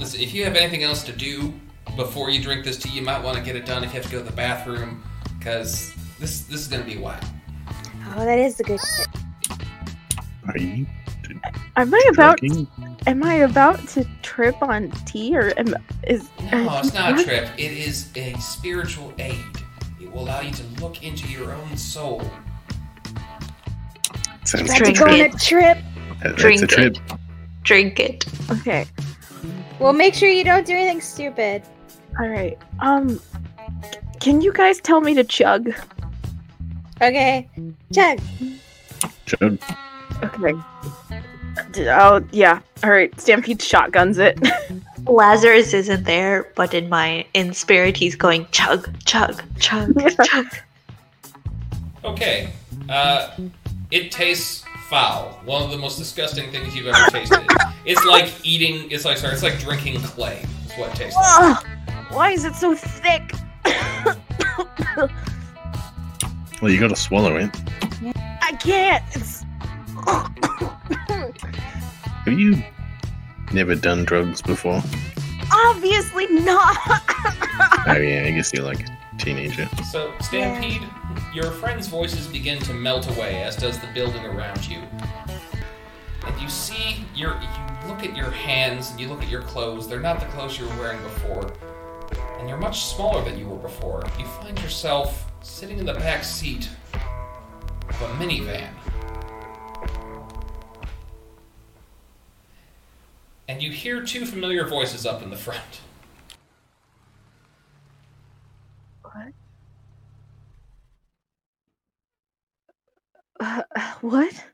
listen. If you have anything else to do before you drink this tea, you might want to get it done. If you have to go to the bathroom, because this is gonna be a while. Oh, that is the good shit. Are you? Am I about to trip on tea, or is? No, it's not a trip. It is a spiritual aid. It will allow you to look into your own soul. Sounds like go on a trip. Drink a trip. Drink it. Okay. Well, make sure you don't do anything stupid. All right. Can you guys tell me to chug? Okay. Chug. Okay. Oh, yeah. Alright, Stampede shotguns it. Lazarus isn't there, but in spirit he's going chug, chug, chug, chug. Okay. It tastes foul. One of the most disgusting things you've ever tasted. It's like drinking clay. That's what it tastes like. Why is it so thick? Well, you gotta swallow it. I can't! Have you never done drugs before? Obviously not. I mean, I guess you're like a teenager. So, Stampede, your friends' voices begin to melt away, as does the building around you. And you see, you look at your hands, and you look at your clothes. They're not the clothes you were wearing before. And you're much smaller than you were before. You find yourself sitting in the back seat of a minivan. And you hear two familiar voices up in the front. What? What?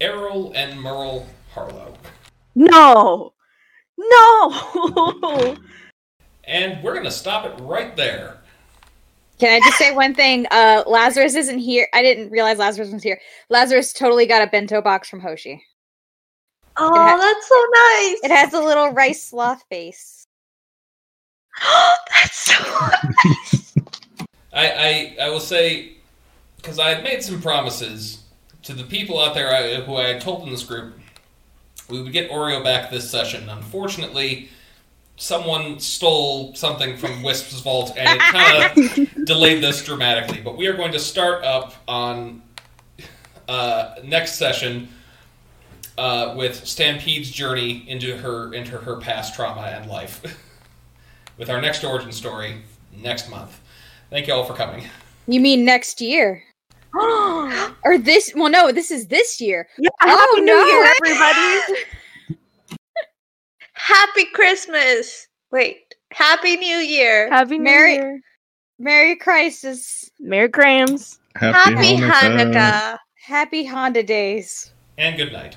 Errol and Merle Harlow. No! And we're going to stop it right there. Can I just say one thing? Lazarus isn't here. I didn't realize Lazarus was here. Lazarus totally got a bento box from Hoshi. Oh, that's so nice. It has a little rice sloth face. Oh, that's so nice. I will say, because I had made some promises to the people out there who I had told in this group, we would get Oreo back this session. Unfortunately, someone stole something from Wisp's vault, and it kind of delayed this dramatically. But we are going to start up on next session with Stampede's journey into her past trauma and life, with our next origin story next month. Thank you all for coming. You mean next year? Or this? Well, no, this is this year. Yeah, Happy New Year, everybody! Happy Christmas! Wait, Happy New Year! Happy New Year! Merry Crisis! Merry Crams! Happy Hanukkah! Happy Honda days! And good night.